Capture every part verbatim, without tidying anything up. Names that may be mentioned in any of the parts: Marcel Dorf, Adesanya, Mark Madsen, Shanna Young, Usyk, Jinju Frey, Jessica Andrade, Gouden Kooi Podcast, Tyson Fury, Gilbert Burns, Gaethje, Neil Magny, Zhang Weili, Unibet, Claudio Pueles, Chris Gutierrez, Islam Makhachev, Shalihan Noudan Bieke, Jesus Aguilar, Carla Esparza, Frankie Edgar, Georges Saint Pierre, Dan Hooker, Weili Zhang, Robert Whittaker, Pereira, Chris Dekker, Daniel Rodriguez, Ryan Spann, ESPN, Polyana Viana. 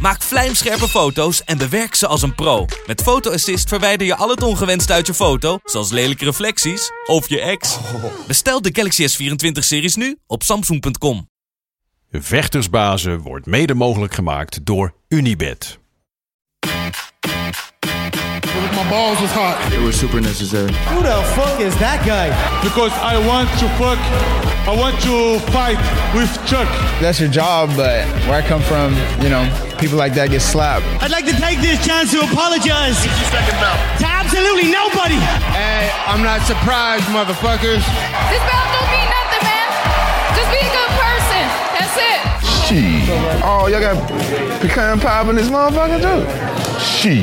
Maak vlijmscherpe foto's en bewerk ze als een pro. Met Photo Assist verwijder je al het ongewenst uit je foto, zoals lelijke reflecties of je ex. Bestel de Galaxy S vierentwintig-series nu op Samsung punt com. Vechtersbazen wordt mede mogelijk gemaakt door Unibet. My balls was hot. It was super necessary. Who the fuck is that guy? Because I want to fuck. I want to fight with Chuck. That's your job, but where I come from, you know, people like that get slapped. I'd like to take this chance to apologize. sixty second belt. To absolutely nobody. Hey, I'm not surprised, motherfuckers. This belt don't mean nothing, man. Just be a good person. That's it. She. Oh, y'all got pecan pie in this motherfucker too. She.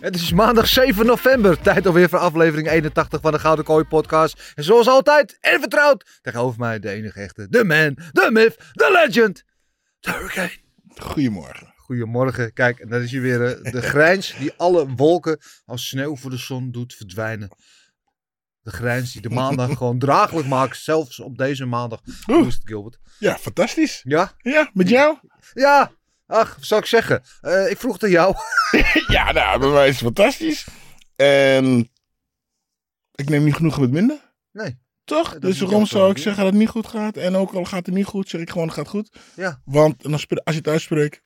Het is maandag zeven november. Tijd alweer voor aflevering eenentachtig van de Gouden Kooi podcast. En zoals altijd, en vertrouwd, tegenover mij de enige echte, de man, de myth, de legend, de hurricane. Goedemorgen. Goedemorgen. Kijk, en dat is hier weer de grijns die alle wolken als sneeuw voor de zon doet verdwijnen. De grijns die de maandag gewoon draaglijk maakt, zelfs op deze maandag. Hoe is het, Gilbert? Ja, fantastisch. Ja? Ja, met jou? Ja. Ach, zou ik zeggen. Uh, ik vroeg het aan jou. Ja, nou, bij mij is het fantastisch. En ik neem niet genoegen met minder. Nee. Toch? Nee, dus waarom zou ik doen. Zeggen dat het niet goed gaat? En ook al gaat het niet goed, zeg ik gewoon het gaat goed. Ja. Want en als je het uitspreekt,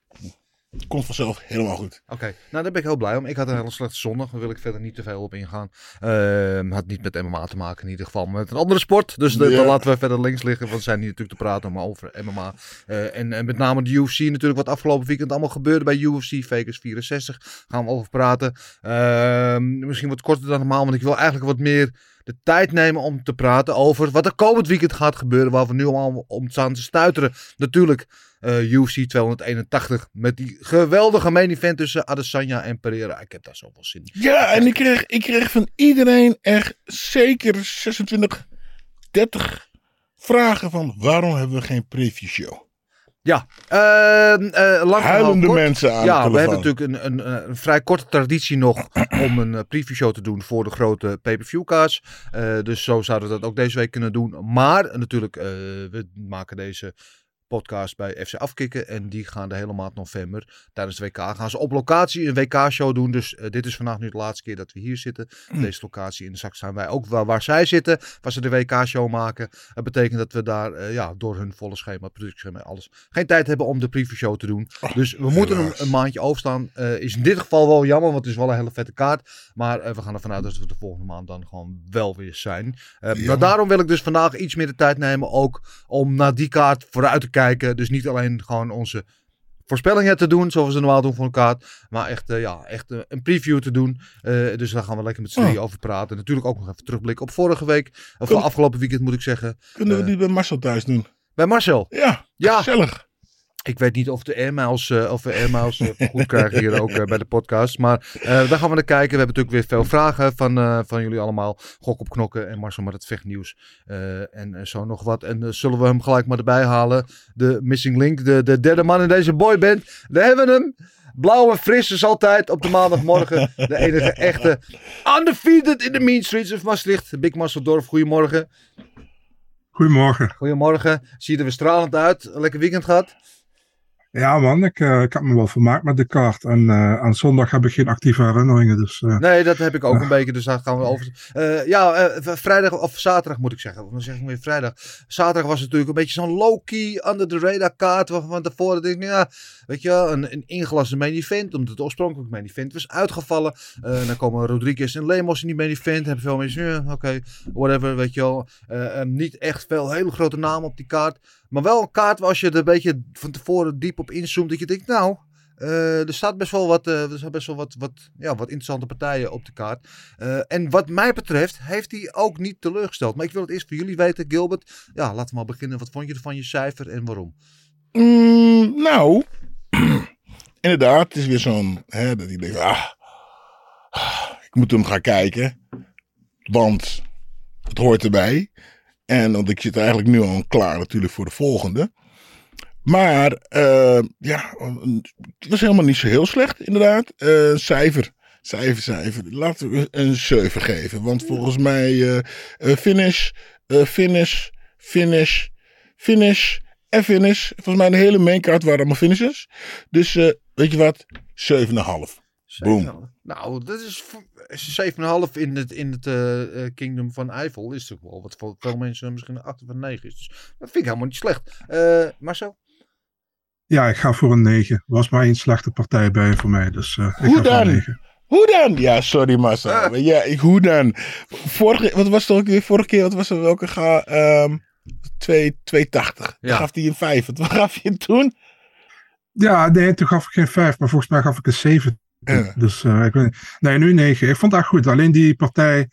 komt vanzelf helemaal goed. Oké, okay. Nou daar ben ik heel blij om. Ik had een hele slechte zondag, daar wil ik verder niet te veel op ingaan. Uh, had niet met M M A te maken in ieder geval, maar met een andere sport. Dus de, ja. Dan laten we verder links liggen, want we zijn hier natuurlijk te praten maar over M M A. Uh, en, en met name de U F C natuurlijk, wat afgelopen weekend allemaal gebeurde bij U F C Vegas vierenzestig. Gaan we over praten. Uh, misschien wat korter dan normaal, want ik wil eigenlijk wat meer de tijd nemen om te praten over wat er komend weekend gaat gebeuren, waar we nu allemaal om staan te stuiteren. Natuurlijk uh, U F C tweehonderdeenentachtig met die geweldige main event tussen Adesanya en Pereira. Ik heb daar zoveel zin in. Ja, en ik kreeg, ik kreeg van iedereen echt zeker zesentwintig, dertig vragen van waarom hebben we geen preview show? Ja, uh, uh, lang huilende kort. Mensen aan. Ja, we hebben natuurlijk een, een, een vrij korte traditie nog om een previewshow te doen voor de grote pay-per-view-kaarts. Uh, dus zo zouden we dat ook deze week kunnen doen. Maar natuurlijk, uh, we maken deze podcast bij F C Afkikken en die gaan de hele maand november tijdens de W K gaan ze op locatie een W K-show doen. Dus uh, dit is vandaag nu de laatste keer dat we hier zitten. Mm. Deze locatie in de zak zijn wij ook waar, waar zij zitten, waar ze de W K-show maken. Dat betekent dat we daar uh, ja, door hun volle schema, productieschema en alles geen tijd hebben om de preview-show te doen. Oh, dus we moeten een, een maandje overstaan. Uh, is in dit geval wel jammer, want het is wel een hele vette kaart. Maar uh, we gaan ervan uit dat we de volgende maand dan gewoon wel weer zijn. Uh, ja. Maar daarom wil ik dus vandaag iets meer de tijd nemen ook om naar die kaart vooruit te kijken. Dus niet alleen gewoon onze voorspellingen te doen, zoals we normaal doen voor een kaart, maar echt, uh, ja, echt uh, een preview te doen. Uh, dus daar gaan we lekker met z'n drieën oh. over praten. Natuurlijk ook nog even terugblikken op vorige week. Of Kun... afgelopen weekend moet ik zeggen. Kunnen uh, we die bij Marcel thuis doen? Bij Marcel? Ja, ja. Gezellig. Ik weet niet of de airmiles uh, of we airmiles uh, goed krijgen hier ook uh, bij de podcast. Maar uh, daar gaan we naar kijken. We hebben natuurlijk weer veel vragen van, uh, van jullie allemaal. Gok op knokken en Marcel met het vechtnieuws. Uh, en uh, zo nog wat. En uh, zullen we hem gelijk maar erbij halen. De missing link. De, de derde man in deze boyband. Daar hebben we hem. Blauw en fris is altijd op de maandagmorgen. De enige echte undefeated in de mean streets of Maastricht. Big Marcel Dorf, goedemorgen. Goedemorgen. Goedemorgen. Zie je er weer stralend uit. Lekker weekend gehad. Ja man, ik, uh, ik had me wel vermaakt met de kaart. En uh, aan zondag heb ik geen actieve herinneringen. Dus, uh, nee, dat heb ik ook uh, een beetje. Dus daar gaan we over. Uh, ja, uh, vrijdag of zaterdag moet ik zeggen. Dan zeg ik weer vrijdag. Zaterdag was natuurlijk een beetje zo'n low-key under the radar kaart. Waarvan tevoren denk ik, ja, weet je wel, een, een ingelaste main event. Omdat het oorspronkelijk main event was uitgevallen. Uh, dan komen Rodriguez en Lemos in die main event. Hebben veel mensen, ja, oké, okay, whatever, weet je wel. Uh, um, niet echt veel hele grote namen op die kaart. Maar wel een kaart waar als je er een beetje van tevoren diep op inzoomt. Dat je denkt, nou, uh, er staat best wel wat, uh, er staat best wel wat, wat, ja, wat interessante partijen op de kaart. Uh, en wat mij betreft heeft hij ook niet teleurgesteld. Maar ik wil het eerst van jullie weten, Gilbert. Ja, laten we maar beginnen. Wat vond je ervan, je cijfer en waarom? Mm, nou, inderdaad. Het is weer zo'n, hè, dat ik denk, ah, ik moet hem gaan kijken. Want het hoort erbij. En want ik zit eigenlijk nu al klaar natuurlijk voor de volgende. Maar uh, ja, het was helemaal niet zo heel slecht inderdaad. Uh, cijfer. Cijfer, cijfer. Laten we een zeven geven. Want volgens mij uh, finish, uh, finish, finish, finish en finish. Volgens mij de hele maincard waren allemaal finishers. Dus uh, weet je wat? zeven komma vijf. Boom. Nou, dat is zeven komma vijf in het, in het uh, Kingdom van Eiffel. Is toch wel wat voor veel mensen misschien een acht of een negen is. Dus dat vind ik helemaal niet slecht. Uh, Marcel? Ja, ik ga voor een negen. Was maar één slechte partij bij voor mij. Dus uh, ik hoe ga dan? Voor een negen. Hoe dan? Ja, sorry Marcel. Ah. Ja, ik, hoe dan? Vorige, wat was het ook weer? Vorige keer, wat was er welke ga? Um, twee komma tachtig. Ja. Gaf hij een vijf. Wat gaf je toen? Ja, nee, toen gaf ik geen vijf. Maar volgens mij gaf ik een zeven. Ja. Dus uh, ik weet nee, nu negen. Ik vond het echt goed. Alleen die partij,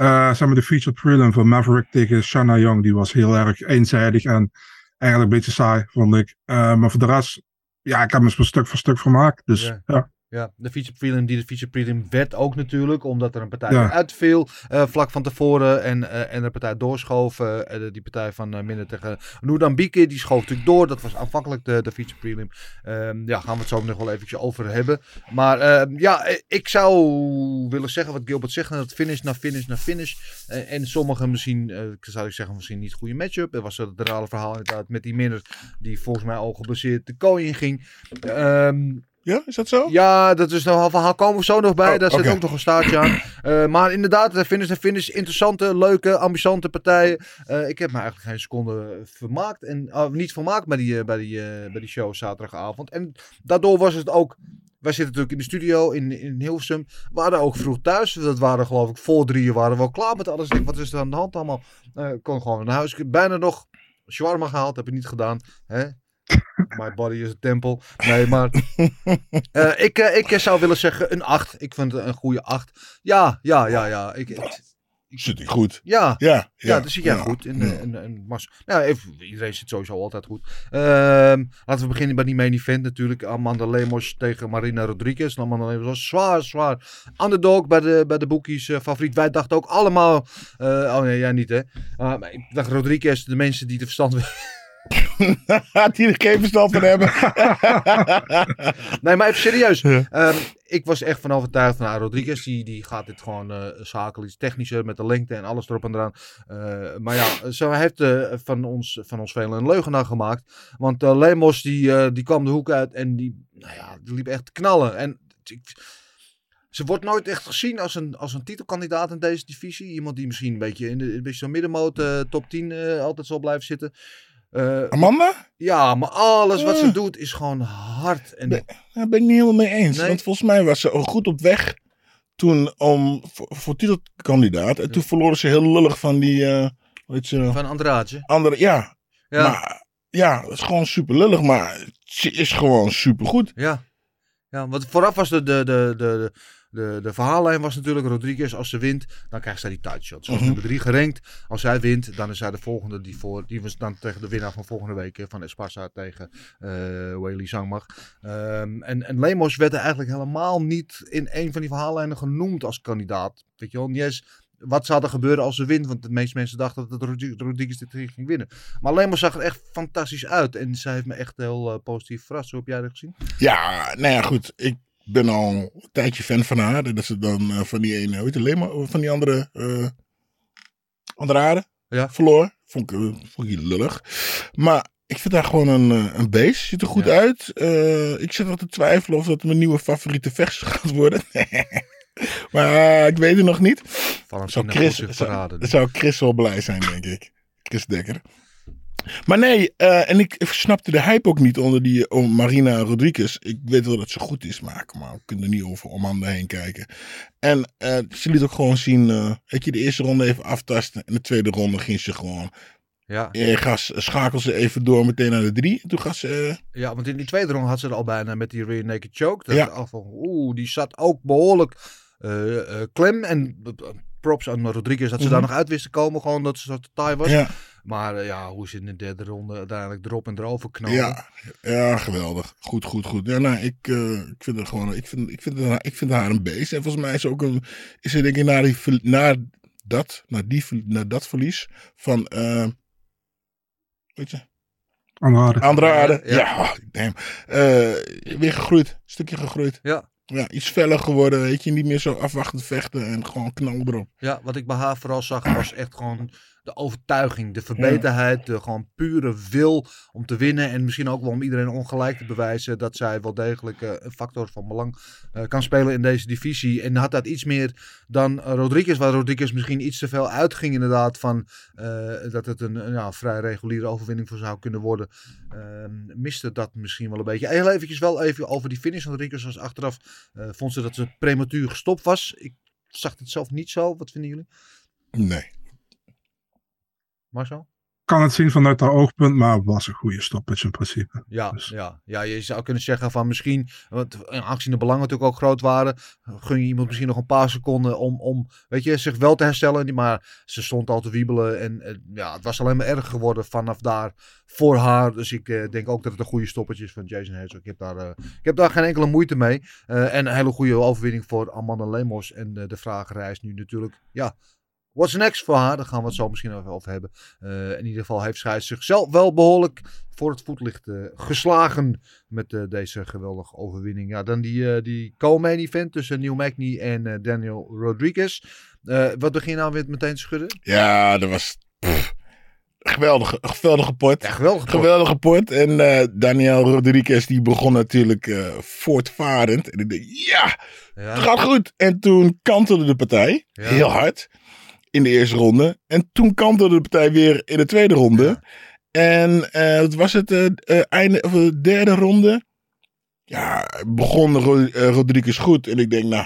uh, zeg maar de featured prelim van Maverick tegen Shanna Young, die was heel erg eenzijdig en eigenlijk een beetje saai, vond ik. Uh, maar voor de rest, ja, ik heb me stuk voor stuk vermaakt. Dus ja. ja. Ja, de feature prelim die de feature prelim werd ook natuurlijk, omdat er een partij ja. uitviel uh, vlak van tevoren en, uh, en de partij doorschoof. Uh, die partij van uh, Minner tegen Noudan Bieke, die schoof natuurlijk door. Dat was aanvankelijk de, de feature prelim. Um, ja, gaan we het zo nog wel eventjes over hebben. Maar um, ja, ik zou willen zeggen wat Gilbert zegt, dat finish na finish na finish. Uh, en sommige misschien, uh, zou ik zeggen, misschien niet goede matchup. Er was het rare verhaal inderdaad met die Minner, die volgens mij al geblesseerd de kooi in ging. Um, Ja, is dat zo? Ja, dat is nog een verhaal. Komen we zo nog bij. Oh, daar okay. zit ook nog een staartje aan. Uh, maar inderdaad, de finish en finish. Interessante, leuke, ambitiënte partijen. Uh, ik heb me eigenlijk geen seconde vermaakt. En, uh, niet vermaakt bij die, uh, bij, die, uh, bij die show zaterdagavond. En daardoor was het ook... Wij zitten natuurlijk in de studio in, in Hilversum. We waren ook vroeg thuis. Dat waren geloof ik voor drieën waren we al klaar met alles. Ik denk, wat is er aan de hand allemaal? Uh, kon gewoon naar huis. Ik heb bijna nog shawarma gehaald. Heb ik niet gedaan. Hè? My body is a temple. Nee, maar uh, ik, uh, ik zou willen zeggen een acht. Ik vind het een goede acht. Ja, ja, ja, ja. Ik, ik, ik, zit hij goed? Ja, ja, ja, ja dat zit jij ja, goed. In, ja. in, in, in Mas- nou, even, iedereen zit sowieso altijd goed. Uh, laten we beginnen bij die main event natuurlijk. Amanda Lemos tegen Marina Rodriguez. Amanda Lemos was zwaar, zwaar underdog bij de, bij de boekies uh, favoriet. Wij dachten ook allemaal... Uh, oh nee, jij niet hè. Uh, maar ik dacht Rodriguez, de mensen die de verstand... die er geen verstand van hebben. Nee, maar even serieus. Ja. Um, ik was echt van overtuigd van ah, Rodriguez. Die, die gaat dit gewoon uh, zakelijk, technischer met de lengte en alles erop en eraan. Uh, maar ja, ze heeft uh, van ons, van ons velen een leugenaar gemaakt. Want uh, Lemos die, uh, die kwam de hoek uit en die, nou ja, die liep echt te knallen. En ik, ze wordt nooit echt gezien als een, als een titelkandidaat in deze divisie. Iemand die misschien een beetje in de, een beetje zo'n middenmoot uh, top tien uh, altijd zal blijven zitten. Uh, Amanda? Ja, maar alles wat ja. ze doet is gewoon hard. En... Ben, daar ben ik niet helemaal mee eens. Nee? Want volgens mij was ze goed op weg toen om, voor, voor titelkandidaat. En ja. toen verloren ze heel lullig van die... Uh, weet je, van Andrade. Andere, ja. Ja. Maar, ja, het is gewoon super lullig, maar ze is gewoon super goed. Ja. Ja, want vooraf was de... de, de, de, de... De, de verhaallijn was natuurlijk, Rodriguez, als ze wint, dan krijgt zij die touchshot. Ze is nummer drie gerankt. Als zij wint, dan is zij de volgende die voor, die was dan tegen de winnaar van volgende week, van Esparza tegen uh, Weili Zhang mag. Um, en, en Lemos werd er eigenlijk helemaal niet in een van die verhaallijnen genoemd als kandidaat. Weet je wel, niet eens wat zou er gebeuren als ze wint, want de meeste mensen dachten dat Rodriguez dit ging winnen. Maar Lemos zag er echt fantastisch uit en zij heeft me echt heel uh, positief verrast. Hoe heb jij dat gezien? Ja, nou ja, goed. Ik... Ik ben al een tijdje fan van haar. En dat ze dan uh, van die ene, hoe heet het, Lema, van die andere, uh, Andrade ja. verloor. Vond ik, uh, vond ik lullig. Maar ik vind haar gewoon een, een beest. Ziet er goed ja. uit. Uh, ik zit wel te twijfelen of dat mijn nieuwe favoriete vechter gaat worden. Maar uh, ik weet het nog niet. Zou Chris, zou, zou Chris wel blij zijn, denk ik. Chris Dekker. Maar nee, uh, en ik snapte de hype ook niet onder die om Marina Rodriguez. Ik weet wel dat ze goed is maken, maar we kunnen er niet over om handen heen kijken. En uh, ze liet ook gewoon zien, uh, weet je, de eerste ronde even aftasten. En de tweede ronde ging ze gewoon... Ja. En gas, schakel ze even door meteen naar de drie. En toen gaat ze... Uh... Ja, want in die tweede ronde had ze er al bijna met die rear naked choke. Dat ja. af, oeh, die zat ook behoorlijk uh, uh, klem en... Uh, props aan Rodriguez, dat ze mm-hmm. daar nog uit wisten komen. Gewoon dat ze zo taai was. Ja. Maar uh, ja, hoe ze in de derde ronde uiteindelijk erop en erover knallen. Ja, ja, geweldig. Goed, goed, goed. Ja, nou, ik, uh, ik vind haar gewoon... Ik vind, ik, vind haar, ik vind haar een beest. En volgens mij is ze ook een... Is ze denk ik na die, na dat, na, die, na dat verlies van, uh, weet je? Andrade. Andrade, ja. ja oh, damn. Uh, weer gegroeid, stukje gegroeid. Ja. Ja, iets feller geworden, weet je. Niet meer zo afwachtend vechten en gewoon knal erop. Ja, wat ik bij haar vooral zag was echt gewoon de overtuiging, de verbeterheid, de gewoon pure wil om te winnen. En misschien ook wel om iedereen ongelijk te bewijzen dat zij wel degelijk uh, een factor van belang uh, kan spelen in deze divisie. En had dat iets meer dan uh, Rodriguez, waar Rodriguez misschien iets te veel uitging inderdaad van uh, dat het een, een ja, vrij reguliere overwinning voor zou kunnen worden. Uh, miste dat misschien wel een beetje. Heel eventjes wel even over die finish. Rodriguez was achteraf, uh, vond ze dat ze prematuur gestopt was. Ik zag het zelf niet zo. Wat vinden jullie? Nee. Marcel? Ik kan het zien vanuit haar oogpunt, maar het was een goede stoppage in principe. Ja, dus. ja, ja, je zou kunnen zeggen van misschien, want aangezien de belangen natuurlijk ook groot waren, gun je iemand misschien nog een paar seconden om, om weet je, zich wel te herstellen. Maar ze stond al te wiebelen en ja, het was alleen maar erger geworden vanaf daar voor haar. Dus ik uh, denk ook dat het een goede stoppage is van Jason Herzog. Ik heb daar, uh, ik heb daar geen enkele moeite mee. Uh, en een hele goede overwinning voor Amanda Lemos. En uh, de vraag reist nu natuurlijk, ja... What's next voor haar? Daar gaan we het zo misschien even over hebben. Uh, in ieder geval heeft zij zichzelf wel behoorlijk voor het voetlicht uh, geslagen met uh, deze geweldige overwinning. Ja, dan die, uh, die co-main event tussen Neil Magny en uh, Daniel Rodriguez. Uh, wat begin je nou weer meteen te schudden? Ja, dat was pff, geweldige, geweldige pot. Ja, geweldige pot. Geweldige pot. En uh, Daniel Rodriguez die begon natuurlijk uh, voortvarend. En ik dacht, ja, ja, het gaat goed. En toen kantelde de partij ja. heel hard. In de eerste ronde. En toen kantelde de partij weer in de tweede ronde. Ja. En uh, wat was het? Uh, uh, einde, of de derde ronde. Ja, begon Rod- uh, Rodriguez goed. En ik denk, nou,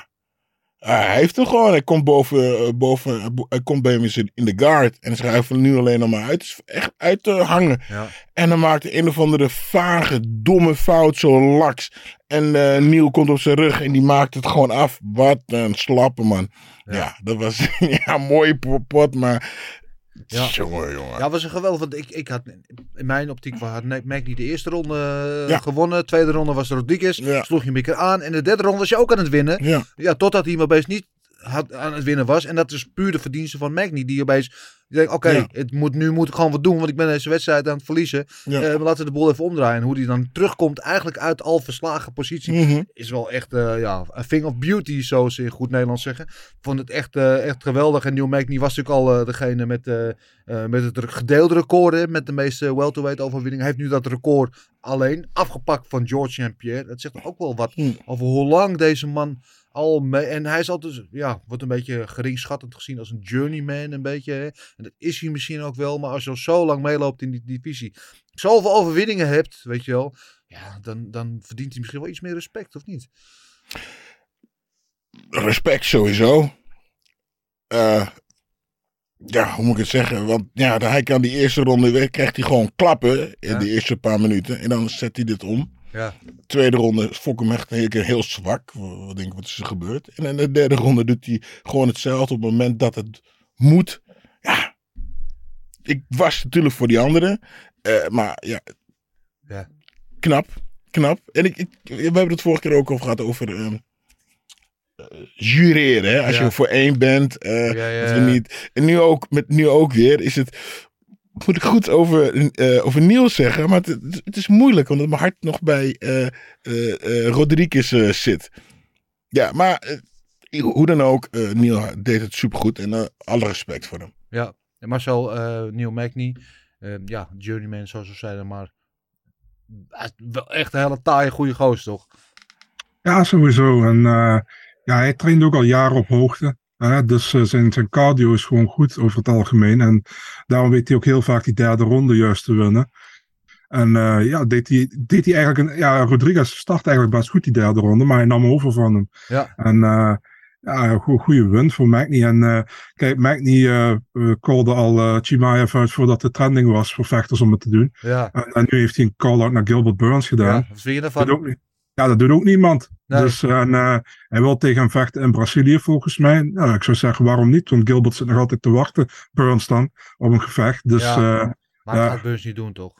uh, hij heeft hem gewoon. Hij komt, boven, uh, boven, uh, bo- hij komt bij hem in de guard. En ze gaan nu alleen nog maar uit, dus echt uit te hangen. Ja. En dan maakt een of andere vage, domme fout zo laks. En uh, Neil komt op zijn rug en die maakt het gewoon af. Wat een slappe man. Ja, ja dat was ja, een mooie pot, maar... Ja, jongen, jongen. Ja, was een geweldig. Want ik, ik had in mijn optiek had Nate Magny de eerste ronde ja. gewonnen. De tweede ronde was Rodriguez. Ja. Sloeg je hem een keer aan. En de derde ronde was je ook aan het winnen. Ja, ja totdat hij hem opeens niet had, aan het winnen was. En dat is puur de verdienste van Magny. Die opeens... Ik denk, oké, okay, ja. moet, nu moet ik gewoon wat doen, want ik ben deze wedstrijd aan het verliezen. Ja. Uh, laten we de boel even omdraaien. Hoe die dan terugkomt, eigenlijk uit al verslagen positie, mm-hmm. is wel echt uh, ja, a thing of beauty, zoals ze in goed Nederlands zeggen. Ik vond het echt, uh, echt geweldig. En Neil Magny was natuurlijk al uh, degene met, uh, uh, met het gedeelde record, hè, met de meeste welterweight overwinning. Hij heeft nu dat record alleen afgepakt van Georges Saint Pierre. Dat zegt ook wel wat mm. over hoe lang deze man... Al mee, en hij is altijd, ja, wordt een beetje geringschattend gezien als een journeyman, een beetje. Hè? En dat is hij misschien ook wel, maar als je al zo lang meeloopt in die divisie, zoveel overwinningen hebt, weet je wel, ja, dan, dan verdient hij misschien wel iets meer respect, of niet? Respect sowieso. Uh, ja, hoe moet ik het zeggen? Want ja, hij kan die eerste ronde weer, krijgt hij gewoon klappen in ja. de eerste paar minuten en dan zet hij dit om. Ja. Tweede ronde vond ik hem echt een keer heel zwak. Wat denk ik, wat is er gebeurd? En in de derde ronde doet hij gewoon hetzelfde op het moment dat het moet. Ja, ik was natuurlijk voor die anderen. Uh, maar ja, ja, knap, knap. En ik, ik, we hebben het vorige keer ook over gehad over um, uh, jureren. Hè? Als ja. je voor één bent. Uh, ja, ja, ja. Niet... En nu ook, met, nu ook weer is het... Moet ik goed over, uh, over Niels zeggen, maar het, het is moeilijk, omdat mijn hart nog bij uh, uh, uh, Rodriguez uh, zit. Ja, maar uh, hoe dan ook, uh, Neil deed het supergoed en uh, alle respect voor hem. Ja, en Marcel, uh, Neil Magny, uh, ja, journeyman zoals we zeiden, maar wel echt een hele taaie goede goos, toch? Ja, sowieso. En uh, ja, hij traint ook al jaren op hoogte. Uh, dus uh, zijn, zijn cardio is gewoon goed over het algemeen. En daarom weet hij ook heel vaak die derde ronde juist te winnen. En uh, ja, deed hij, deed hij eigenlijk... Een, ja, Rodriguez start eigenlijk best goed die derde ronde, maar hij nam over van hem. Ja. En uh, ja, een go- goede win voor Magny. En uh, kijk, Magny uh, callde al uh, Chimaev uit voordat de trending was voor vechters om het te doen. Ja. En, en nu heeft hij een call-out naar Gilbert Burns gedaan. Ja, wat vind je daarvan? Dat ook niet. Ja, dat doet ook niemand. Nee. Dus, en, uh, hij wil tegen hem vechten in Brazilië volgens mij. Nou, ik zou zeggen, waarom niet? Want Gilbert zit nog altijd te wachten, Burns dan, op een gevecht. Dus, ja, uh, maar dat uh, gaat Burns niet doen, toch?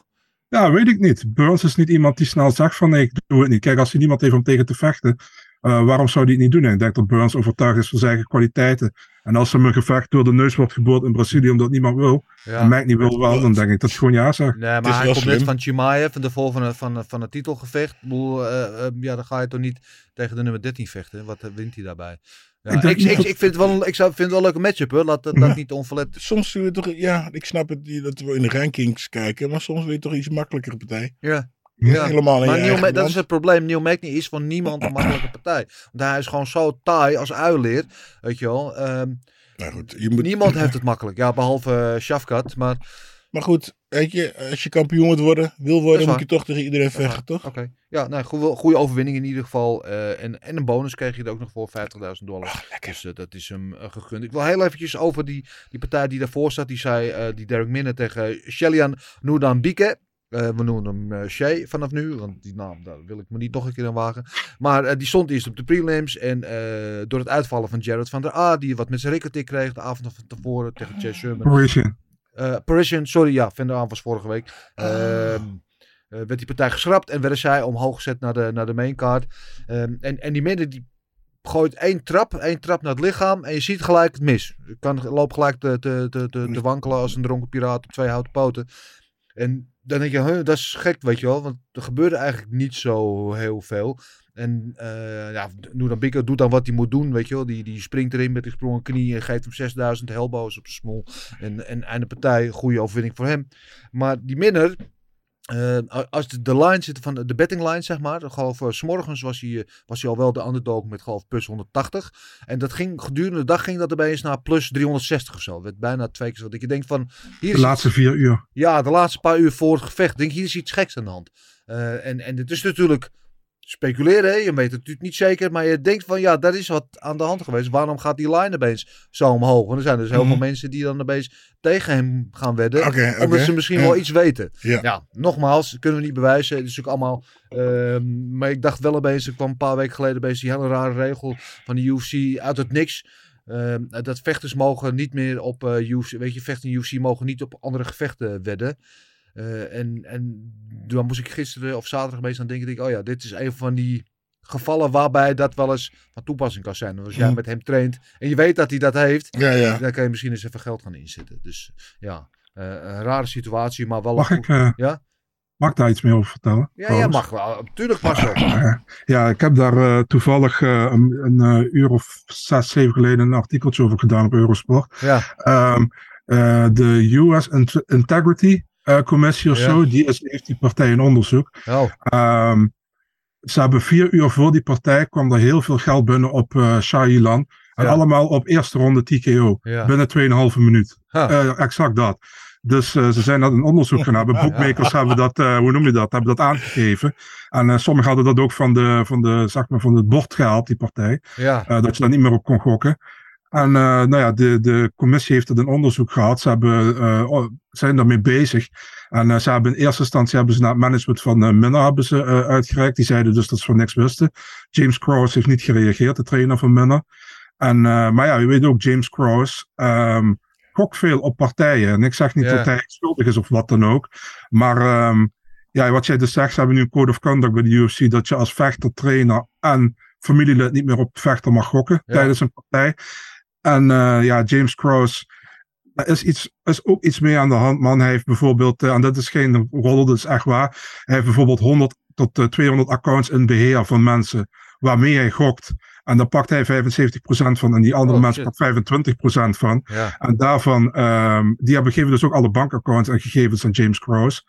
Ja, weet ik niet. Burns is niet iemand die snel zegt van nee, ik doe het niet. Kijk, als hij niemand heeft om tegen te vechten, Uh, waarom zou die het niet doen? En ik denk dat Burns overtuigd is van zijn eigen kwaliteiten. En als hem een gevecht door de neus wordt geboord in Brazilië omdat niemand wil, ja. en Magny wil wel, dan denk ik dat het gewoon ja zegt. Nee, maar hij komt net van Chimaev, de volgende van, van, van het titelgevecht. Ik bedoel, uh, uh, ja, dan ga je toch niet tegen de nummer dertien vechten. Wat wint hij daarbij? Ja, ik, ik, ik, dat... ik, vind het wel, ik vind het wel een leuke matchup, hoor. Laat dat ja. niet onverlet. Soms wil je toch, ja, ik snap het dat we in de rankings kijken, maar soms wil je toch iets makkelijker partij. Ja. Ja, helemaal maar Neil Ma- dat is het probleem. Neil Magny is van niemand een makkelijke partij. Want hij is gewoon zo taai als uileer. Weet je wel. Um, nou goed, je moet... Niemand heeft het makkelijk. Ja, behalve uh, Shafkat. Maar... maar goed, weet je, als je kampioen wordt worden, wil worden, moet je toch tegen iedereen vechten, toch? Oké. Okay. Ja, nou, goede, goede overwinning in ieder geval. Uh, en, en een bonus kreeg je er ook nog voor vijftigduizend dollar. Ach, lekker. Dus uh, dat is hem uh, gegund. Ik wil heel eventjes over die, die partij die daarvoor zat. Die zei, uh, die Derek Minner tegen Shalihan Noudan Bieke. Uh, we noemen hem uh, Shay vanaf nu, want die naam daar wil ik me niet nog een keer aan wagen. Maar uh, die stond eerst op de prelims en uh, door het uitvallen van Jared van der A, die wat met zijn rikketik kreeg de avond van tevoren tegen Chase Sherman. Parisian. Uh, Parisian, sorry, ja, van der A was vorige week. Uh, uh. Uh, werd die partij geschrapt en werden zij omhoog gezet naar de, naar de maincard. Uh, en, en die midden die gooit één trap, één trap naar het lichaam en je ziet gelijk het mis. Je kan loop gelijk te, te, te, te wankelen als een dronken piraat op twee houten poten. En dan denk je, huh, dat is gek, weet je wel. Want er gebeurde eigenlijk niet zo heel veel. En uh, ja, Noudan Bieke doet dan wat hij moet doen, weet je wel. Die, die springt erin met die gesprongen knie en geeft hem zesduizend helbo's op zijn smol. En, en einde partij, goede overwinning voor hem. Maar die Minner, uh, als de, de line zit van de betting line, zeg maar. Golf, uh, 's morgens was hij, was hij al wel de underdog met golf plus honderdtachtig. En dat ging, gedurende de dag ging dat erbij eens naar plus driehonderdzestig of zo. Dat werd bijna twee keer zo. Dat je denkt van... Hier is de laatste iets, vier uur. Ja, de laatste paar uur voor het gevecht. Denk, hier is iets geks aan de hand. Uh, en, en het is natuurlijk speculeren, hè? Je weet het natuurlijk niet zeker. Maar je denkt van, ja, dat is wat aan de hand geweest. Waarom gaat die line opeens zo omhoog? Want er zijn dus heel mm. veel mensen die dan opeens tegen hem gaan wedden. Okay, okay. Omdat ze misschien yeah. wel iets weten. Yeah. Ja, nogmaals, dat kunnen we niet bewijzen. Het is natuurlijk allemaal... Uh, maar ik dacht wel opeens, er kwam een paar weken geleden opeens die hele rare regel van de U F C uit het niks. Uh, dat vechters mogen niet meer op uh, U F C... Weet je, vechten in U F C mogen niet op andere gevechten wedden. Uh, en, en dan moest ik gisteren of zaterdag meestal aan denken, denk ik, oh ja, dit is een van die gevallen waarbij dat wel eens van toepassing kan zijn. Als jij mm. met hem traint en je weet dat hij dat heeft, ja, ja. dan kan je misschien eens even geld gaan inzetten. Dus ja, uh, een rare situatie, maar wel... Mag een... ik, uh, ja? mag ik daar iets meer over vertellen? Ja, jij mag wel. Tuurlijk pas wel. Ja, ja, ik heb daar uh, toevallig uh, een, een uh, uur of zes, zeven geleden een artikeltje over gedaan op Eurosport. Ja. Um, uh, de U S Int- Integrity... Uh, commissie of ja. zo, die is, heeft die partij in onderzoek. Oh. Um, ze hebben vier uur voor die partij kwam er heel veel geld binnen op uh, Shalihan. En ja. allemaal op eerste ronde T K O. Ja. Binnen tweeënhalve minuut. Huh. Uh, exact dat. Dus uh, ze zijn dat in onderzoek gaan hebben. Bookmakers ja. hebben dat, uh, hoe noem je dat, hebben dat aangegeven. En uh, sommigen hadden dat ook van, de, van, de, zeg maar, van het bord gehaald, die partij. Ja. Uh, dat je daar niet meer op kon gokken. En uh, nou ja, de, de commissie heeft het in onderzoek gehad. Ze hebben, uh, zijn daarmee bezig. En uh, ze hebben in eerste instantie hebben ze naar het management van uh, Minner hebben ze, uh, uitgereikt. Die zeiden dus dat ze van niks wisten. James Krause heeft niet gereageerd, de trainer van Minner. En, uh, maar ja, je weet ook, James Krause um, gokt veel op partijen. En ik zeg niet yeah. dat hij schuldig is of wat dan ook. Maar um, ja, wat jij dus zegt, ze hebben nu een code of conduct bij de U F C. Dat je als vechter, trainer en familielid niet meer op vechter mag gokken yeah. tijdens een partij. En uh, ja, James Krause, er is, iets, is ook iets mee aan de hand, man. Hij heeft bijvoorbeeld, uh, en dat is geen rol, dat is echt waar. Hij heeft bijvoorbeeld honderd tot tweehonderd accounts in beheer van mensen waarmee hij gokt. En daar pakt hij vijfenzeventig procent van en die andere oh, mensen shit. pakt vijfentwintig procent van. Ja. En daarvan, um, die hebben gegeven dus ook alle bankaccounts en gegevens aan James Krause.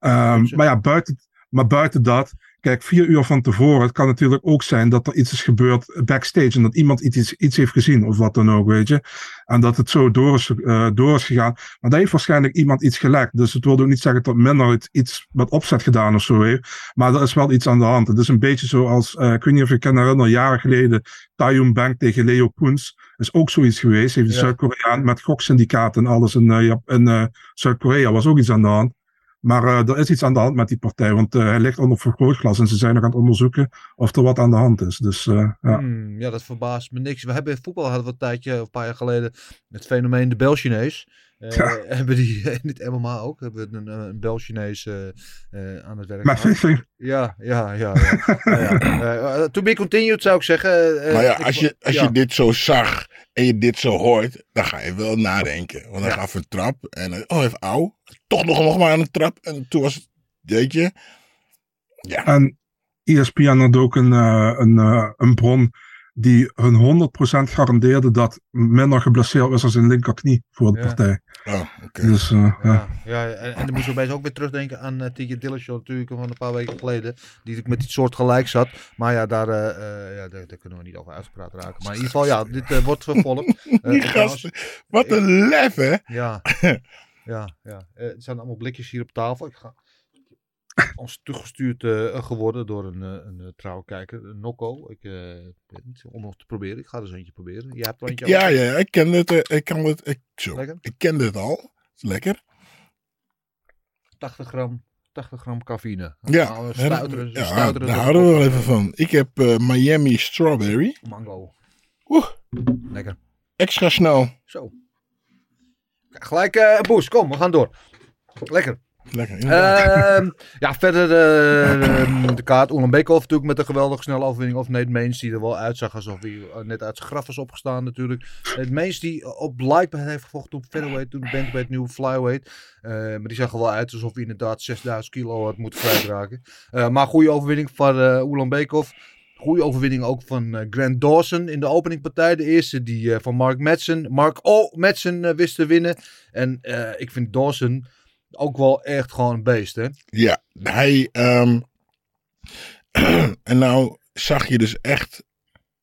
Um, oh, maar ja, buiten, maar buiten dat... Kijk, vier uur van tevoren, het kan natuurlijk ook zijn dat er iets is gebeurd backstage en dat iemand iets, iets heeft gezien of wat dan ook, weet je. En dat het zo door is, uh, door is gegaan. Maar daar heeft waarschijnlijk iemand iets gelekt. Dus het wil ook niet zeggen dat Minner iets met opzet gedaan of zo heeft. Maar er is wel iets aan de hand. Het is een beetje zoals, uh, ik weet niet of je kan herinneren, jaren geleden, Taeyong Bank tegen Leo Koens. Is ook zoiets geweest. Heeft de ja. Zuid-Koreaan met goksyndicaat en alles in, uh, in uh, Zuid-Korea was ook iets aan de hand. Maar uh, er is iets aan de hand met die partij, want uh, hij ligt onder vergrootglas en ze zijn nog aan het onderzoeken of er wat aan de hand is. Dus, uh, ja. Hmm, ja, dat verbaast me niks. We hebben in voetbal hadden we een tijdje, een paar jaar geleden, het fenomeen de Bel-Chinees. Uh, ja. Hebben die in het M M A ook? Hebben we een, een Bel-Chinees uh, uh, aan het werk? Maar vissing. Ja, ja, ja. ja. uh, ja. Uh, to be continued zou ik zeggen. Uh, maar ja, als, ik, je, als ja. je dit zo zag en je dit zo hoort, dan ga je wel nadenken. Want hij ja. gaf een trap en uh, oh, even auw. Toch nog, nog maar aan een trap. En toen was het, weet je. Ja. En E S P N had ook een, uh, een, uh, een bron die hun honderd procent garandeerde dat Minner geblesseerd was als zijn linkerknie voor de ja. partij. Oh, okay. Dus, uh, ja, ja. ja, en, en dan moesten we ook weer terugdenken aan uh, T J Dillashaw natuurlijk van een paar weken geleden, die ik met dit soort gelijk zat. Maar ja, daar, uh, uh, ja daar, daar kunnen we niet over uitgepraat raken. Maar in ieder geval, ja, dit uh, wordt vervolgd. Uh, die gasten, wat een lef, hè? Ja, ja, ja. Uh, er zijn allemaal blikjes hier op tafel. Ik ga... ons toegestuurd uh, geworden door een, een, een trouwe kijker, Nokko. Ik uh, weet niet, om nog te proberen. Ik ga er eens eentje proberen. Jij hebt er eentje ik, ja, ja, ik ken dit. Uh, ik, kan dit ik, zo, ik ken dit al. Is lekker. tachtig gram cafeïne. Ja, nou, stuiteren, ja stuiteren daar houden we wel even van. Ik heb uh, Miami Strawberry. Mango. Oeh. Lekker. Extra snel. Zo. Gelijk uh, een boost. Kom, we gaan door. Lekker. Lekker, uh, ja, verder uh, uh, de kaart. Ulan Beekhoff natuurlijk met een geweldige snelle overwinning. Of Nate Mainz die er wel uitzag alsof hij net uit zijn graf was opgestaan natuurlijk. Nate Mainz die op Lightweight heeft gevochten toen featherweight, toen bantamweight, nu flyweight. Uh, maar die zag er wel uit alsof hij inderdaad zesduizend kilo had moeten kwijtraken. Uh, maar goede overwinning van uh, Ulan Beekhoff. Goede overwinning ook van uh, Grant Dawson in de openingpartij. De eerste die uh, van Mark Madsen. Mark O. Madsen uh, wist te winnen. En uh, ik vind Dawson... ook wel echt gewoon een beest, hè? Ja, hij... Um, en nou zag je dus echt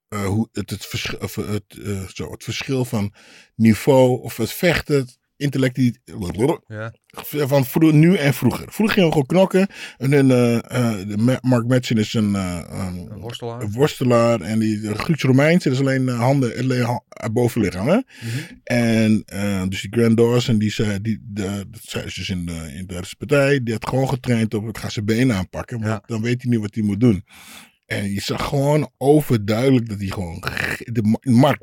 uh, hoe het, het, vers, of het, uh, zo, het verschil van niveau of het vechten, het intellect ja. van vro- nu en vroeger. Vroeger gingen we gewoon knokken. En dan, uh, uh, de Mark Madsen is een, uh, een, een worstelaar. Een worstelaar en die Grieks-Romeins, dat is alleen uh, handen, alleen ha- bovenlichaam. Hè? Mm-hmm. En uh, dus die Grand Dawson, die zei, die, de, dat zei dus in de, in de partij, die had gewoon getraind op, ik ga zijn benen aanpakken, want ja. dan weet hij niet wat hij moet doen. En je zag gewoon overduidelijk dat hij gewoon... De Mark,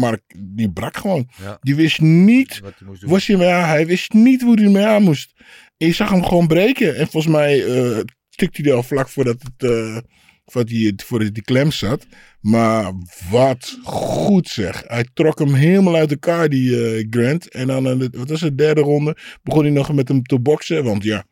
Mark, die brak gewoon. Ja. Die wist niet... Wat hij moest doen. Was hij, mee aan, hij wist niet hoe hij mee aan moest. En je zag hem gewoon breken. En volgens mij uh, tikte hij al vlak voordat het... Uh, voordat hij, voordat die klem zat. Maar wat goed zeg. Hij trok hem helemaal uit elkaar, die uh, Grant. En dan, uh, wat was het, derde ronde... begon hij nog met hem te boksen. Want ja...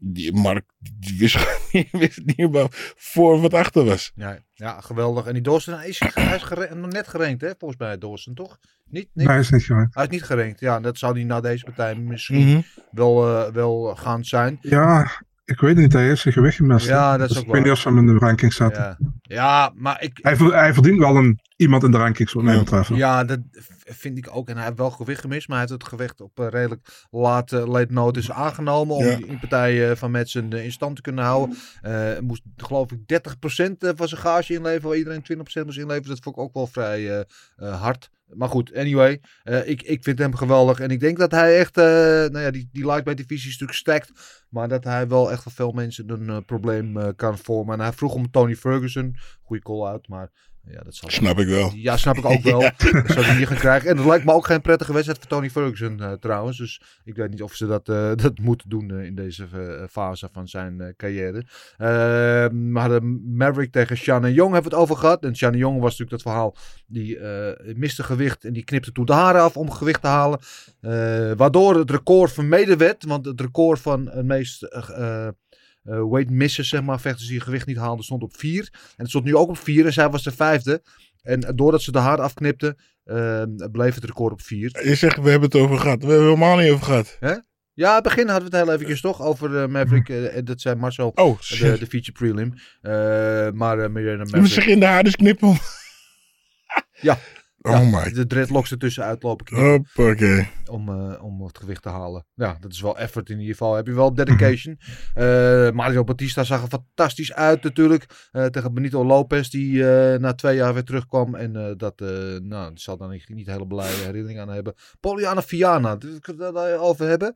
Die Mark die wist, die wist niet meer voor wat achter was. Ja, ja, geweldig. En die Dawson, hij is, hij is geren, nog net gerankt, hè? Volgens mij Dawson, toch? Niet, niet, hij is niet gerankt. Hij is niet gerankt. Ja, dat zou hij na deze partij misschien mm-hmm. wel, uh, wel gaan zijn. Ja, ik weet niet. Hij heeft zijn gewicht gemest. Ja, dat is dus ook ik wel. Ik weet niet of hij hem in de ranking zat. Ja, ja maar ik... Hij, hij verdient wel een, iemand in de rankings, wat mij betreft. Ja, dat... vind ik ook. En hij heeft wel gewicht gemist, maar hij heeft het gewicht op uh, redelijk laat uh, late notice aangenomen om ja. die partij uh, van Madsen uh, in stand te kunnen houden. Uh, moest geloof ik dertig procent uh, van zijn gage inleveren, waar iedereen twintig procent moest inleveren. Dat vond ik ook wel vrij uh, uh, hard. Maar goed, anyway. Uh, ik, ik vind hem geweldig. En ik denk dat hij echt, uh, nou ja, die, die lightweight divisie is natuurlijk stacked, maar dat hij wel echt voor veel mensen een uh, probleem uh, kan vormen. En hij vroeg om Tony Ferguson. Goeie call-out, maar ja, dat zal snap ik wel. Ja, snap ik ook wel. Ja. Dat zou hij hier gaan krijgen. En dat lijkt me ook geen prettige wedstrijd voor Tony Ferguson uh, trouwens. Dus ik weet niet of ze dat, uh, dat moeten doen uh, in deze uh, fase van zijn uh, carrière. Uh, we hadden Maverick tegen Shanna Young hebben we het over gehad. En Shanna Young was natuurlijk dat verhaal. Die uh, miste gewicht en die knipte toen de haren af om gewicht te halen. Uh, waardoor het record vermeden werd. Want het record van het meest... Uh, Uh, weight misses, zeg maar, vechters die hun gewicht niet haalden, stond op vier. En het stond nu ook op vier en zij was de vijfde. En doordat ze de haar afknipte, uh, bleef het record op vier. Je zegt, we hebben het over gehad. We hebben het helemaal niet over gehad. Hè? Ja, in het begin hadden we het heel eventjes toch over uh, Maverick. Uh, dat zei Marcel, oh, de, de feature prelim. Uh, maar uh, Marina Maverick... Ze in de haar dus knippen. ja. Ja, oh my. De dreadlocks ertussen uitlopen. Hoppakee. Om, uh, om het gewicht te halen. Ja, dat is wel effort in ieder geval. Heb je wel dedication. uh, Mario Batista zag er fantastisch uit natuurlijk. Uh, tegen Benito Lopez die uh, na twee jaar weer terugkwam. En uh, dat uh, nou, zal daar niet, niet hele blije herinnering aan hebben. Polyana Viana. Kunnen we het daar over hebben?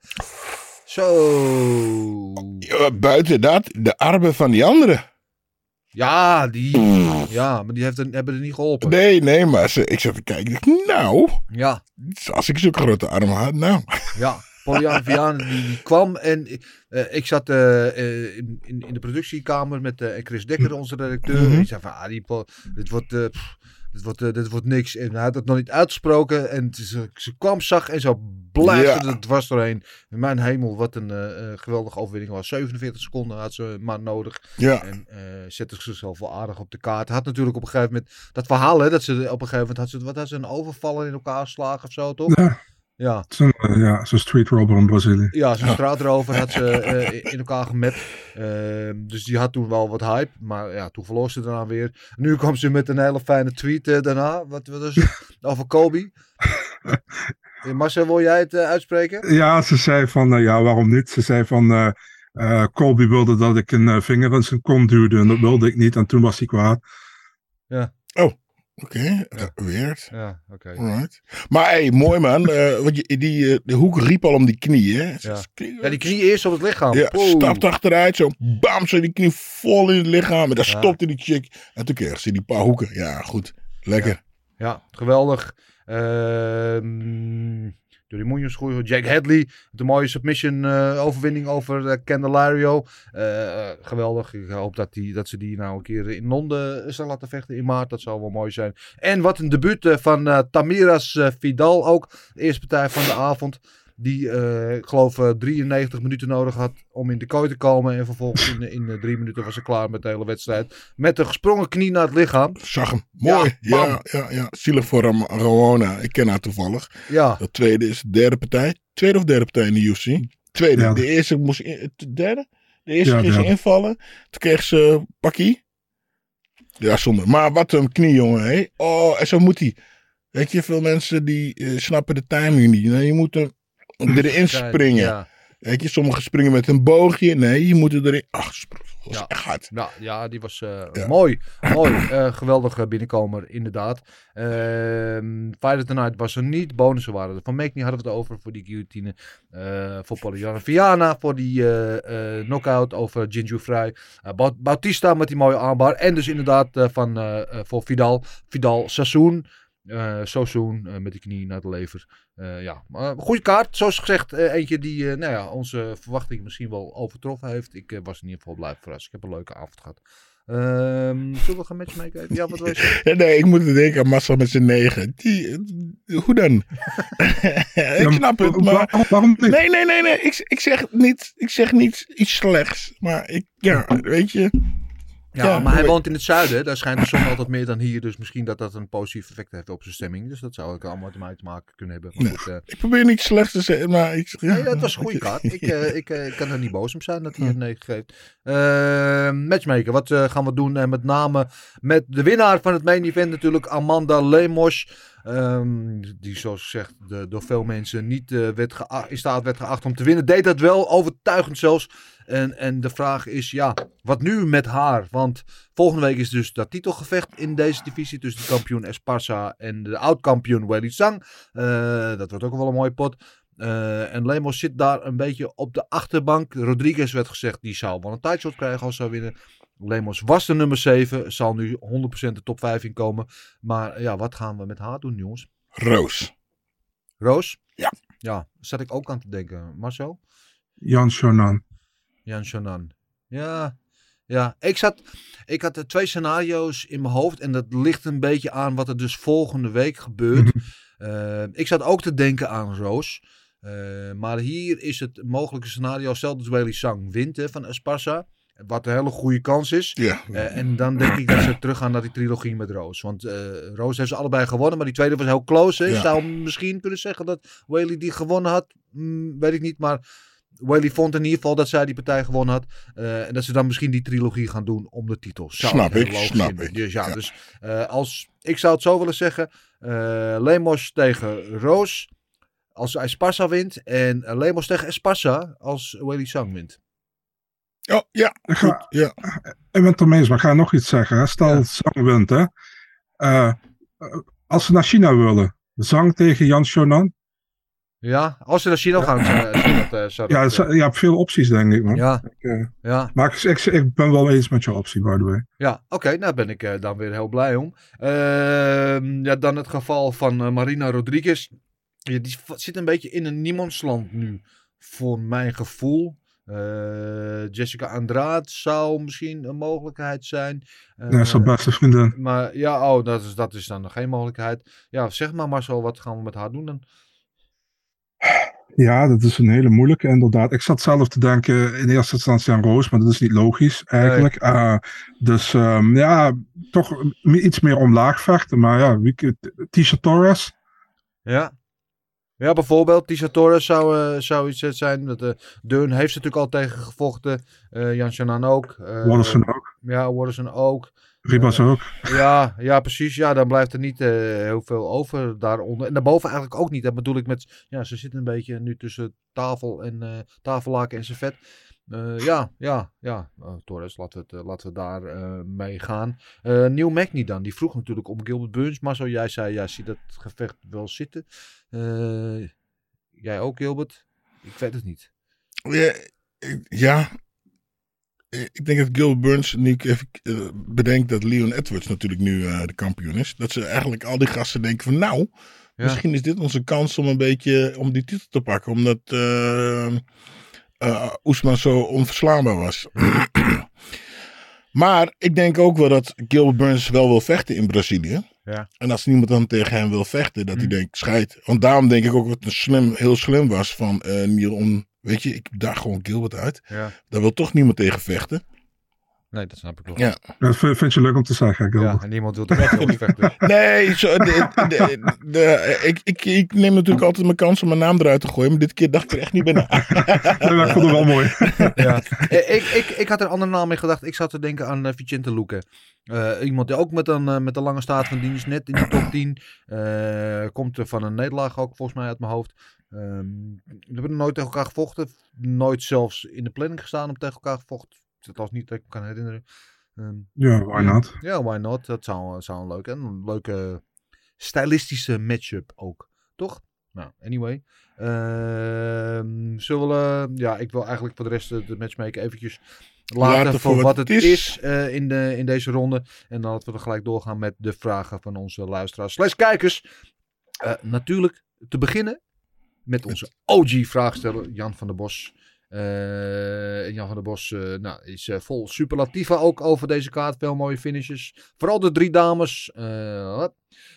Zo. Ja, buiten dat, de armen van die anderen. Ja, die... Ja, maar die heeft er, hebben er niet geholpen. Nee, nee, maar ze, ik zat te kijken. Ik dacht, nou, ja. Als ik zo'n grote arm had, nou. Ja, Polyana Viana die, die kwam en uh, ik zat uh, uh, in, in, in de productiekamer met uh, Chris Dekker, onze redacteur. Mm-hmm. En ik zei van, ah, die, dit wordt... Uh, pff, Dit wordt, uh, dit wordt niks. En hij had het nog niet uitgesproken. En ze, ze kwam, zag en zo blaasde ja. het dwars doorheen. Mijn hemel, wat een uh, geweldige overwinning was. zevenenveertig seconden had ze maar nodig. Ja. En uh, zette zichzelf wel aardig op de kaart. Had natuurlijk op een gegeven moment... Dat verhaal, hè, dat ze op een gegeven moment... Had ze, wat had ze, een overvallen in elkaar geslagen of zo, toch? Ja. Ja, zo'n ja, street robber in Brazilië. Ja, zo'n straatrover had ze uh, in elkaar gemapt. Uh, dus die had toen wel wat hype. Maar ja, toen verloor ze daarna weer. Nu kwam ze met een hele fijne tweet uh, daarna. Wat, wat was het? Over Kobe. Hey, Marcel, wil jij het uh, uitspreken? Ja, ze zei van, uh, ja, waarom niet? Ze zei van, uh, uh, Kobe wilde dat ik een uh, vinger in zijn kont duwde. En dat wilde ik niet. En toen was hij kwaad. Ja. Oh. Oké, okay, ja. Weird. Ja, oké. Okay. Maar hey, mooi man. Uh, want je, die, uh, de Hoek riep al om die knie, hè? Ja, ja, die knie eerst op het lichaam. Ja, stapt achteruit, zo bam, zo die knie vol in het lichaam. En daar ja. stopte die chick. En toen kreeg ze die paar hoeken. Ja, goed. Lekker. Ja, ja, geweldig. Ehm... Uh, Door die Munoz goeie, Jack Hadley. De mooie submission uh, overwinning over uh, Candelario. Uh, uh, geweldig. Ik hoop dat, die, dat ze die nou een keer in Londen zal laten vechten in maart. Dat zou wel mooi zijn. En wat een debuut uh, van uh, Tamiras uh, Vidal ook. De eerste partij van de avond. Die, uh, ik geloof, uh, drieënnegentig minuten nodig had om in de kooi te komen. En vervolgens in, in uh, drie minuten was ze klaar met de hele wedstrijd. Met een gesprongen knie naar het lichaam. Zag hem. Mooi. Ja, ja, ja, ja. Zielig voor hem. Rowena. Ik ken haar toevallig. Ja. De tweede is de derde partij. Tweede of derde partij in de U F C? Tweede. Ja. De eerste moest... In, de derde? De eerste ja, ging ze invallen. Toen kreeg ze pakkie. Ja, zonder. Maar wat een knie, jongen. Hé. Oh, en zo moet hij. Weet je, veel mensen die uh, snappen de timing niet. Nou, je moet hem... erin springen. Ja. Weet je, sommigen springen met een boogje. Nee, je moet erin. Ach, dat was ja. echt hard. Nou, ja, die was uh, ja. mooi. Mooi. Uh, geweldige binnenkomer, inderdaad. Uh, Fighter Tonight was er niet. Bonussen waren er. Van Magny hadden we het over voor die guillotine. Uh, voor Polyana Viana. Voor die uh, uh, knockout over Jinju Frey. Uh, Bautista met die mooie armbar. En dus inderdaad uh, van, uh, uh, voor Vidal. Vidal Sassoon. Uh, Sassoon uh, met de knie naar de lever. Uh, ja, maar goede kaart. Zoals gezegd, uh, eentje die uh, nou ja, onze verwachting misschien wel overtroffen heeft. Ik uh, was in ieder geval blij verrast. Ik heb een leuke avond gehad. Um, zullen we gaan matchmaken? Ja, wat was het? Nee, ik moet denken aan Marcel met zijn negen. Die, hoe dan? Ik snap het, maar... Waarom niet? Nee, nee, nee, nee. Ik, ik, zeg niet, ik zeg niet iets slechts. Maar ik, ja, weet je... Ja, ja, maar hij woont in het zuiden. Daar schijnt de zon altijd meer dan hier. Dus misschien dat dat een positief effect heeft op zijn stemming. Dus dat zou ik allemaal te maken kunnen hebben. Maar nee, goed, uh... ik probeer niet slecht te zeggen, maar ik... Ja, ja, het was een goede kaart. Ik, uh, ik uh, kan er niet boos om zijn dat hij het negen geeft. Uh, matchmaker, wat uh, gaan we doen? En met name met de winnaar van het main event natuurlijk, Amanda Lemos. Um, die zoals gezegd de, door veel mensen niet uh, werd gea- in staat werd geacht om te winnen. Deed dat wel, overtuigend zelfs. En, en de vraag is, ja, wat nu met haar? Want volgende week is dus dat titelgevecht in deze divisie tussen de kampioen Esparza en de oud-kampioen Weili Zhang. Uh, dat wordt ook wel een mooie pot. Uh, en Lemos zit daar een beetje op de achterbank. Rodriguez werd gezegd, die zou wel een tijdshot krijgen als ze winnen. Lemos was de nummer zeven, zal nu honderd procent de top vijf inkomen. Maar ja, wat gaan we met haar doen, jongens? Roos. Roos? Ja. Ja, zat ik ook aan te denken. Marcel? Jan Shonan. Jan Shonan. Ja, ja. Ik, zat, ik had twee scenario's in mijn hoofd en dat ligt een beetje aan wat er dus volgende week gebeurt. uh, ik zat ook te denken aan Roos. Uh, maar hier is het mogelijke scenario, zelfs dat Weili Zhang wint hè, van Esparza. Wat een hele goede kans is. Ja. Uh, en dan denk ik dat ze teruggaan naar die trilogie met Roos. Want uh, Roos heeft ze allebei gewonnen. Maar die tweede was heel close. Je ja. zou misschien kunnen zeggen dat Weili die gewonnen had. Mm, weet ik niet. Maar Weili vond in ieder geval dat zij die partij gewonnen had. Uh, en dat ze dan misschien die trilogie gaan doen om de titel. Zou snap ik. Snap in. ik. Dus, ja, ja. dus uh, als, ik zou het zo willen zeggen. Uh, Lemos tegen Roos. Als Esparza wint. En uh, Lemos tegen Esparza. Als Weili Zhang wint. Oh, ja, goed, ja. Ik ben het ermee eens, maar ik ga nog iets zeggen. Hè. Stel ja. Zhang wint, hè. Uh, als ze naar China willen, Zhang tegen Jan Shonan? Ja, als ze naar China ja. gaan, zou dat... Zou ja, dat ja. ja, veel opties denk ik, man. Ja. Ik, uh, ja. Maar ik, ik, ik ben wel eens met jouw optie, by the way. Ja, oké, okay, nou ben ik uh, dan weer heel blij om. Uh, ja, dan het geval van uh, Marina Rodriguez. Ja, die zit een beetje in een niemandsland nu, voor mijn gevoel. Uh, Jessica Andrade zou misschien een mogelijkheid zijn. Uh, ja, zo'n beste vriendin. Maar ja, oh, dat is, dat is dan nog geen mogelijkheid. Ja, zeg maar Marcel, wat gaan we met haar doen dan? Ja, dat is een hele moeilijke inderdaad. Ik zat zelf te denken in eerste instantie aan Roos, maar dat is niet logisch eigenlijk. Nee. Uh, dus um, ja, toch iets meer omlaag vechten. Maar ja, Tisha Torres. Ja. Ja, bijvoorbeeld, Tisha Torres zou, uh, zou iets zijn. Dat, uh, Deun heeft ze natuurlijk al tegen gevochten. Uh, Jan Shannan ook. Uh, Watterson ook. Ja, Watterson ook. Ribas uh, ook. Ja, ja, precies. Ja, dan blijft er niet uh, heel veel over daaronder. En daarboven eigenlijk ook niet. Dat bedoel ik met... Ja, ze zitten een beetje nu tussen tafel en uh, tafellaken en servet. Uh, ja, ja, ja. Uh, Torres, laten we, het, uh, laten we daar uh, mee gaan. Uh, Neil Magny dan, die vroeg natuurlijk om Gilbert Burns. Maar zo jij zei, jij ziet dat gevecht wel zitten. Uh, jij ook, Gilbert? Ik weet het niet. Ja, ja. Ik denk dat Gilbert Burns, nu ik even uh, bedenk dat Leon Edwards natuurlijk nu uh, de kampioen is. Dat ze eigenlijk al die gasten denken van nou, ja. misschien is dit onze kans om een beetje om die titel te pakken. Omdat... Uh, Uh, Oesman zo onverslaanbaar was. Maar ik denk ook wel dat Gilbert Burns wel wil vechten in Brazilië. Ja. En als niemand dan tegen hem wil vechten, dat mm. hij denkt, schijt. Want daarom denk ik ook dat het slim, heel slim was van uh, Neil om, weet je, ik daag gewoon Gilbert uit. Ja. Daar wil toch niemand tegen vechten. Nee, dat snap ik wel. Ja. Dat vind je leuk om te zeggen, Gilbert. Ja, en niemand wil er echt over vechten. Nee, zo, de, de, de, de, ik, ik, ik neem natuurlijk altijd mijn kans om mijn naam eruit te gooien. Maar dit keer dacht ik er echt niet bij na. Nee, dat vond ik wel mooi. Ja. ik, ik, ik had er een andere naam in gedacht. Ik zat te denken aan Vicente Luque. Uh, iemand die ook met een, uh, met een lange staat van dienst, net in de top tien. Uh, komt er van een nederlaag ook, volgens mij, uit mijn hoofd. Um, we hebben nooit tegen elkaar gevochten. Nooit zelfs in de planning gestaan om tegen elkaar gevochten. Dat was niet dat ik me kan herinneren. Um, ja, why not? Ja, yeah, why not? Dat zou, zou een leuke en een leuke stylistische matchup ook, toch? Nou, anyway. Uh, zullen we, ja, ik wil eigenlijk voor de rest de matchmaker eventjes laten, laten voor wat het is, is uh, in, de, in deze ronde. En dan laten we er gelijk doorgaan met de vragen van onze luisteraars slash kijkers. Uh, natuurlijk te beginnen met onze O G-vraagsteller Jan van der Bos. Uh, Jan van der Bos uh, nou, is uh, vol superlatieven ook over deze kaart. Veel mooie finishes. Vooral de drie dames. Uh,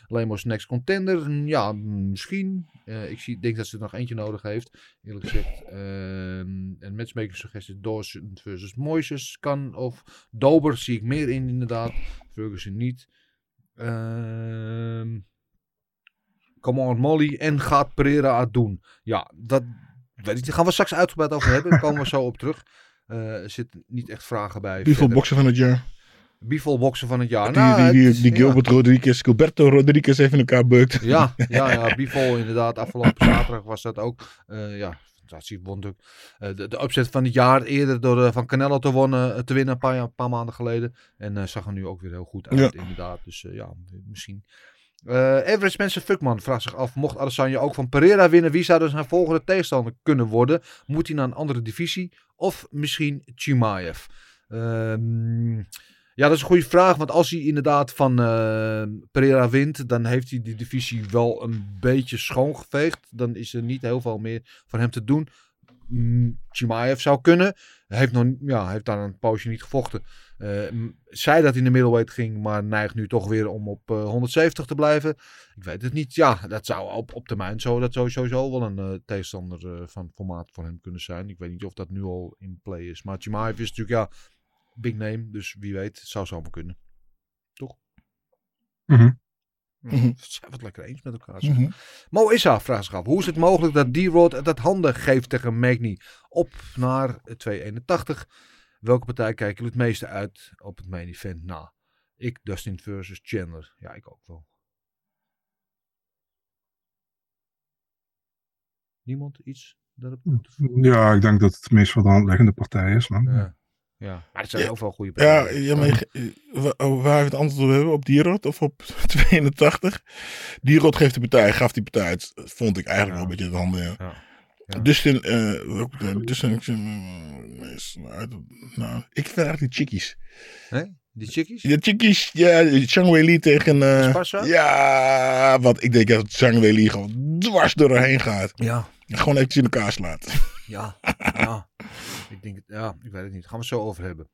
Lemos next contender. Ja, misschien. Uh, ik zie, denk dat ze er nog eentje nodig heeft. Eerlijk gezegd. Uh, een matchmaker suggestie. Dawson versus Moises kan. Of Dober zie ik meer in inderdaad. Ferguson niet. Uh, come on Molly. En gaat Pereira het doen. Ja, dat... Daar gaan we straks uitgebreid over hebben. Daar komen we zo op terug. Uh, er zitten niet echt vragen bij. Bivol boksen van het jaar. Bivol boksen van het jaar. Die, nou, die, die, het, die Gilbert ja. Rodriguez, Gilberto Rodriguez even in elkaar beukt. Ja, ja, ja. Bivol inderdaad. Afgelopen zaterdag was dat ook. Uh, ja, fantastisch. Uh, de, de opzet van het jaar eerder door uh, van Canelo te, wonnen, te winnen een paar, een paar maanden geleden. En uh, zag er nu ook weer heel goed uit ja. inderdaad. Dus uh, ja, misschien... Uh, Everest Spencer Fuckman vraagt zich af, mocht Adesanya ook van Pereira winnen, wie zou dus zijn volgende tegenstander kunnen worden? Moet hij naar een andere divisie of misschien Chimaev? Uh, ja, dat is een goede vraag, want als hij inderdaad van uh, Pereira wint, dan heeft hij die divisie wel een beetje schoongeveegd. Dan is er niet heel veel meer van hem te doen. Mm, Chimaev zou kunnen. Hij heeft, nog, ja, heeft daar een poosje niet gevochten. Uh, zei dat hij in de middleweight ging, maar neigt nu toch weer om op uh, honderdzeventig te blijven. Ik weet het niet. Ja, dat zou op, op termijn zo, dat zou sowieso wel een uh, tegenstander uh, van formaat voor hem kunnen zijn. Ik weet niet of dat nu al in play is. Maar Chimaev is natuurlijk, ja, big name. Dus wie weet, het zou zomaar kunnen. Toch? Mm-hmm. Mm-hmm. Zijn we het lekker eens met elkaar? Mm-hmm. Mo Issa vraagt zich af. Hoe is het mogelijk dat D-Rod het uit handen geeft tegen Magny? Op naar twee eenentachtig. Welke partij kijken jullie het meeste uit op het main event na? Nou, ik Dustin versus Chandler. Ja, ik ook wel. Niemand iets daarop? Ja, ik denk dat het de meest voor de hand liggende partij is, man. Ja. Ja, maar het zijn heel veel goede partijen. Ja, ja, maar oh. Waar we het antwoord op hebben, op Dierot of op tweeëntachtig? Dierot geeft de partij, gaf die partij. Het vond ik eigenlijk wel ja. een beetje het handen. Ja. Ja. Ja. Dustin, uh, Dustin, nou, ik vind eigenlijk die chickies. Nee? Die chickies? De chickies, ja. Zhang Weili tegen... Uh, Esparza? Ja, want ik denk dat Zhang Weili gewoon dwars door haar heen gaat. Ja. En gewoon eventjes in elkaar slaat. Ja, ja. Ik denk, ja, ik weet het niet. Gaan we het zo over hebben.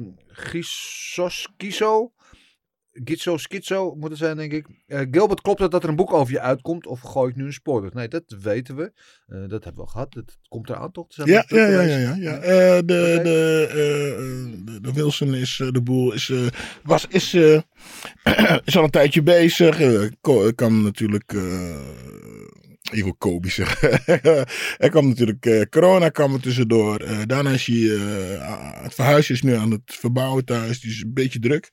Uh, Gisos Kiso. Gitso Schizo moet het zijn, denk ik. Uh, Gilbert, klopt het dat er een boek over je uitkomt? Of gooi ik nu een spoiler? Nee, dat weten we. Uh, dat hebben we al gehad. Dat komt eraan, toch? Zijn ja, ja, ja, ja, ja, ja. Uh, de, de, de, uh, de Wilson is uh, de boel. Is, uh, was, is, uh, is al een tijdje bezig. Uh, ko- kan natuurlijk... Uh, Ik wil Kobe zeggen. Er kwam natuurlijk uh, corona kwam er tussendoor. Uh, daarna is hij uh, het verhuizen is nu aan het verbouwen thuis. Dus een beetje druk.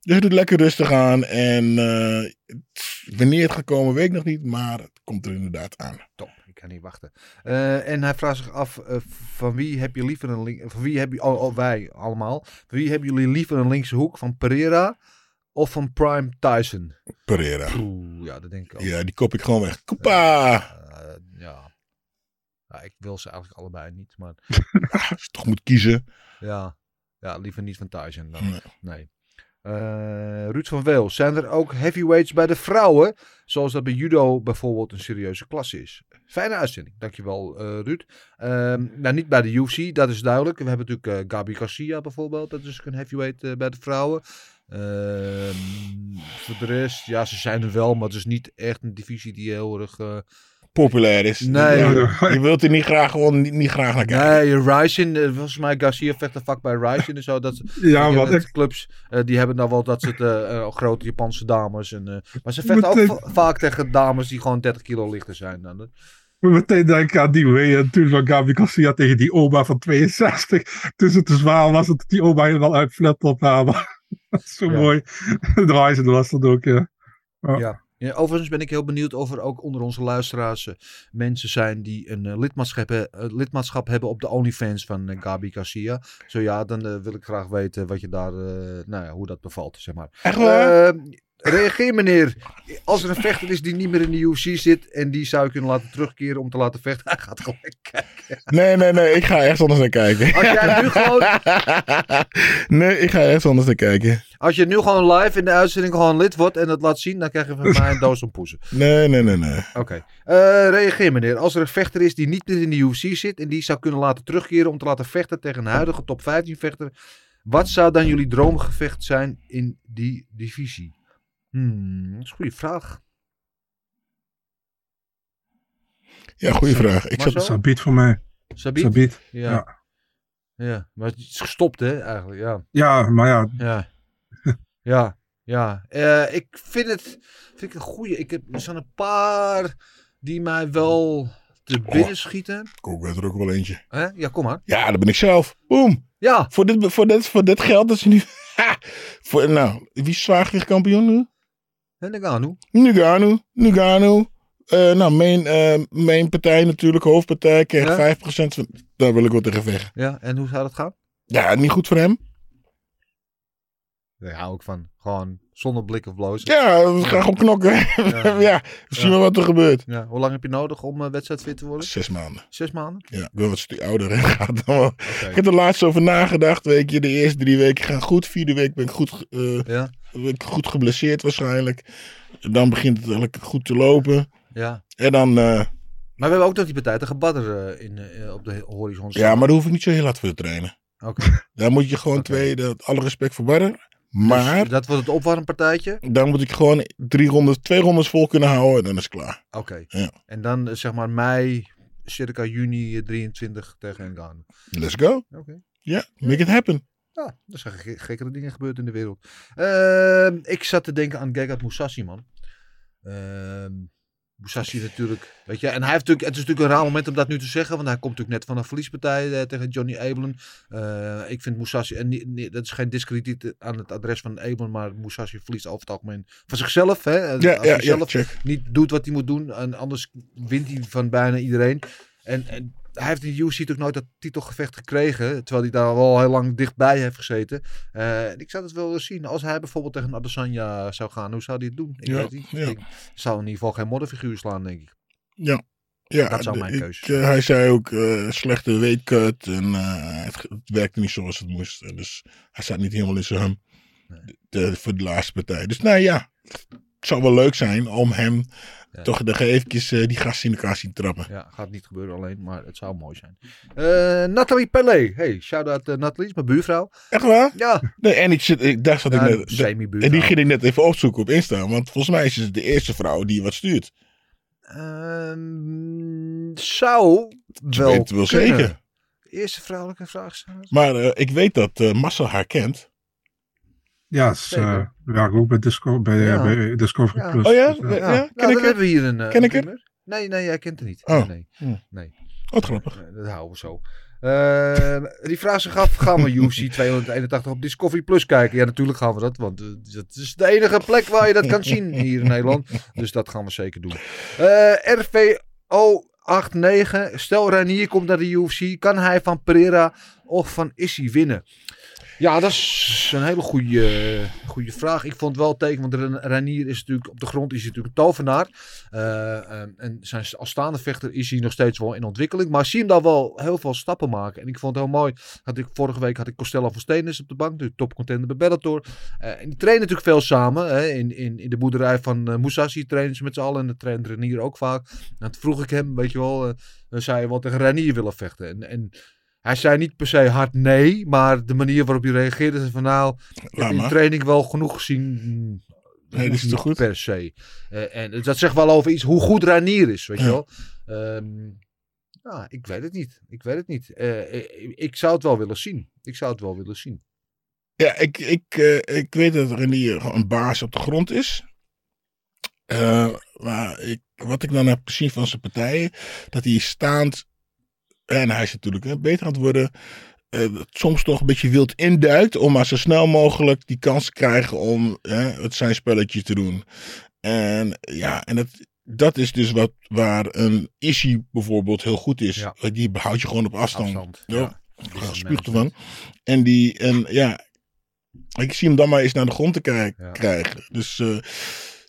Dus het doet lekker rustig aan. En uh, het, wanneer het gaat komen weet ik nog niet. Maar het komt er inderdaad aan. Top, ik kan niet wachten. Uh, en hij vraagt zich af. Uh, van wie heb je liever een link, van wie heb je, oh, oh, wij allemaal. Van wie hebben jullie liever een linkse hoek? Van Pereira? Of van Prime Tyson? Pereira. Oeh, ja, dat denk ik ook. Ja, die kop ik gewoon weg. Koepa! Uh, uh, ja. Nou, ik wil ze eigenlijk allebei niet, maar... Als je toch moet kiezen. Ja, ja, liever niet van Tyson dan. Nee. nee. Uh, Ruud van Weel. Zijn er ook heavyweights bij de vrouwen? Zoals dat bij judo bijvoorbeeld een serieuze klasse is. Fijne uitzending. Dankjewel, uh, Ruud. Uh, nou, niet bij de U F C, dat is duidelijk. We hebben natuurlijk uh, Gabi Garcia bijvoorbeeld. Dat is een heavyweight uh, bij de vrouwen. Uh, voor de rest, ja, ze zijn er wel, maar het is niet echt een divisie die heel erg uh... populair is. Nee, ja, je wilt er niet graag gewoon niet, niet graag naar kijken. Nee, Rising, uh, volgens mij Garcia vecht een vak bij Rising en zo. Dat, ja, wat ik... clubs uh, die hebben dan wel dat soort uh, uh, grote Japanse dames en, uh, maar ze vechten meteen... ook va- vaak tegen dames die gewoon dertig kilo lichter zijn dan. Meteen denk ik aan die way toen van Gabi Garcia tegen die oma van tweeënzestig. Tussen te zwaar was het dat die oma helemaal uit flat opname. Dat is zo ja. mooi. Draaien ze de last dat ook, ja. Oh. ja. Ja, overigens ben ik heel benieuwd of er ook onder onze luisteraars uh, mensen zijn die een uh, lidmaatschap, he- uh, lidmaatschap hebben op de OnlyFans van uh, Gabi Garcia. Zo ja, dan uh, wil ik graag weten wat je daar, uh, nou ja, hoe dat bevalt, zeg maar. Echt waar? Uh, reageer meneer, als er een vechter is die niet meer in de U F C zit en die zou ik kunnen laten terugkeren om te laten vechten, hij gaat gewoon kijken. Nee, nee, nee, ik ga echt anders naar kijken. Als jij nu gewoon... Nee, ik ga echt anders naar kijken. Als je nu gewoon live in de uitzending gewoon lid wordt en dat laat zien, dan krijg je van mij een doos om poezen. Nee, nee, nee, nee. Oké. Okay. Uh, reageer meneer, als er een vechter is die niet meer in de U F C zit en die zou kunnen laten terugkeren om te laten vechten tegen een huidige top vijftien vechter, wat zou dan jullie droomgevecht zijn in die divisie? Hmm, dat is een goede vraag. Ja, goede vraag. Ik zat... Sabit voor mij. Sabit? Sabit. Ja. Ja. Ja, maar het is gestopt, hè, eigenlijk. Ja, ja, maar ja. Ja, ja. ja. Uh, ik vind het vind ik een goede. Ik heb, er zijn een paar die mij wel te binnen oh, schieten. Ik weet er ook wel eentje. Huh? Ja, kom maar. Ja, dat ben ik zelf. Boom. Ja. Voor dit, voor dit, voor dit geld dat ze nu... Voor, nou, wie is zwaargewichtkampioen nu? Ngannou. Ngannou, Ngannou. Uh, nou, mijn, uh, mijn partij natuurlijk, hoofdpartij, krijgt ja? vijf procent van... Daar wil ik wat tegen vechten. Ja, en hoe zou dat gaan? Ja, niet goed voor hem. Daar hou ik van. Gewoon zonder blik of blozen. Ja, we gaan gewoon knokken. Ja, ja zien we ja. wat er gebeurt. Ja. Hoe lang heb je nodig om uh, wedstrijdfit te worden? Zes maanden. Zes maanden? Ja, ik ben wat stuk ouder. Okay. Ik heb er laatst over nagedacht. Weet je, de eerste drie weken gaan goed. Vierde week ben ik goed, uh, ja. ben ik goed geblesseerd waarschijnlijk. Dan begint het eigenlijk goed te lopen. Ja. En dan... Uh, maar we hebben ook nog die partij tegen Badder uh, in, uh, op de horizon. Ja, maar daar hoef ik niet zo heel hard voor te trainen. Oké. Okay. Daar moet je gewoon okay. twee... Dat, alle respect voor Badder... Maar... Dus dat wordt het opwarmpartijtje? Dan moet ik gewoon drie rondes, twee rondes vol kunnen houden en dan is het klaar. Oké. Okay. Ja. En dan zeg maar mei, circa juni drieëntwintig tegen Ngannou. Let's go. Oké. Okay. Ja, yeah, make it happen. Ja, er zijn ge- gekkere dingen gebeurd in de wereld. Uh, ik zat te denken aan Gegard Musashi, man. Uh, Musashi natuurlijk, weet je. En hij heeft natuurlijk, het is natuurlijk een raar moment om dat nu te zeggen, want hij komt natuurlijk net van een verliespartij eh, tegen Johnny Abelen. Uh, ik vind Musashi, en nie, nie, dat is geen discrediet aan het adres van Abelen, maar Musashi verliest over het algemeen van zichzelf. Hè? Ja, Als ja, hij zelf ja, niet doet wat hij moet doen, en anders wint hij van bijna iedereen. En, en hij heeft in de U F C natuurlijk nooit dat titelgevecht gekregen. Terwijl hij daar al heel lang dichtbij heeft gezeten. Uh, ik zou het wel zien. Als hij bijvoorbeeld tegen Adesanya zou gaan, hoe zou hij het doen? Ik, ja, weet niet. Ja. Ik zou in ieder geval geen modderfiguur slaan, denk ik. Ja. Ja, dat zou mijn keuze zijn. Uh, hij zei ook uh, slechte weightcut en uh, het, het werkte niet zoals het moest. En dus hij zat niet helemaal in zijn hum nee. de, voor de laatste partij. Dus nou ja, het zou wel leuk zijn om hem ja. toch nog eventjes uh, die gast in elkaar zien trappen. Ja, gaat niet gebeuren alleen, maar het zou mooi zijn. Uh, Nathalie Pellé. Hey, shout-out uh, Nathalie, is mijn buurvrouw. Echt waar? Ja. Nee, en ik, zit, ik dacht dat ja, ik net... En die ging ik net even opzoeken op Insta. Want volgens mij is het de eerste vrouw die wat stuurt. Um, zou wel, het wel zeker. Eerste vrouwelijke vraag. Maar uh, ik weet dat uh, Massa haar kent. Ja, ze uh, werken ook bij, Disco, bij, ja. bij Discovery ja. Plus. Oh ja? Dus, uh, ja. ja. Nou, dan hebben we hier een uh, ken ik het? Nee, nee, jij kent het niet. Oh. Nee. Ja. nee. Wat grappig. Uh, dat houden we zo. Uh, die vraag zich af, gaan we U F C tweehonderdeenentachtig op Discovery Plus kijken? Ja, natuurlijk gaan we dat, want uh, dat is de enige plek waar je dat kan zien hier in Nederland. Dus dat gaan we zeker doen. Uh, R V O acht negen, stel Reinier komt naar de U F C, kan hij van Pereira of van Issy winnen? Ja, dat is een hele goede, uh, goede vraag. Ik vond wel teken, want Reinier is natuurlijk op de grond is hij natuurlijk een tovenaar. Uh, uh, en zijn, als staande vechter is hij nog steeds wel in ontwikkeling. Maar ik zie hem daar wel heel veel stappen maken. En ik vond het heel mooi. Had ik, vorige week had ik Costello van Stenis op de bank, de topcontender bij Bellator. Uh, en die trainen natuurlijk veel samen. Hè. In, in, in de boerderij van uh, Musashi trainen ze met z'n allen. En dat traint Reinier ook vaak. En toen vroeg ik hem, weet je wel, uh, dan zei hij wel tegen Reinier willen vechten. En... en hij zei niet per se hard nee, maar de manier waarop hij reageerde is van nou, ik heb in training wel genoeg gezien. Nee, dat is niet goed. Per se. Uh, en dat zegt wel over iets, hoe goed Reinier is, weet ja. je wel. Um, nou, ik weet het niet. Ik weet het niet. Uh, ik, ik zou het wel willen zien. Ik zou het wel willen zien. Ja, ik, ik, uh, ik weet dat Reinier een baas op de grond is. Uh, maar ik, wat ik dan heb gezien van zijn partijen, dat hij staand... En hij is natuurlijk hè, beter aan het worden. Uh, soms toch een beetje wild induikt. Om maar zo snel mogelijk die kans te krijgen om hè, het zijn spelletje te doen. En ja, en dat, dat is dus wat waar een Issy bijvoorbeeld heel goed is. Ja. Die behoud je gewoon op afstand. afstand ja. Ja. Ja, spuugt ervan. En die, en ja. Ik zie hem dan maar eens naar de grond te kri- ja. krijgen. Dus... Uh,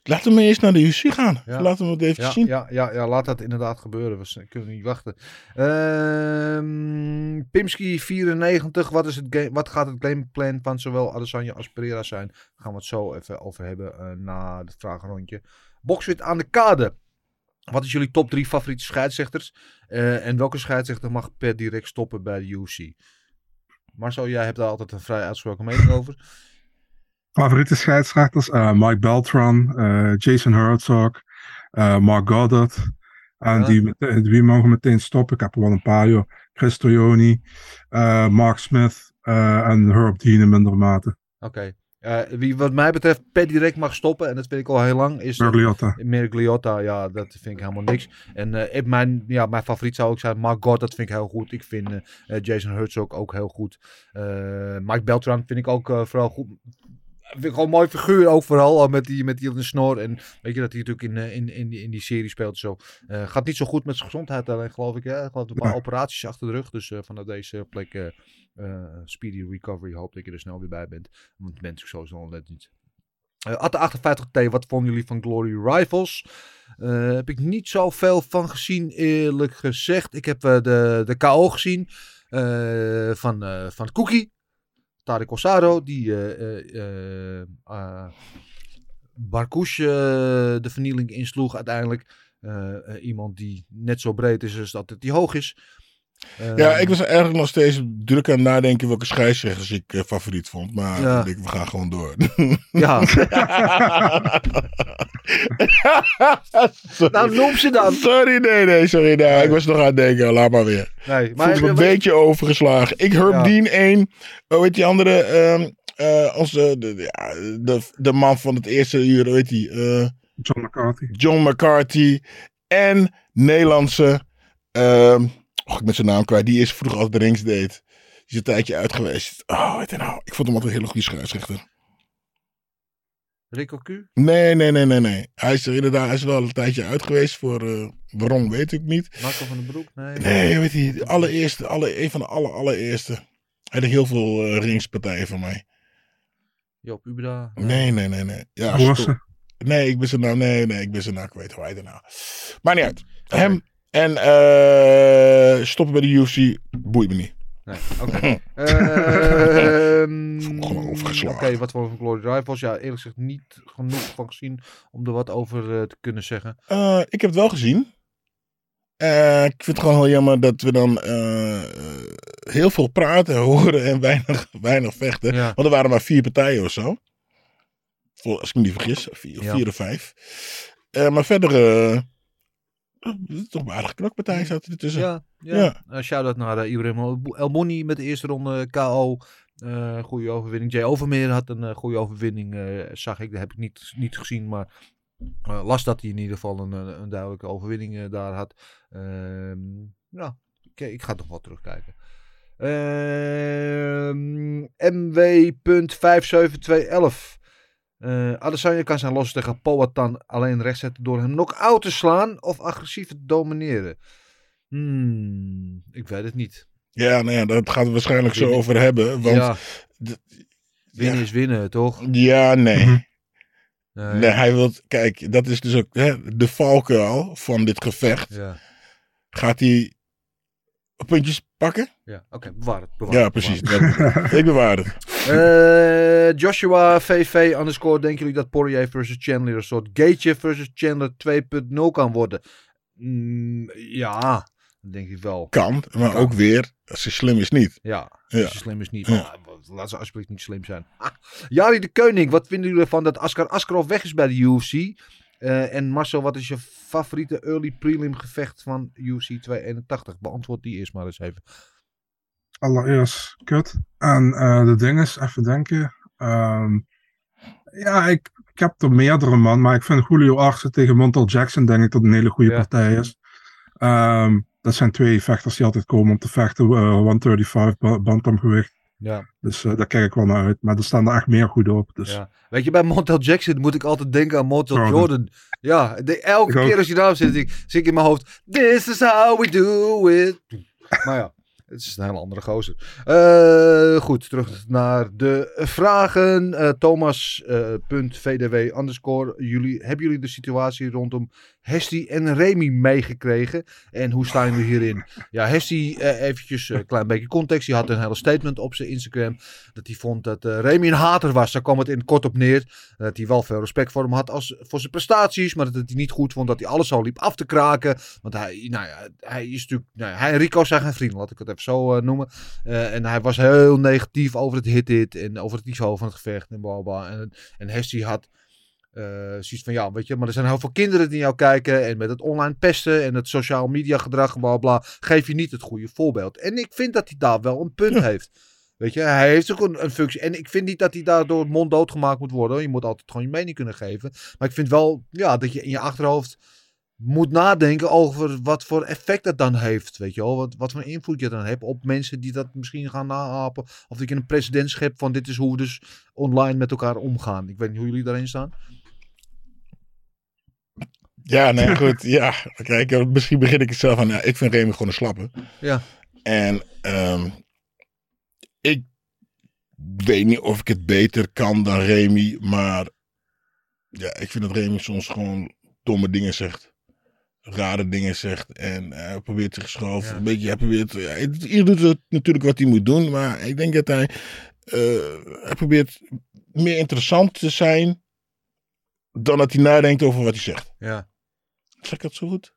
laat hem eens naar de U F C gaan. Ja. Laat hem het even ja, zien. Ja, ja, ja, laat dat inderdaad gebeuren. We kunnen niet wachten. Uh, Pimski vierennegentig. Wat, is het game, wat gaat het gameplan van zowel Adesanya als Pereira zijn? Daar gaan we het zo even over hebben uh, na het vragenrondje. Bokswit aan de kade. Wat is jullie top drie favoriete scheidsrechters? Uh, en welke scheidsrechter mag per direct stoppen bij de U F C? Marcel, jij hebt daar altijd een vrij uitgesproken mening over. Favoriete scheidsrechters? Uh, Mike Beltran, uh, Jason Herzog, uh, Mark Goddard. En ja. die, die mogen meteen stoppen. Ik heb er wel een paar, joh. Chris Toioni, uh, Mark Smith uh, en Herb Dean in minder mate. Oké. Okay. Uh, wie wat mij betreft per direct mag stoppen, en dat vind ik al heel lang, is... Mergliotta. Mergliotta, ja, dat vind ik helemaal niks. En uh, ik, mijn, ja, mijn favoriet zou ook zijn Mark Goddard, dat vind ik heel goed. Ik vind uh, Jason Herzog ook heel goed. Uh, Mike Beltran vind ik ook uh, vooral goed... Vind ik gewoon een mooi figuur ook vooral. Met die, met die op de snor. En weet je dat hij natuurlijk in, in, in, die, in die serie speelt. Zo. Uh, gaat niet zo goed met zijn gezondheid alleen geloof ik. Hè? Ik geloof een paar ja. operaties achter de rug. Dus uh, vanuit deze plek uh, uh, speedy recovery. Hoop dat je er snel weer bij bent. Want mensen zo snel net niet. Uh, Atta vijftig T, wat vonden jullie van Glory Rivals? Uh, heb ik niet zoveel van gezien eerlijk gezegd. Ik heb uh, de, de K O gezien. Uh, van, uh, van Cookie. Tarek Osaro, die uh, uh, uh, Barkoush uh, de vernieling insloeg uiteindelijk. Uh, uh, iemand die net zo breed is als dat hij hoog is. Uh, ja, ik was eigenlijk nog steeds druk aan het nadenken welke scheidsrechters ik uh, favoriet vond. Maar ja. ik denk, we gaan gewoon door. Ja. Nou, noem ze dan. Sorry, nee, nee, sorry. Nou, ja. Ik was nog aan het denken, laat maar weer. Nee, maar voel me een we... beetje overgeslagen. Ik Herb ja. Dean één. Hoe heet die andere? Um, uh, onze, de, ja, de, de man van het eerste uur, hoe heet die? Uh, John McCarthy. John McCarthy. En Nederlandse... Um, Och, ik ben zijn naam kwijt. Die is vroeger als de rings deed. Die is een tijdje uit geweest. Oh, weet je nou. Ik vond hem altijd een hele goede scheidsrechter. Rikoku? Nee, nee, nee, nee, nee. Hij is er inderdaad, hij is wel een tijdje uit geweest voor, uh, waarom weet ik niet. Marco van den Broek? Nee. Nee, weet je, de allereerste, alle, een van de aller, allereerste. Hij had heel veel uh, ringspartijen van mij. Joop Ubeda? Nee, nee, nee, nee. nee. Ja, nee, ik ben zijn naam, nee, nee, ik ben zijn naam, ik weet hoe hij daarna. Maar niet uit. Okay. Hem en uh, stoppen bij de U F C boeit me niet. Nee, oké. Okay. uh, gewoon overgeslagen. Oké, okay, wat voor een Glory Rivals? Ja, eerlijk gezegd niet genoeg van gezien om er wat over uh, te kunnen zeggen. Uh, ik heb het wel gezien. Uh, ik vind het gewoon heel jammer dat we dan uh, heel veel praten, horen en weinig, weinig vechten. Ja. Want er waren maar vier partijen of zo. Als ik me niet vergis, vier, ja. vier of vijf. Uh, maar verder... Uh, toch maar aardige knokpartij zaten er tussen. Ja, ja. ja. Uh, shout-out naar uh, Ibrahim Elmouni met de eerste ronde K O. Uh, goede overwinning. Jay Overmeer had een uh, goede overwinning, uh, zag ik. Dat heb ik niet, niet gezien, maar uh, las dat hij in ieder geval een, een duidelijke overwinning uh, daar had. Uh, nou, ik, ik ga toch wel terugkijken. Uh, M W vijf zeven twee een een. Uh, Adesanya kan zijn lossen tegen Poatan alleen rechtzetten door hem knock-out te slaan of agressief te domineren. Hmm, ik weet het niet. Ja, nou ja, dat gaan we waarschijnlijk winnen. Zo over hebben. Want ja. d- winnen ja. is winnen, toch? Ja, nee. nee. nee hij wil, kijk, dat is dus ook hè, de valkuil van dit gevecht. Ja. Gaat hij puntjes pakken? Ja, oké, okay, bewaar het. Bewaar ja, precies. Bewaar het. Ik bewaar het. Uh, Joshua V V underscore, denken jullie dat Poirier versus Chandler een soort Gaethje versus Chandler twee punt nul kan worden? Mm, ja, denk ik wel. Kan, maar kan. Ook weer, als ze slim is niet. Ja, als ja. ze slim is niet. Ja. Ah, laat ze alsjeblieft niet slim zijn. Ah, Jari de Keuning, wat vinden jullie ervan dat Askar Askarov weg is bij de U F C? Uh, en Marcel, wat is je favoriete early prelim gevecht van U F C tweehonderdeenentachtig? Beantwoord die eerst maar eens even. Allereerst kut. En uh, de ding is, even denken. Um, ja, ik, ik heb er meerdere man, maar ik vind Julio Arce tegen Montel Jackson denk ik dat een hele goede ja. partij is. Um, dat zijn twee vechters die altijd komen om te vechten. Uh, honderdvijfendertig bantamgewicht. Ja. Dus uh, daar kijk ik wel naar uit. Maar er staan er echt meer goed op. Dus. Ja. Weet je, bij Montel Jackson moet ik altijd denken aan Montel Jordan. Jordan. Ja, de, elke ik keer ook. Als je daar zit, ik, zit ik in mijn hoofd. This is how we do it. Maar ja. Het is een hele andere gozer. Uh, goed, terug naar de vragen. Uh, Thomas.vdw uh, underscore. Jullie, hebben jullie de situatie rondom Hesti en Remy meegekregen? En hoe staan jullie hierin? Ja, Hesti, uh, eventjes een uh, klein beetje context. Die had een hele statement op zijn Instagram. Dat hij vond dat uh, Remy een hater was. Daar kwam het in kort op neer. Dat hij wel veel respect voor hem had als, voor zijn prestaties. Maar dat hij niet goed vond dat hij alles zo liep af te kraken. Want hij, nou ja, hij is natuurlijk... Nou ja, hij en Rico zijn geen vrienden, laat ik het even zo uh, noemen. Uh, en hij was heel negatief over het hit-hit en over het niveau van het gevecht en blablabla. En, en Hesti had uh, zoiets van, ja, weet je, maar er zijn heel veel kinderen die jou kijken en met het online pesten en het sociaal media gedrag en blablabla, geef je niet het goede voorbeeld. En ik vind dat hij daar wel een punt ja. heeft. Weet je, hij heeft ook een, een functie. En ik vind niet dat hij daardoor monddood gemaakt moet worden. Je moet altijd gewoon je mening kunnen geven. Maar ik vind wel, ja, dat je in je achterhoofd moet nadenken over wat voor effect dat dan heeft, weet je wel. Wat, wat voor invloed je dan hebt op mensen die dat misschien gaan naapen. Of dat je een precedent schept van dit is hoe we dus online met elkaar omgaan. Ik weet niet hoe jullie daarin staan. Ja, nee, goed. Ja, kijk, misschien begin ik het zelf aan. Nou, ik vind Remy gewoon een slappe. Ja. En um, ik weet niet of ik het beter kan dan Remy, maar ja, ik vind dat Remy soms gewoon domme dingen zegt. Rare dingen zegt en uh, probeert zich schoof. Ja. Een beetje, hij probeert. Ja, hij doet het natuurlijk wat hij moet doen, maar ik denk dat hij, uh, hij probeert meer interessant te zijn dan dat hij nadenkt over wat hij zegt. Ja. Zeg ik dat zo goed?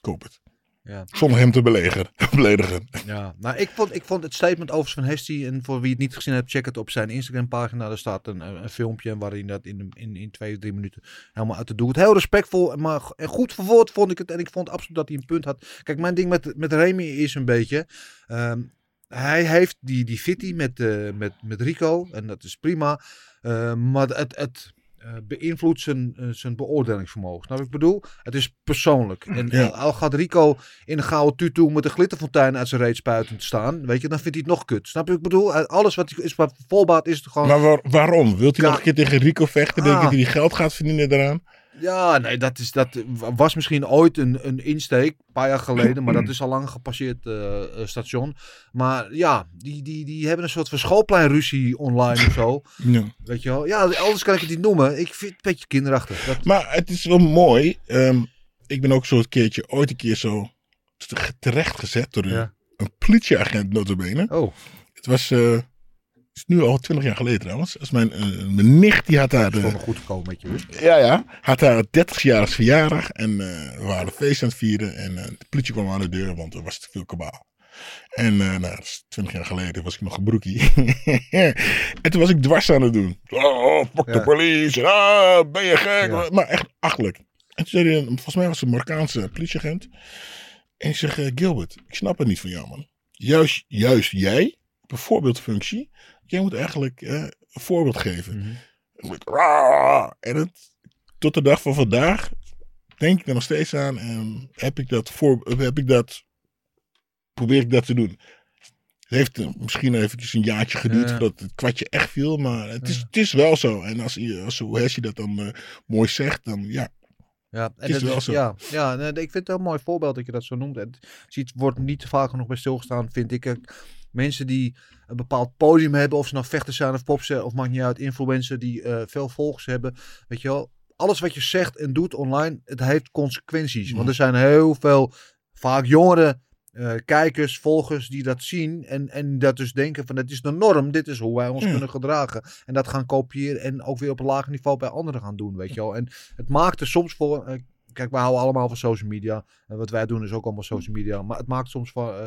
Koop het. Ja. Zonder hem te beledigen. beledigen. Ja, nou, ik, vond, ik vond het statement overigens van Hesti, en voor wie het niet gezien hebt, check het op zijn Instagram pagina. Daar staat een, een filmpje waarin dat in, in, in twee, drie minuten helemaal uit de doel. Heel respectvol, maar goed verwoord vond ik het. En ik vond absoluut dat hij een punt had. Kijk, mijn ding met, met Remy is een beetje... Um, hij heeft die, die fitty met, uh, met, met Rico en dat is prima. Uh, maar het... het uh, beïnvloedt zijn, uh, zijn beoordelingsvermogen. Nou, ik bedoel, het is persoonlijk. En ja. al gaat Rico in een gouden tutu met een glitterfontein uit zijn reet spuitend staan, weet je, dan vindt hij het nog kut. Snap je? Ik bedoel, alles wat is wat volbaat is het gewoon. Maar waar, waarom? Wilt hij ja. nog een keer tegen Rico vechten? Ah. Denk je dat hij geld gaat verdienen daaraan? Ja, nee, dat, is, dat was misschien ooit een, een insteek, een paar jaar geleden, maar dat is al lang gepasseerd uh, station. Maar ja, die, die, die hebben een soort van schoolpleinruzie online of zo. Ja. Weet je wel? Ja, anders kan ik het niet noemen. Ik vind het een beetje kinderachtig. Dat... Maar het is wel mooi. Um, ik ben ook zo'n keertje, ooit een keer zo terechtgezet door ja. een politieagent, nota bene. Oh. Het was... Uh, Het is nu al twintig jaar geleden trouwens. Als mijn, uh, mijn nicht, die had haar... Het is gewoon goed gekomen met je hoor. Ja, ja. Had haar dertigjarig verjaardag. En uh, we waren feest aan het vieren. En uh, de politie kwam aan de deur, want er was te veel kabaal. En uh, nou, twintig jaar geleden was ik nog een broekie. En toen was ik dwars aan het doen. Oh, fuck de ja. police. Ah, ben je gek? Ja. Maar echt achterlijk. En toen zei hij, volgens mij was het een Marokkaanse politieagent. En ik zeg, uh, Gilbert, ik snap het niet van jou man. Juist, juist jij, een voorbeeldfunctie... Jij moet eigenlijk eh, een voorbeeld geven. Mm-hmm. En het, tot de dag van vandaag denk ik er nog steeds aan. En heb ik dat, voor, heb ik dat probeer ik dat te doen. Het heeft misschien eventjes een jaartje geduurd ja. voordat het kwartje echt viel. Maar het is, ja. het is wel zo. En als, als Hessie dat dan uh, mooi zegt, dan ja. Ja, en is dat wel is, zo. Ja, ja, ik vind het een heel mooi voorbeeld dat je dat zo noemt. Het ziet, wordt niet vaak genoeg bij stilgestaan, vind ik. Mensen die een bepaald podium hebben, of ze nou vechters zijn of pops zijn, of maakt niet uit, influencers die uh, veel volgers hebben. Weet je wel, alles wat je zegt en doet online, het heeft consequenties. Mm. Want er zijn heel veel, vaak jongeren, uh, kijkers, volgers die dat zien en, en dat dus denken van, het is de norm, dit is hoe wij ons mm. kunnen gedragen. En dat gaan kopiëren en ook weer op een lager niveau bij anderen gaan doen, weet je wel. En het maakt er soms voor... Uh, Kijk, wij houden allemaal van social media. En wat wij doen is ook allemaal social media. Maar het maakt soms van, uh,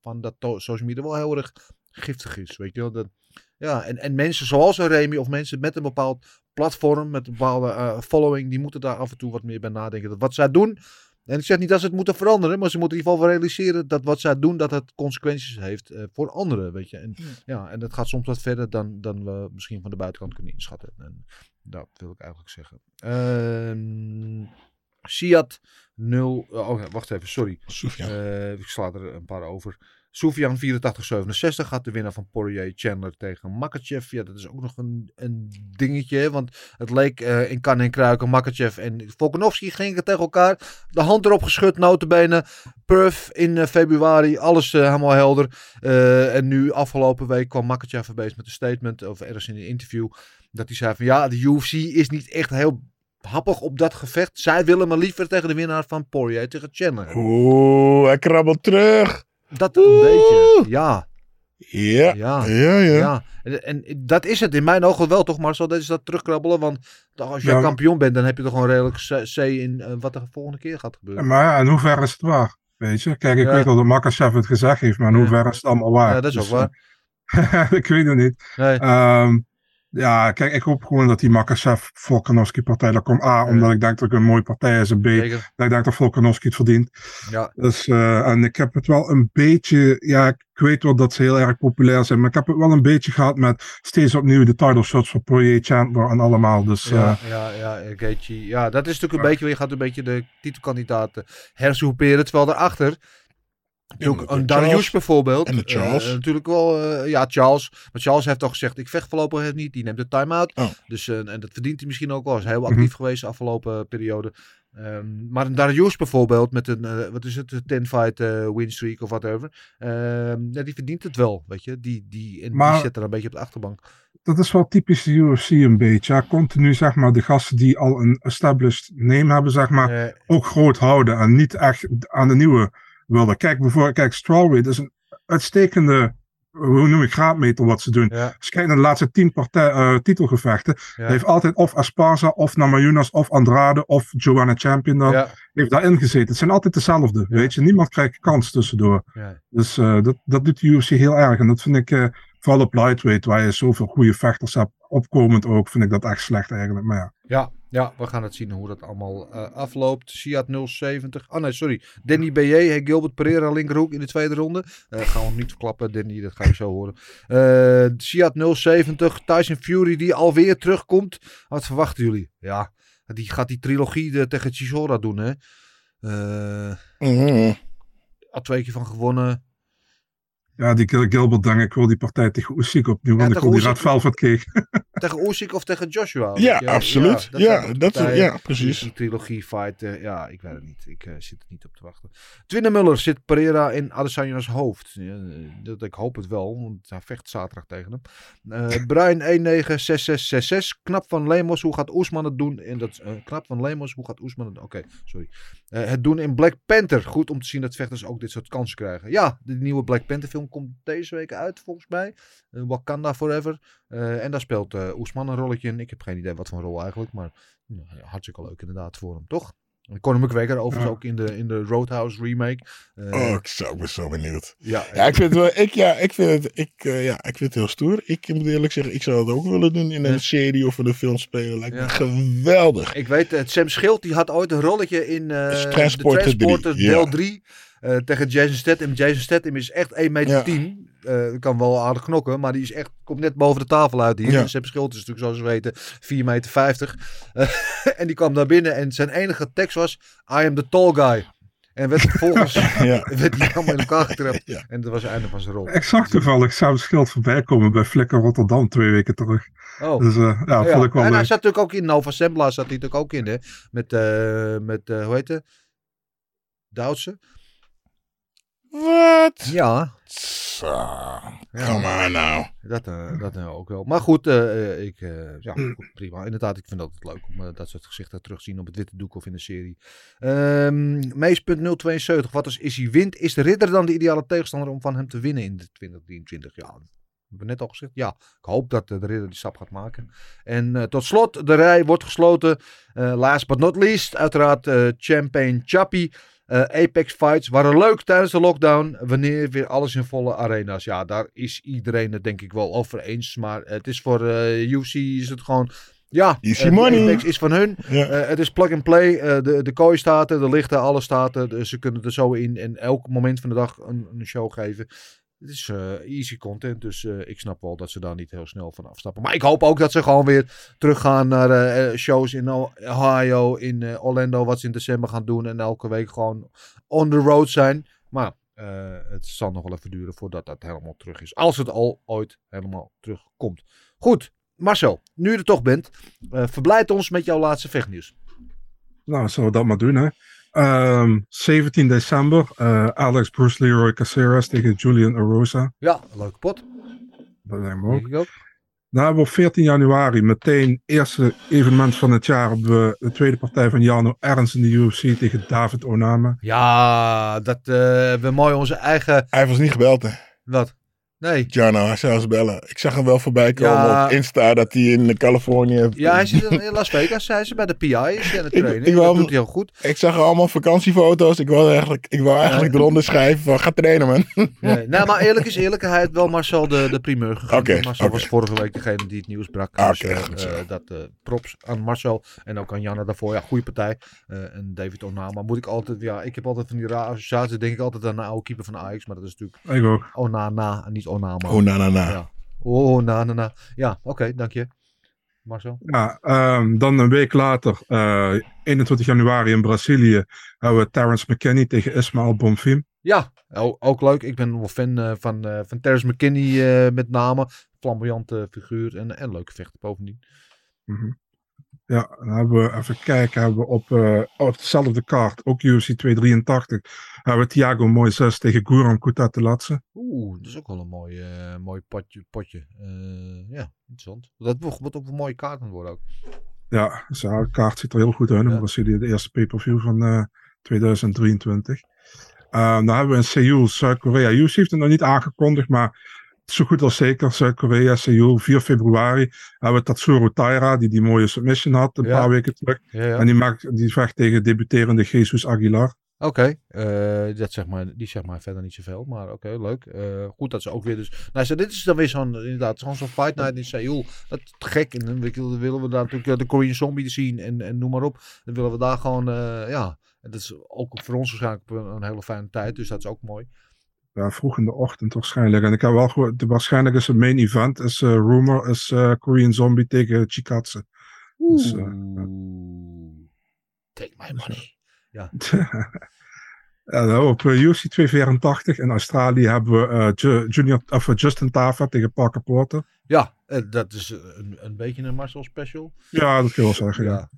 van dat to- social media wel heel erg giftig is. Weet je wel? Dat, ja, en, en mensen zoals een Remy of mensen met een bepaald platform, met een bepaalde uh, following, die moeten daar af en toe wat meer bij nadenken. Dat wat zij doen, en ik zeg niet dat ze het moeten veranderen, maar ze moeten in ieder geval wel realiseren dat wat zij doen, dat het consequenties heeft uh, voor anderen. Weet je? En, ja. Ja, en dat gaat soms wat verder dan, dan we misschien van de buitenkant kunnen inschatten. En dat wil ik eigenlijk zeggen. Ehm... Uh, Siad nul... Oh, wacht even, sorry. Uh, ik sla er een paar over. Sofian vierentachtig zevenenzestig gaat de winnaar van Poirier Chandler tegen Makhachev. Ja, dat is ook nog een, een dingetje. Want het leek uh, in kan en kruiken. Makhachev en Volkanovski gingen tegen elkaar. De hand erop geschud, notabene. Perth in uh, februari. Alles uh, helemaal helder. Uh, en nu afgelopen week kwam Makhachev verbeest met een statement. Of ergens in een interview. Dat hij zei van ja, de U F C is niet echt heel... happig op dat gevecht. Zij willen maar liever tegen de winnaar van Poirier tegen Chandler. Oeh, hij krabbelt terug. Dat Oeh. een beetje, ja. Ja, ja, ja. ja. En, en dat is het in mijn ogen wel toch, Marcel. Dat is dat terugkrabbelen. Want als je ja. kampioen bent, dan heb je toch gewoon redelijk C in uh, wat er de volgende keer gaat gebeuren. Maar ja, en hoe ver is het waar? Weet je? Kijk, ik ja. weet wel dat Makhachev het gezegd heeft, maar ja. hoe ver is het allemaal waar? Ja, dat is dus, ook waar. Ik weet het niet. Nee. Um, Ja, kijk, ik hoop gewoon dat die Makhachev Volkanovski-partij daar komt. A, omdat ja. ik denk dat het een mooie partij is. En B, Zeker. dat ik denk dat Volkanovski het verdient. Ja. Dus, uh, en ik heb het wel een beetje... Ja, ik weet wel dat ze heel erg populair zijn. Maar ik heb het wel een beetje gehad met steeds opnieuw de title shots van Poirier, Chandler en allemaal. Dus, ja, uh, ja, ja, Gaethje. Ja, dat is natuurlijk een ja. beetje... Je gaat een beetje de titelkandidaten hersoeperen. Terwijl daarachter... Ook een Darius bijvoorbeeld. En de Charles. Uh, natuurlijk wel, uh, ja, Charles. Maar Charles heeft al gezegd, ik vecht voorlopig niet. Die neemt de time-out. Oh. Dus, uh, en dat verdient hij misschien ook wel. Hij is heel actief mm-hmm. geweest de afgelopen periode. Um, maar een Darius bijvoorbeeld, met een, uh, wat is het, een ten-fight uh, winstreak of whatever. Uh, ja, die verdient het wel, weet je. Die, die, en maar, die zit er een beetje op de achterbank. Dat is wel typisch de U F C een beetje. Ja. Continu, zeg maar, de gasten die al een established name hebben, zeg maar, uh, ook groot houden. En niet echt aan de nieuwe... wilde. Kijk, bijvoorbeeld, kijk, strawweight is een uitstekende, hoe noem ik, graadmeter wat ze doen. Ja. Als je kijkt naar de laatste tien partij, uh, titelgevechten, ja. heeft altijd of Esparza, of Namajunas, of Andrade, of Joanna Champion dan, ja. heeft daarin gezeten. Het zijn altijd dezelfde, ja. weet je. Niemand krijgt kans tussendoor. Ja. Dus uh, dat, dat doet de U F C heel erg. En dat vind ik, uh, vooral op lightweight, waar je zoveel goede vechters hebt, opkomend ook, vind ik dat echt slecht eigenlijk. Maar ja. ja, ja, we gaan het zien hoe dat allemaal uh, afloopt. Siad nul zeventig. Oh nee, sorry. Danny B J, hey, Gilbert Pereira, linkerhoek in de tweede ronde. Uh, gaan we hem niet verklappen, Danny, dat ga je zo horen. Uh, Siad nul zeventig, Tyson Fury die alweer terugkomt. Wat verwachten jullie? Ja, die gaat die trilogie de, tegen Chisora doen, hè? Uh, mm-hmm. Al twee keer van gewonnen. Ja, die Gilbert, denk ik wel, die partij tegen Usyk opnieuw, ja, want ik kon die Radval van keek. Tegen Usyk of tegen Joshua? Ja, ja, absoluut. Ja, ja, dat dat is, ja precies. Een trilogie-fight, uh, ja, ik weet het niet. Ik uh, zit er niet op te wachten. Twinne Muller zit Pereira in Adesanya's hoofd. Ja, dat, ik hoop het wel, want hij vecht zaterdag tegen hem. Uh, Brian één negen zes zes zes zes. Knap van Lemos, hoe gaat Oesman het doen? In dat, uh, knap van Lemos, hoe gaat Oesman het doen? Oké, okay, sorry. Uh, het doen in Black Panther. Goed om te zien dat vechters ook dit soort kansen krijgen. Ja, de nieuwe Black Panther film komt deze week uit, volgens mij. Uh, Wakanda Forever. Uh, en daar speelt uh, Oesman een rolletje in. Ik heb geen idee wat voor een rol eigenlijk. Maar nou, hartstikke leuk inderdaad voor hem, toch? Conor McGregor overigens ja. ook in de, in de Roadhouse remake. Uh, oh, ik zou, ben zo benieuwd. Ja, ja, ik vind het wel, ik, ja, ik vind het, ik, uh, ja, ik vind het heel stoer. Ik moet eerlijk zeggen, ik zou het ook willen doen in een ja. serie of in een film spelen. Lijkt ja. me geweldig. Ik weet het, Sam Schild die had ooit een rolletje in uh, Transporter de Transporter deel drie. Uh, tegen Jason Statham. Jason Statham is echt één meter tien. Ja. Uh, kan wel aardig knokken, maar die is echt, komt net boven de tafel uit hier. Ja. Sepp Schild is natuurlijk, zoals we weten, vier meter vijftig. Uh, en die kwam naar binnen en zijn enige tekst was: I am the tall guy. En werd vervolgens ja. werd die allemaal in elkaar getrapt. Ja. En dat was het einde van zijn rol. Exact toevallig zou Schild voorbij komen bij Flikker Rotterdam twee weken terug. Oh. Dus, uh, ja, ja. Vond ik wel en leuk. Hij zat natuurlijk ook in Nova Sembla, zat hij natuurlijk ook in, hè? Met, uh, met uh, hoe heet het? Duitse. Wat? Ja. So, come ja. on now. Dat, uh, dat uh, ook wel. Maar goed, uh, ik, uh, ja, goed, prima. Inderdaad, ik vind dat het leuk om uh, dat soort gezichten terug te zien op het witte doek of in de serie. Um, Mees punt nul zeven twee. Wat als Izzy wint? Is de Ridder dan de ideale tegenstander om van hem te winnen in de twintig drieëntwintig? Ja, dat hebben we net al gezegd. Ja, ik hoop dat de Ridder die stap gaat maken. En uh, tot slot, de rij wordt gesloten. Uh, last but not least, uiteraard uh, Champagne Chappie. Uh, Apex Fights waren leuk tijdens de lockdown. Wanneer weer alles in volle arena's. Ja, daar is iedereen het denk ik wel over eens. Maar het is voor uh, U F C is het gewoon... Ja, uh, money. Apex is van hun. Ja. Uh, het is plug and play. Uh, de, de kooi staat er, de lichten, alles staat er. Dus ze kunnen er zo in en elk moment van de dag een, een show geven. Het is uh, easy content, dus uh, ik snap wel dat ze daar niet heel snel van afstappen. Maar ik hoop ook dat ze gewoon weer teruggaan naar uh, shows in Ohio, in uh, Orlando, wat ze in december gaan doen. En elke week gewoon on the road zijn. Maar uh, het zal nog wel even duren voordat dat helemaal terug is. Als het al ooit helemaal terugkomt. Goed, Marcel, nu je er toch bent, uh, verblijd ons met jouw laatste vechtnieuws. Nou, zullen we dat maar doen, hè. Um, zeventien december, uh, Alex Bruce Leroy Caceres tegen Julian Arosa. Ja, leuke pot. Dat lijkt me ook. ook. Dan hebben we op veertien januari meteen eerste evenement van het jaar. Hebben we de tweede partij van Jarno Ernst in de U F C tegen David Oname. Ja, dat uh, we mooi onze eigen... Hij was niet gebeld, hè? Wat? Nee. Jarno, hij zou eens bellen. Ik zag hem wel voorbij komen ja. op Insta dat hij in Californië... Ja, hij zit in Las Vegas. Hij is bij de P I. Hij is aan het trainen. Dat wou, doet hij heel goed. Ik zag allemaal vakantiefoto's. Ik wou eigenlijk, ik wou eigenlijk ja. eronder schrijven van ga trainen, man. Nee, nou, maar eerlijk is eerlijk. Hij heeft wel Marcel de, de primeur gegeven. Okay, Marcel okay. was vorige week degene die het nieuws brak. Okay, dus, uh, goed, uh, dat uh, props aan Marcel en ook aan Janna daarvoor. Ja, goede partij. Uh, en David Onama moet ik altijd... Ja, ik heb altijd van die rare associaties. Denk ik altijd aan de oude keeper van Ajax. Maar dat is natuurlijk... Ik ook. Onana en niet Onama. Onana. Ja. Onana. Ja, oké, okay, dank je. Marcel? Ja, um, dan een week later, uh, eenentwintig januari in Brazilië, hebben we Terence McKinney tegen Ismael Bonfim. Ja, ook leuk. Ik ben wel fan uh, van, uh, van Terence McKinney uh, met name. Flamboyante figuur en, en leuke vechter bovendien. Mm-hmm. Ja, dan hebben we, even kijken, hebben we op, uh, op dezelfde kaart, ook U F C tweehonderddrieëntachtig, hebben we Thiago Moises tegen Guram Kutateladze. Oeh, dat is ook wel een mooi, uh, mooi potje. potje. Uh, ja, interessant. Dat wordt ook een mooie kaart aan worden ook. Ja, de kaart ziet er heel goed uit. Ja. Dat jullie de eerste pay-per-view van uh, tweeduizend drieëntwintig. Uh, dan hebben we in Seoul, Zuid-Korea. U F C heeft het nog niet aangekondigd, maar... Zo goed als zeker, Zuid-Korea, Seoul, vier februari. Hebben we Tatsuro Taira, die die mooie submission had een ja. paar weken terug. Ja, ja. En die, maakt, die vecht tegen debuterende Jesus Aguilar. Oké, okay. uh, zeg maar, die zegt maar verder niet zoveel, maar oké, okay, leuk. Uh, goed dat ze ook weer dus... Nou, so, dit is dan weer zo'n, inderdaad, zo'n Fight Night in Seoul. Dat is gek. En dan willen we daar natuurlijk de Korean Zombie zien en, en noem maar op. Dan willen we daar gewoon, uh, ja, dat is ook voor ons waarschijnlijk een hele fijne tijd, dus dat is ook mooi. Ja, vroeg in de ochtend waarschijnlijk. En ik heb wel gehoord, waarschijnlijk is het main event, is uh, rumor, is uh, Korean Zombie tegen Chikatse. Dus, uh, take my money. Ja. En op U F C tweehonderdvierenentachtig in Australië hebben we uh, junior, of Justin Taffer tegen Parker Porter. Ja, dat is een, een beetje een Marcel special. Ja, dat kun je wel zeggen. Ja.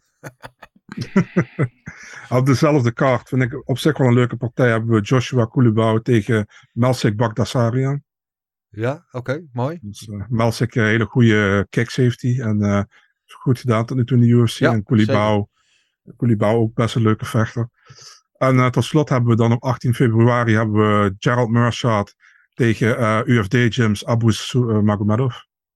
Op dezelfde kaart vind ik op zich wel een leuke partij. Hebben we Joshua Koulibau tegen Melsik Bagdasarian. Ja, oké, okay, mooi. Dus, uh, Melsik, een hele goede kicks heeft hij. En uh, goed gedaan tot nu toe in de U F C. Ja, en Koulibau, Koulibau ook best een leuke vechter. En uh, tot slot hebben we dan op achttien februari hebben we Gerald Meerschaert tegen uh, U F D Gyms Abu uh, Magomedov.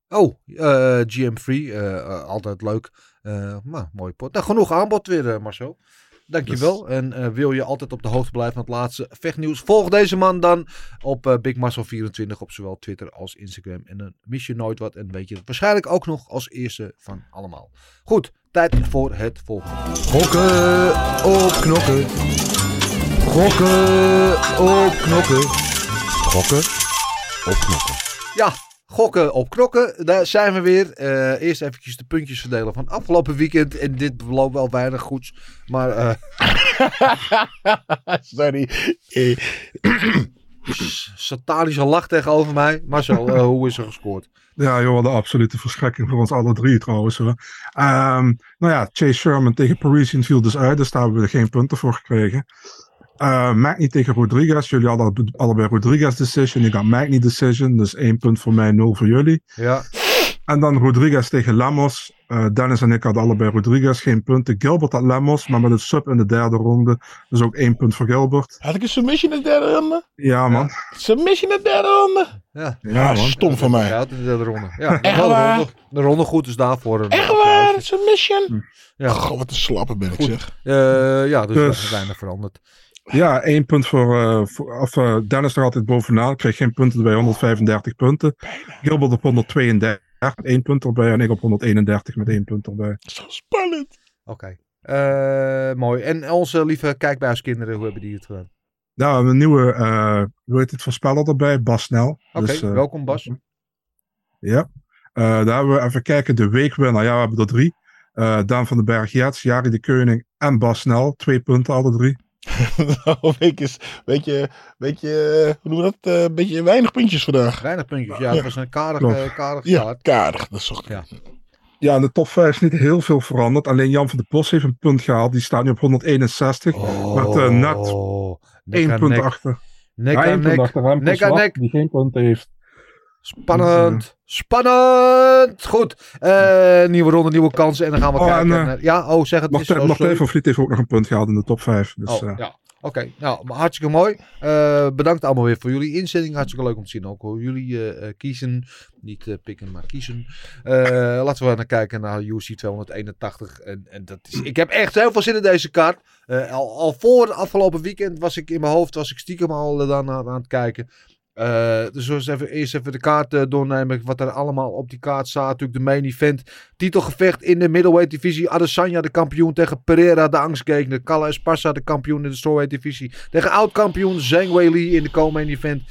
Oh, uh, G M drie, uh, uh, altijd leuk. Uh, maar mooi pot. Nou, genoeg aanbod weer, uh, Marcel. Dankjewel. Yes. En uh, wil je altijd op de hoogte blijven van het laatste vechtnieuws? Volg deze man dan op uh, Big Marcel vierentwintig op zowel Twitter als Instagram. En dan mis je nooit wat en weet je het waarschijnlijk ook nog als eerste van allemaal. Goed, tijd voor het volgende. Gokken op knokken. Gokken op knokken. Gokken op knokken. Ja. Gokken op knokken, daar zijn we weer. Uh, eerst eventjes de puntjes verdelen van afgelopen weekend. En dit beloopt wel weinig goeds, maar... Uh... Sorry. Satanische lach tegenover mij. Marcel, uh, hoe is er gescoord? Ja, joh, de absolute verschrikking voor ons alle drie trouwens. Um, nou ja, Chase Sherman tegen Parisian viel dus uit, dus daar hebben we geen punten voor gekregen. Uh, Magny tegen Rodriguez. Jullie hadden allebei Rodriguez decision. Ik had Magny decision. Dus één punt voor mij, nul voor jullie. Ja. En dan Rodriguez tegen Lemos. Uh, Dennis en ik hadden allebei Rodriguez. Geen punten. Gilbert had Lemos. Maar met een sub in de derde ronde. Dus ook één punt voor Gilbert. Had ik een submission in de derde ronde? Ja, man. Ja. Submission in de derde ronde? Ja, ja, ja man. Stom van mij. Ja, in de derde ronde. Ja, echt waar? De ronde, de ronde goed is daarvoor. Een... Echt waar? Submission? Hm. Ja. Goh, wat een slappe ben ik zeg. Uh, ja, dus, dus... is weinig veranderd. Ja, één punt voor, uh, voor of, uh, Dennis nog altijd bovenaan. Ik kreeg geen punten bij honderdvijfendertig punten. Gilbert op honderdtweeëndertig, één punt erbij. En ik op honderdeenendertig met één punt erbij. Zo spannend. Oké, okay. uh, mooi. En onze lieve kijkbuiskinderen, hoe hebben die het gedaan? Nou, een nieuwe, uh, hoe heet het, voorspeller erbij, Bas Snel. Oké, okay, dus, uh, welkom Bas. Ja, uh, daar hebben we even kijken. De weekwinnaar, ja, we hebben er drie. Uh, Daan van den Berg, Jets, Jari de Keuning en Bas Snel. Twee punten, alle drie. Nou, beetje, beetje, hoe noem je dat? Een beetje weinig puntjes vandaag. Weinig puntjes, ja. Het was een karig, uh, karig ja, kaart. karig, dat zocht ik. Ja. Ja, in de top vijf is niet heel veel veranderd. Alleen Jan van der Bos heeft een punt gehaald. Die staat nu op honderdeenenzestig. Oh, met uh, net één punt nek. achter. Nek ja, één nek. punt achter hem. Nek Slap, nek. Die geen punt heeft. Spannend, dus, uh... spannend. Goed, uh, nieuwe ronde, nieuwe kansen en dan gaan we oh, kijken. En, uh, ja, oh, zeg het. Martijn van Vliet heeft ook nog een punt gehaald in de top vijf. Dus, oh, uh... ja. Oké, okay. Nou, hartstikke mooi. Uh, bedankt allemaal weer voor jullie inzending. Hartstikke leuk om te zien ook hoe jullie uh, kiezen. Niet uh, pikken, maar kiezen. Uh, laten we naar kijken naar U F C tweehonderdeenentachtig. En, en dat is, ik heb echt heel veel zin in deze kaart. Uh, al, al voor het afgelopen weekend was ik in mijn hoofd, was ik stiekem al uh, daarna aan het kijken. Uh, dus we even, eerst even de kaart uh, doornemen. Wat er allemaal op die kaart staat. Natuurlijk de main event. Titelgevecht in de middleweight divisie. Adesanya de kampioen tegen Pereira de angstgegner. Carla Esparza de kampioen in de strawweight divisie. Tegen oud-kampioen Zhang Weili in de co-main event.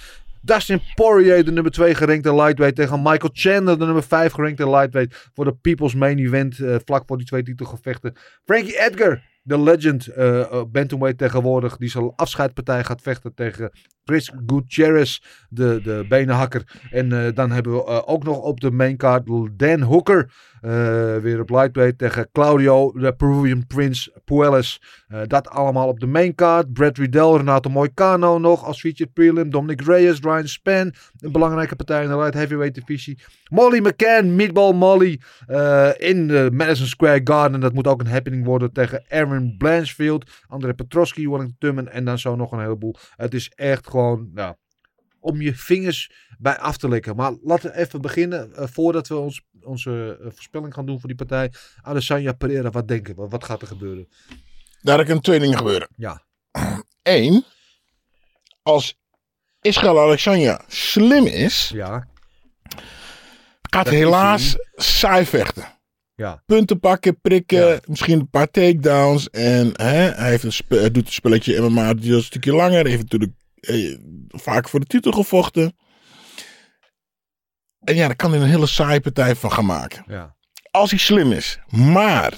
Dustin Poirier de nummer twee gerankte lightweight. Tegen Michael Chandler de nummer vijf gerankte lightweight. Voor de people's main event. Uh, vlak voor die twee titelgevechten. Frankie Edgar. De legend uh, uh, bantamweight tegenwoordig. Die zijn afscheidpartij gaat vechten tegen Chris Gutierrez. De, de benenhakker. En uh, dan hebben we uh, ook nog op de maincard Dan Hooker. Uh, weer op lightweight tegen Claudio. De Peruvian Prince Pueles. Uh, dat allemaal op de maincard. Brad Riddell, Renato Moicano nog. Als featured prelim. Dominic Reyes, Ryan Spann. Een belangrijke partij in de light heavyweight divisie. Molly McCann, Meatball Molly. Uh, in de Madison Square Garden. Dat moet ook een happening worden tegen Aaron Blanchfield, André Petroski, Warren Tummen en dan zo nog een heleboel. Het is echt gewoon nou, om je vingers bij af te likken. Maar laten we even beginnen uh, voordat we ons, onze uh, voorspelling gaan doen voor die partij. Adesanya Pereira, wat denken we? Wat gaat er gebeuren? Daar kan twee dingen gebeuren. Ja. één. Als Israël Adesanya slim is, ja, gaat dat helaas saai vechten. Ja. Punten pakken, prikken, ja, misschien een paar takedowns. En hè, hij, heeft een spe- hij doet een spelletje M M A, die is een stukje langer. Hij heeft natuurlijk eh, vaak voor de titel gevochten. En ja, daar kan hij een hele saaie partij van gaan maken. Ja. Als hij slim is. Maar,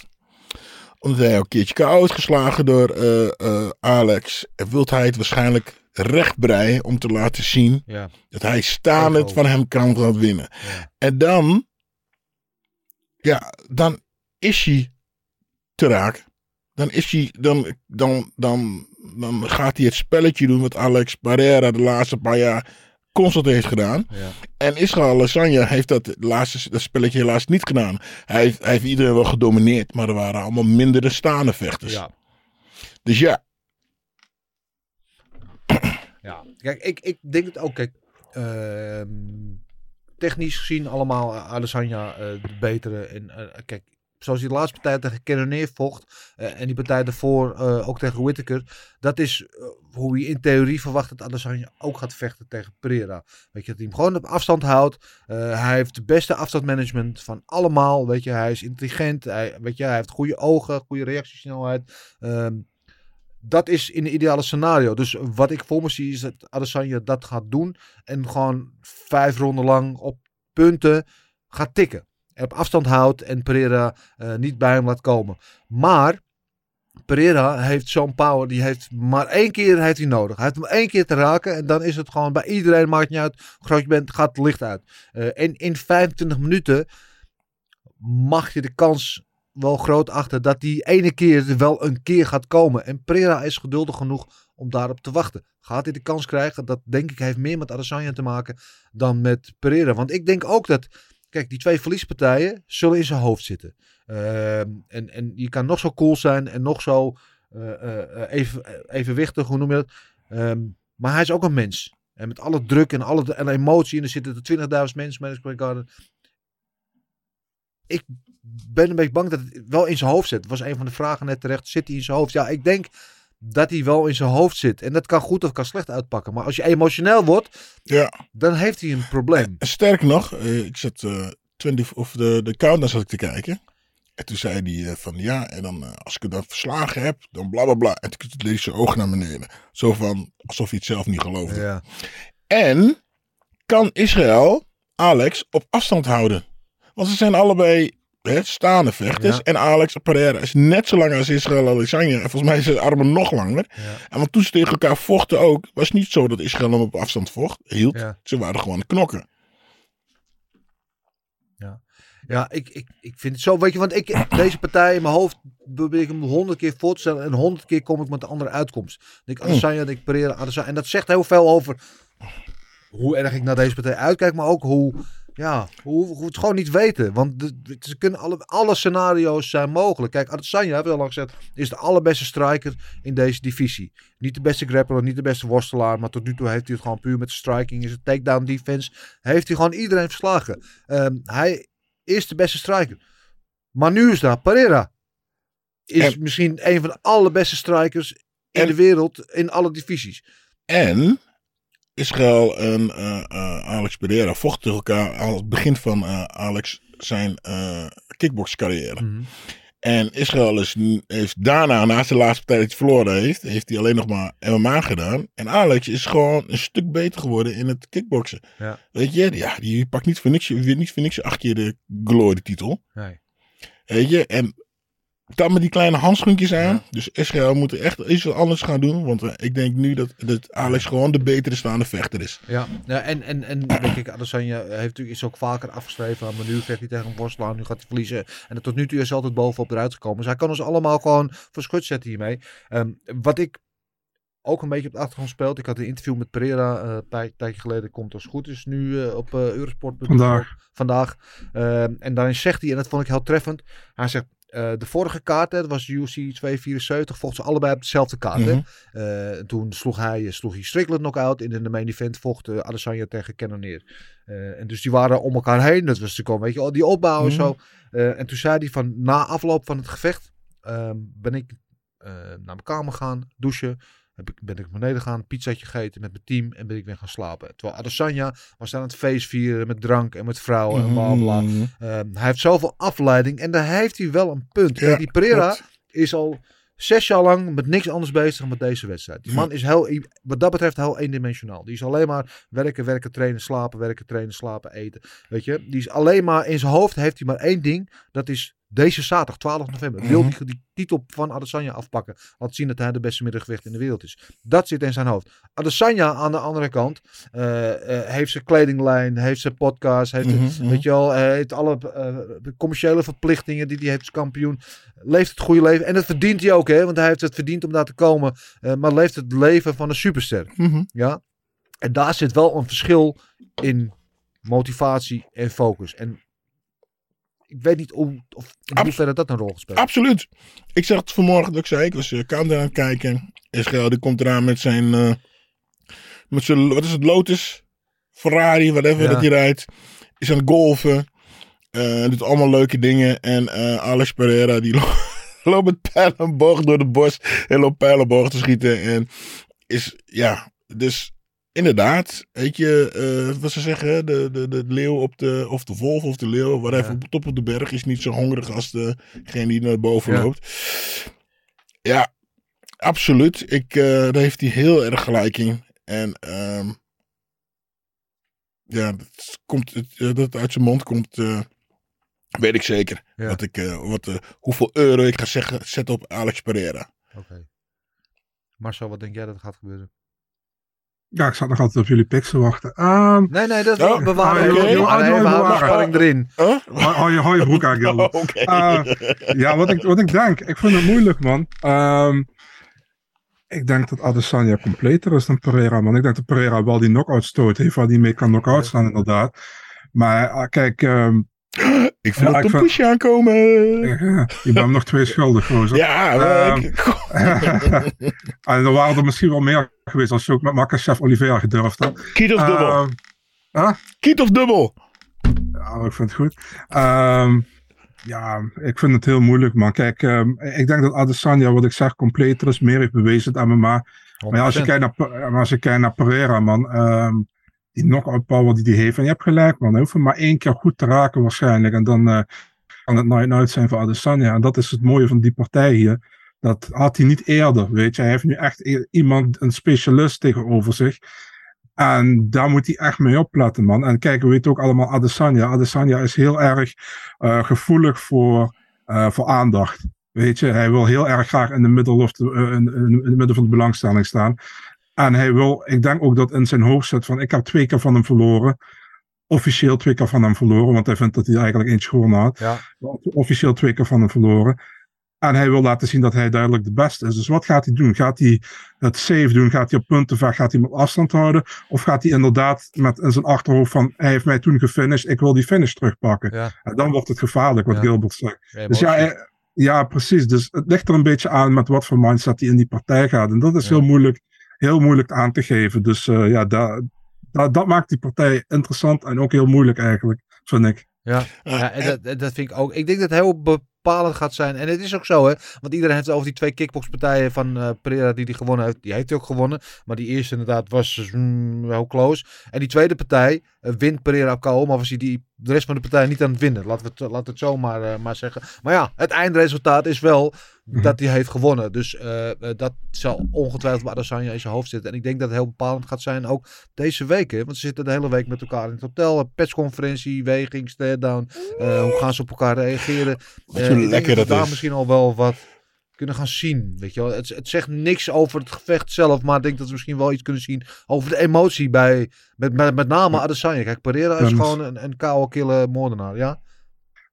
omdat hij ook een keertje K O is geslagen door uh, uh, Alex, wil hij het waarschijnlijk recht breien om te laten zien, ja, dat hij staande van hem kan gaan winnen. Ja. En dan, ja, dan is hij te raak. Dan is hij, dan, dan, dan, dan gaat hij het spelletje doen wat Alex Pereira de laatste paar jaar constant heeft gedaan. Ja. En Israël Adesanya heeft dat, laatste, dat spelletje helaas niet gedaan. Hij heeft, hij heeft iedereen wel gedomineerd, maar er waren allemaal mindere staande vechters. Ja. Dus ja. Ja, kijk, ik, ik denk het ook. Kijk, uh, technisch gezien allemaal Adesanya uh, de betere. En uh, kijk, zoals hij de laatste partij tegen Cannonier vocht, uh, en die partij daarvoor uh, ook tegen Whittaker, dat is uh, hoe je in theorie verwacht dat Adesanya ook gaat vechten tegen Pereira. Weet je, dat hij hem gewoon op afstand houdt. Uh, hij heeft de beste afstandmanagement van allemaal. Weet je, hij is intelligent. Hij, weet je, hij heeft goede ogen, goede reactiesnelheid. Um, Dat is in het ideale scenario. Dus wat ik voor me zie is dat Adesanya dat gaat doen. En gewoon vijf ronden lang op punten gaat tikken. En op afstand houdt en Pereira uh, niet bij hem laat komen. Maar Pereira heeft zo'n power. Die heeft maar één keer heeft hij nodig. Hij heeft hem één keer te raken. En dan is het gewoon bij iedereen. Maakt niet uit. Groot je bent. Gaat het licht uit. Uh, en in vijfentwintig minuten mag je de kans wel groot achter dat die ene keer wel een keer gaat komen. En Pereira is geduldig genoeg om daarop te wachten. Gaat hij de kans krijgen? Dat denk ik heeft meer met Adesanya te maken dan met Pereira. Want ik denk ook dat, kijk, die twee verliespartijen zullen in zijn hoofd zitten. Uh, en, en je kan nog zo cool zijn en nog zo uh, uh, even, evenwichtig, hoe noem je dat? Um, maar hij is ook een mens. En met alle druk en alle en emotie, en er zitten er twintigduizend mensen bij de Square Garden. Ik ben een beetje bang dat het wel in zijn hoofd zit. Dat was een van de vragen net terecht. Zit hij in zijn hoofd? Ja, ik denk dat hij wel in zijn hoofd zit. En dat kan goed of kan slecht uitpakken. Maar als je emotioneel wordt, ja, dan heeft hij een probleem. Sterk nog, ik zat uh, twintig of de, de countdown zat ik te kijken. En toen zei hij uh, van ja, en dan uh, als ik het dan verslagen heb, dan blablabla. Bla, bla. En toen lees zijn ogen naar beneden. Zo van, alsof hij het zelf niet geloofde. Ja. En kan Israël Alex op afstand houden? Want ze zijn allebei hè, staande vechters. Ja. En Alex Pereira is net zo lang als Israël Adesanya. En volgens mij zijn de armen nog langer. Ja. En want toen ze tegen elkaar vochten ook, was het niet zo dat Israël hem op afstand vocht, hield. Ja. Ze waren gewoon knokken. Ja, ja ik, ik, ik vind het zo. Weet je, want ik, deze partij in mijn hoofd probeer ik hem honderd keer voor te stellen. En honderd keer kom ik met een andere uitkomst. Ik Adesanya, ik Pereira, Adesanya. En dat zegt heel veel over hoe erg ik naar deze partij uitkijk. Maar ook hoe... Ja, hoe, hoe het gewoon niet weten. Want de, ze kunnen alle, alle scenario's zijn mogelijk. Kijk, Adesanya, hebben we al lang gezegd, is de allerbeste striker in deze divisie. Niet de beste grappler, niet de beste worstelaar. Maar tot nu toe heeft hij het gewoon puur met de striking. Is het takedown defense. Heeft hij gewoon iedereen verslagen. Um, hij is de beste striker. Maar nu is daar Pereira. Is en, misschien een van de allerbeste strikers in en, de wereld. In alle divisies. En... Israël en uh, uh, Alex Pereira vochten elkaar aan het begin van uh, Alex zijn uh, kickboxcarrière. Mm-hmm. En Israël is, heeft daarna, naast de laatste partij die hij verloren heeft, heeft hij alleen nog maar M M A gedaan. En Alex is gewoon een stuk beter geworden in het kickboksen. Ja. Weet je, ja, die pakt niet voor niks, weer niet voor niks acht keer de glory titel. Nee. Weet je, en dan met die kleine handschoentjes aan. Ja. Dus Israël moet er echt iets anders gaan doen. Want uh, ik denk nu dat, dat Alex gewoon de betere staande vechter is. Ja, ja en, en, en denk ik, Adesanya heeft natuurlijk is ook vaker afgeschreven. Maar nu vecht hij tegen een worstelaar, nu gaat hij verliezen. En tot nu toe is hij altijd bovenop eruit gekomen. Dus hij kan ons allemaal gewoon voor schut zetten hiermee. Um, wat ik ook een beetje op de achtergrond speelt. Ik had een interview met Pereira uh, een tij, tijdje geleden. Komt als het goed is nu uh, op uh, Eurosport. Vandaag. Vandaag. Uh, en daarin zegt hij, en dat vond ik heel treffend. Hij zegt... Uh, de vorige kaart, hè, dat was U F C tweehonderdvierenzeventig, vochten ze allebei op dezelfde kaart. Mm-hmm. Hè? Uh, toen sloeg hij, sloeg hij Strickland knock-out en in de main event vocht uh, Adesanya tegen Cannonier. Uh, en dus die waren om elkaar heen, dat was natuurlijk een beetje die opbouw en mm-hmm. zo. Uh, en toen zei hij van, na afloop van het gevecht, uh, ben ik uh, naar mijn kamer gaan, douchen. heb, ben ik beneden gaan, pizzaatje gegeten met mijn team en ben ik weer gaan slapen. Terwijl Adesanya was aan het feest vieren met drank en met vrouwen en bla bla. Mm. Uh, hij heeft zoveel afleiding en daar heeft hij wel een punt. Ja, die Pereira goed. is al zes jaar lang met niks anders bezig dan met deze wedstrijd. Die man is heel, wat dat betreft heel eendimensionaal. Die is alleen maar werken, werken, trainen, slapen, werken, trainen, slapen, eten. Weet je, die is alleen maar in zijn hoofd heeft hij maar één ding. Dat is deze zaterdag, twaalf november. Wil die, die titel van Adesanya afpakken. Laat zien dat hij de beste middengewicht in de wereld is. Dat zit in zijn hoofd. Adesanya aan de andere kant uh, uh, heeft zijn kledinglijn, heeft zijn podcast, heeft, mm-hmm, het, mm-hmm. Weet je wel, uh, heeft alle uh, commerciële verplichtingen die hij heeft als kampioen. Leeft het goede leven. En dat verdient hij ook, hè? Want hij heeft het verdiend om daar te komen. Uh, maar leeft het leven van een superster. Mm-hmm. Ja? En daar zit wel een verschil in motivatie en focus. En ik weet niet om, of in Abs- hoeverre dat een rol gespeeld. Absoluut. Ik zeg het vanmorgen, dat ik zei, ik was uh, Canada aan het kijken. Israël, die komt eraan met zijn, uh, met zijn, wat is het, Lotus, Ferrari, whatever, ja. Dat hij rijdt. Is aan het golfen. Uh, doet allemaal leuke dingen. En uh, Alex Pereira, die lo- loopt met pijl en boog door de bos. En loopt pijl en boog te schieten. En is, ja, dus... Inderdaad, weet je, uh, wat ze zeggen, de, de, de leeuw op de, of de wolf of de leeuw, waar even ja. op de top op de berg is niet zo hongerig als degene die naar boven ja. loopt. Ja, absoluut. Ik, uh, daar heeft hij heel erg gelijk in. En um, ja, dat, komt, dat het uit zijn mond komt, uh, weet ik zeker. Ja. Wat ik, uh, wat, uh, hoeveel euro ik ga zeggen, zet op Alex Pereira. Oké. Okay. Marcel, wat denk jij dat er gaat gebeuren? Ja, ik zat nog altijd op jullie picks te wachten. Um, nee, nee, dat oh, bewaren okay. oh, nee, we. Hou de spanning erin. Huh? Hou je, je broek aan, oh, okay. uh, Ja, wat ik, wat ik denk. Ik vind het moeilijk, man. Um, ik denk dat Adesanya completer is dan Pereira, man. Ik denk dat Pereira wel die knock-out stoot heeft, waar die mee kan knock-out staan, inderdaad. Maar uh, kijk... Um, Ik vind ja, dat een pusje aankomen. Ja, ik ben hem nog twee schuldig. Gozer. Ja, um, ik... en er waren er misschien wel meer geweest als je ook met Makachev Oliveira gedurfd had. Kiet of dubbel. Um, huh? Kiet of dubbel. Ja, ik vind het goed. Um, ja, ik vind het heel moeilijk, man. Kijk, um, ik denk dat Adesanya, wat ik zeg, completer is. Meer heeft bewezen het M M A. Maar ja, als je kijkt naar, als je kijkt naar Pereira, man... Um, die knock-out power die die heeft. En je hebt gelijk, man. Hij hoeft hem maar één keer goed te raken waarschijnlijk. En dan uh, kan het night out zijn voor Adesanya. En dat is het mooie van die partij hier. Dat had hij niet eerder, weet je. Hij heeft nu echt e- iemand, een specialist tegenover zich. En daar moet hij echt mee opletten, man. En kijk, we weten ook allemaal Adesanya. Adesanya is heel erg uh, gevoelig voor, uh, voor aandacht. Weet je, hij wil heel erg graag in de middel, of de, uh, in, in de middel van de belangstelling staan. En hij wil, ik denk ook dat in zijn hoofd zit van, ik heb twee keer van hem verloren. Officieel twee keer van hem verloren, want hij vindt dat hij eigenlijk eentje gewonnen had. Ja. Officieel twee keer van hem verloren. En hij wil laten zien dat hij duidelijk de beste is. Dus wat gaat hij doen? Gaat hij het safe doen? Gaat hij op punten vechten? Gaat hij hem op afstand houden? Of gaat hij inderdaad met in zijn achterhoofd van, hij heeft mij toen gefinished, ik wil die finish terugpakken. Ja. En dan wordt het gevaarlijk, wat ja. Gilbert zegt. Ja, dus ja, hij, ja, precies. Dus het ligt er een beetje aan met wat voor mindset hij in die partij gaat. En dat is ja. heel moeilijk. Heel moeilijk aan te geven. Dus uh, ja, da, da, dat maakt die partij interessant en ook heel moeilijk eigenlijk, vind ik. Ja, ja en dat, dat vind ik ook. Ik denk dat het heel bepalend gaat zijn. En het is ook zo, hè. Want iedereen heeft het over die twee kickboxpartijen van uh, Pereira die hij gewonnen heeft. Die heeft hij ook gewonnen. Maar die eerste inderdaad was mm, heel close. En die tweede partij uh, wint Pereira op K O. Maar was hij die, de rest van de partij niet aan het winnen. Laten we het, laat het zo maar, uh, maar zeggen. Maar ja, het eindresultaat is wel... dat hij heeft gewonnen. Dus uh, dat zal ongetwijfeld bij Adesanya in zijn hoofd zitten. En ik denk dat het heel bepalend gaat zijn ook deze week. Hè? Want ze zitten de hele week met elkaar in het hotel. Persconferentie, weging, stare-down. Uh, hoe gaan ze op elkaar reageren? Wat uh, lekker dat, dat daar is. Misschien al wel wat kunnen gaan zien. Weet je wel? Het, het zegt niks over het gevecht zelf. Maar ik denk dat we misschien wel iets kunnen zien over de emotie bij met, met, met name Adesanya. Kijk, Pereira is gewoon een, een koude kille moordenaar. Ja?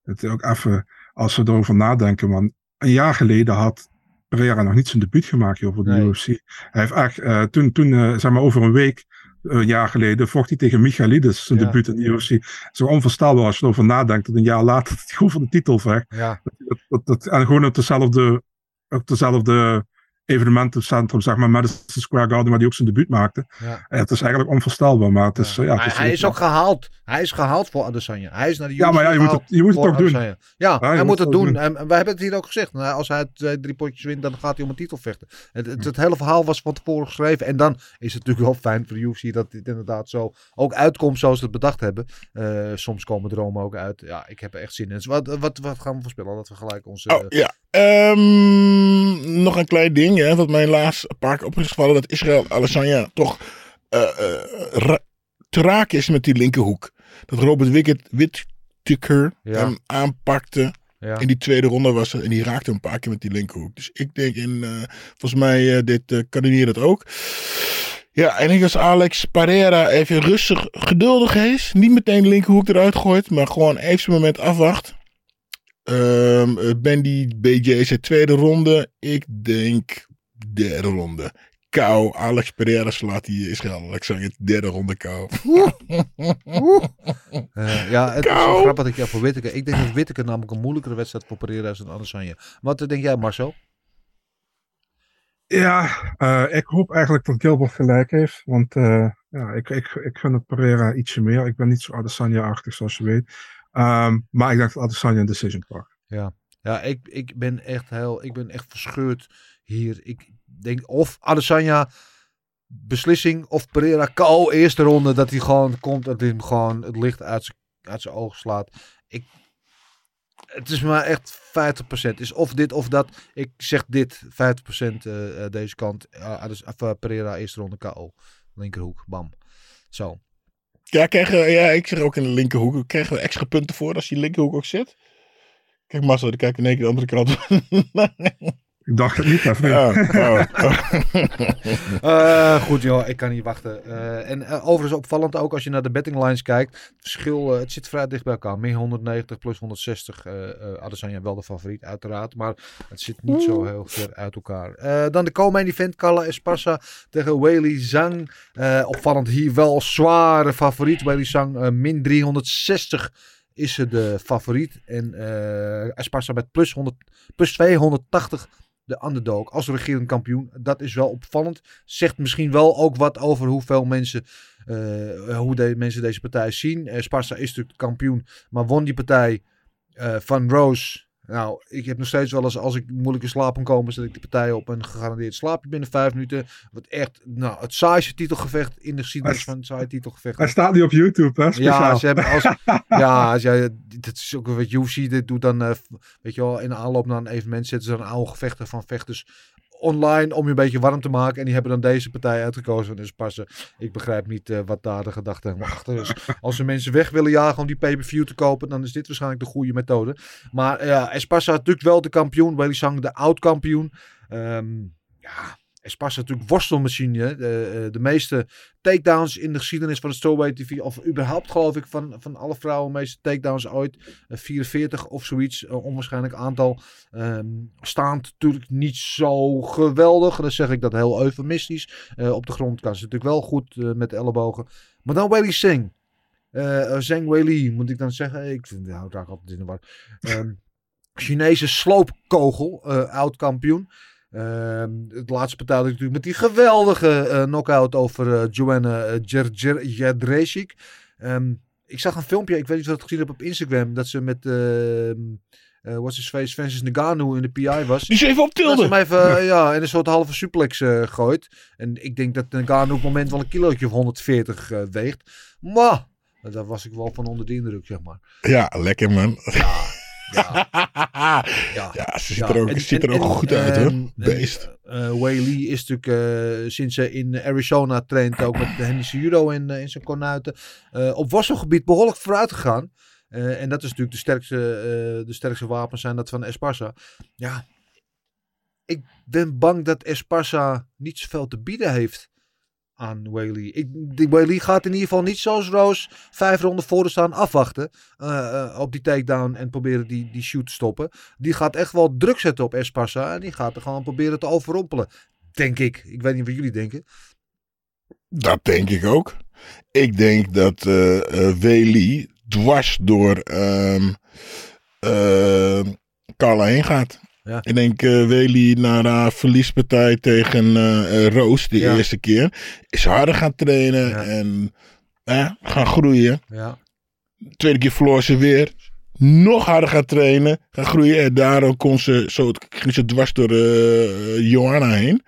Het is ook even, als we erover nadenken, man. Een jaar geleden had Pereira nog niet zijn debuut gemaakt joh, voor de nee. U F C. Hij heeft echt, uh, toen, toen uh, zeg maar over een week, een uh, jaar geleden, vocht hij tegen Michaelides zijn ja. debuut in de U F C. Zo onvoorstelbaar als je erover nadenkt dat een jaar later dat hij gewoon voor de titel vecht. Ja. Dat, dat, dat, en gewoon op dezelfde, op dezelfde evenementencentrum, zeg maar, Madison Square Garden, waar hij ook zijn debuut maakte. Ja. Het is eigenlijk onvoorstelbaar, maar het is... Ja. Ja, het is hij is ook gehaald. Hij is gehaald voor Adesanya. Hij is naar de U F C. Ja, maar ja, je moet het, je moet het toch Adesanya. doen. Ja, ja hij moet, moet het doen. doen. En we hebben het hier ook gezegd. Nou, als hij twee, drie potjes wint, dan gaat hij om een titel vechten. Het, het, het hele verhaal was van tevoren geschreven. En dan is het natuurlijk wel fijn voor de U F C dat dit inderdaad zo ook uitkomt zoals ze het bedacht hebben. Uh, soms komen dromen ook uit. Ja, ik heb er echt zin in. Dus wat, wat, wat gaan we voorspellen? Dat we gelijk onze... Oh, ja. Um, nog een klein ding, hè, wat mij laatst een paar keer op is gevallen, dat Israël Adesanya toch uh, uh, ra- traag is met die linkerhoek. Dat Robert Whittaker Witt- ja. hem aanpakte. Ja. In die tweede ronde was er, en die raakte een paar keer met die linkerhoek. Dus ik denk, in, uh, volgens mij uh, dit uh, Cannonier dat ook. Ja, en ik als Alex Pereira even rustig geduldig is, niet meteen de linkerhoek eruit gooit, maar gewoon even een moment afwacht. Um, Bendy B J is de tweede ronde. Ik denk derde ronde. K O. Alex Pereira slaat die Israël Adesanya derde ronde K O. uh, ja, het K O. Is zo grappig dat je voor Whittaker. Ik denk dat Whittaker namelijk een moeilijkere wedstrijd voor Pereira is dan Adesanya. Wat denk jij, Marcel? Ja, uh, ik hoop eigenlijk dat Gilbert gelijk heeft. Want uh, ja, ik, ik, ik vind het Pereira ietsje meer. Ik ben niet zo Adesanya-achtig zoals je weet. Um, maar ik dacht Adesanya een decision pakt. Ja, ja ik, ik ben echt heel, ik ben echt verscheurd hier. Ik denk of Adesanya beslissing of Pereira K O eerste ronde, dat hij gewoon komt, dat hij hem gewoon het licht uit zijn oog slaat. Ik, het is maar echt vijftig procent. Is of dit of dat. Ik zeg dit, vijftig procent uh, deze kant. Uh, Ades, uh, Pereira eerste ronde K O. Linkerhoek, bam. Zo. Ja, krijgen we, ja, ik zeg ook in de linkerhoek. Krijgen we extra punten voor als die linkerhoek ook zit? Kijk, Marcel, dan kijken we in één keer de andere kant. Ik dacht het niet. Even. Oh, oh, oh. uh, goed joh, ik kan niet wachten. Uh, en uh, overigens opvallend ook als je naar de betting lines kijkt. Het verschil, uh, het zit vrij dicht bij elkaar. Min honderdnegentig plus honderdzestig. Uh, uh, Adesanya wel de favoriet uiteraard. Maar het zit niet zo heel ver uit elkaar. Uh, dan de co-main event. Carla Esparza tegen Weili Zhang. Uh, opvallend hier wel zware favoriet. Weili Zhang uh, min driehonderdzestig. Is ze de favoriet. En uh, Esparza met plus, honderd, plus tweehonderdtachtig. De underdog als regerend kampioen. Dat is wel opvallend. Zegt misschien wel ook wat over hoeveel mensen... Uh, hoe de, mensen deze partij zien. Uh, Esparza is natuurlijk kampioen. Maar won die partij uh, van Rose... Nou, ik heb nog steeds wel eens, als ik moeilijk in slaap kan komen, zet ik de partij op een gegarandeerd slaapje binnen vijf minuten. Wat echt, nou, het saaiste titelgevecht in de geschiedenis van het saaie titelgevecht. Hij staat nu op YouTube, hè? Speciaal. Ja, ze hebben als, ja, als jij, dat is ook wat U F C, dit doet dan, uh, weet je wel, in de aanloop naar een evenement zetten ze dan oude gevechten van vechters online om je een beetje warm te maken. En die hebben dan deze partij uitgekozen. Dus passen. Ik begrijp niet uh, wat daar de gedachte achter is. Als ze mensen weg willen jagen om die pay-per-view te kopen, dan is dit waarschijnlijk de goede methode. Maar ja, uh, Esparza natuurlijk wel de kampioen. Weili Zhang de oud-kampioen. Um, ja, Esparza natuurlijk worstelmachine. De, de meeste takedowns in de geschiedenis van de strawweight divisie. Of überhaupt geloof ik van, van alle vrouwen meeste takedowns ooit. vierenveertig of zoiets. Onwaarschijnlijk aantal. Um, staand natuurlijk niet zo geweldig. Dan zeg ik dat heel eufemistisch. Uh, op de grond kan ze natuurlijk wel goed uh, met de ellebogen. Maar dan Weili Zhang. Uh, Zhang Weili moet ik dan zeggen. Ik vind, nou, raak altijd in de war. Um, Chinese sloopkogel. Uh, oud-kampioen. Uh, het laatste partij natuurlijk met die geweldige uh, knockout over uh, Joanna Jędrzejczyk. Um, ik zag een filmpje, ik weet niet of je dat gezien hebt op Instagram, dat ze met uh, uh, what's his face, Francis Ngannou in de P I was. Die is even op tilde. Dat ze hem even uh, ja, in een soort halve suplex uh, gooit. En ik denk dat Ngannou op het moment wel een kilootje of honderdveertig uh, weegt. Maar daar was ik wel van onder de indruk, zeg maar. Ja, lekker man. Ja. Ja. Ja. Ja, ze ziet ja. er ook, en, ziet er en, ook en, goed en, uit, hoor. Beest. Uh, Weili is natuurlijk, uh, sinds ze in Arizona traint, ook met de Hennische Judo in, uh, in zijn konuiten, uh, op worstelgebied behoorlijk vooruit gegaan. Uh, en dat is natuurlijk de sterkste, uh, de sterkste wapens zijn dat van Esparza. Ja, ik ben bang dat Esparza niet zoveel te bieden heeft aan Weili. Ik, die Weili gaat in ieder geval niet zoals Roos vijf ronden voor te staan afwachten uh, uh, op die takedown en proberen die, die shoot te stoppen. Die gaat echt wel druk zetten op Esparza en die gaat er gewoon proberen te overrompelen. Denk ik. Ik weet niet wat jullie denken. Dat denk ik ook. Ik denk dat uh, uh, Weili dwars door um, uh, Carla heen gaat. Ja. Ik denk uh, Weili naar haar verliespartij tegen uh, Roos, de ja. eerste keer, is harder gaan trainen ja. en uh, gaan groeien. Ja. De tweede keer verloor ze weer. Nog harder gaan trainen, gaan groeien. En daarom kon ze zo, ging ze dwars door uh, Johanna heen.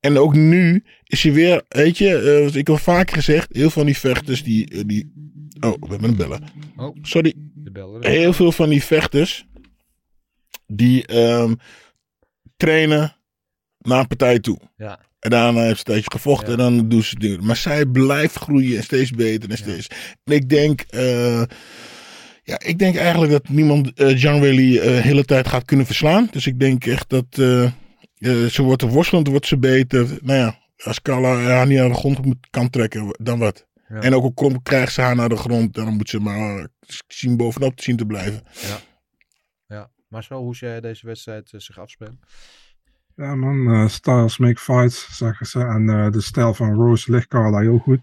En ook nu is ze weer, weet je, uh, ik heb vaak gezegd, heel veel van die vechters die... Uh, die oh, we hebben een bellen. Oh, sorry. De bellen. Heel veel van die vechters die um, trainen naar een partij toe. Ja. En daarna heeft ze een tijdje gevochten ja. en dan doen ze dingen. Maar zij blijft groeien en steeds beter en steeds... Ja. En ik denk... Uh, Ja, ik denk eigenlijk dat niemand uh, Zhang Weili uh, de hele tijd gaat kunnen verslaan. Dus ik denk echt dat uh, uh, ze wordt worstelend, wordt ze beter. Nou ja, als Carla haar niet aan de grond kan trekken, dan wat. Ja. En ook al kom, krijgt ze haar naar de grond, dan moet ze maar uh, zien bovenop te zien te blijven. Ja, ja. Marcel, hoe zie jij deze wedstrijd uh, zich afspelen? Ja man, uh, styles make fights, zeggen ze. En uh, de stijl van Rose ligt Carla heel goed.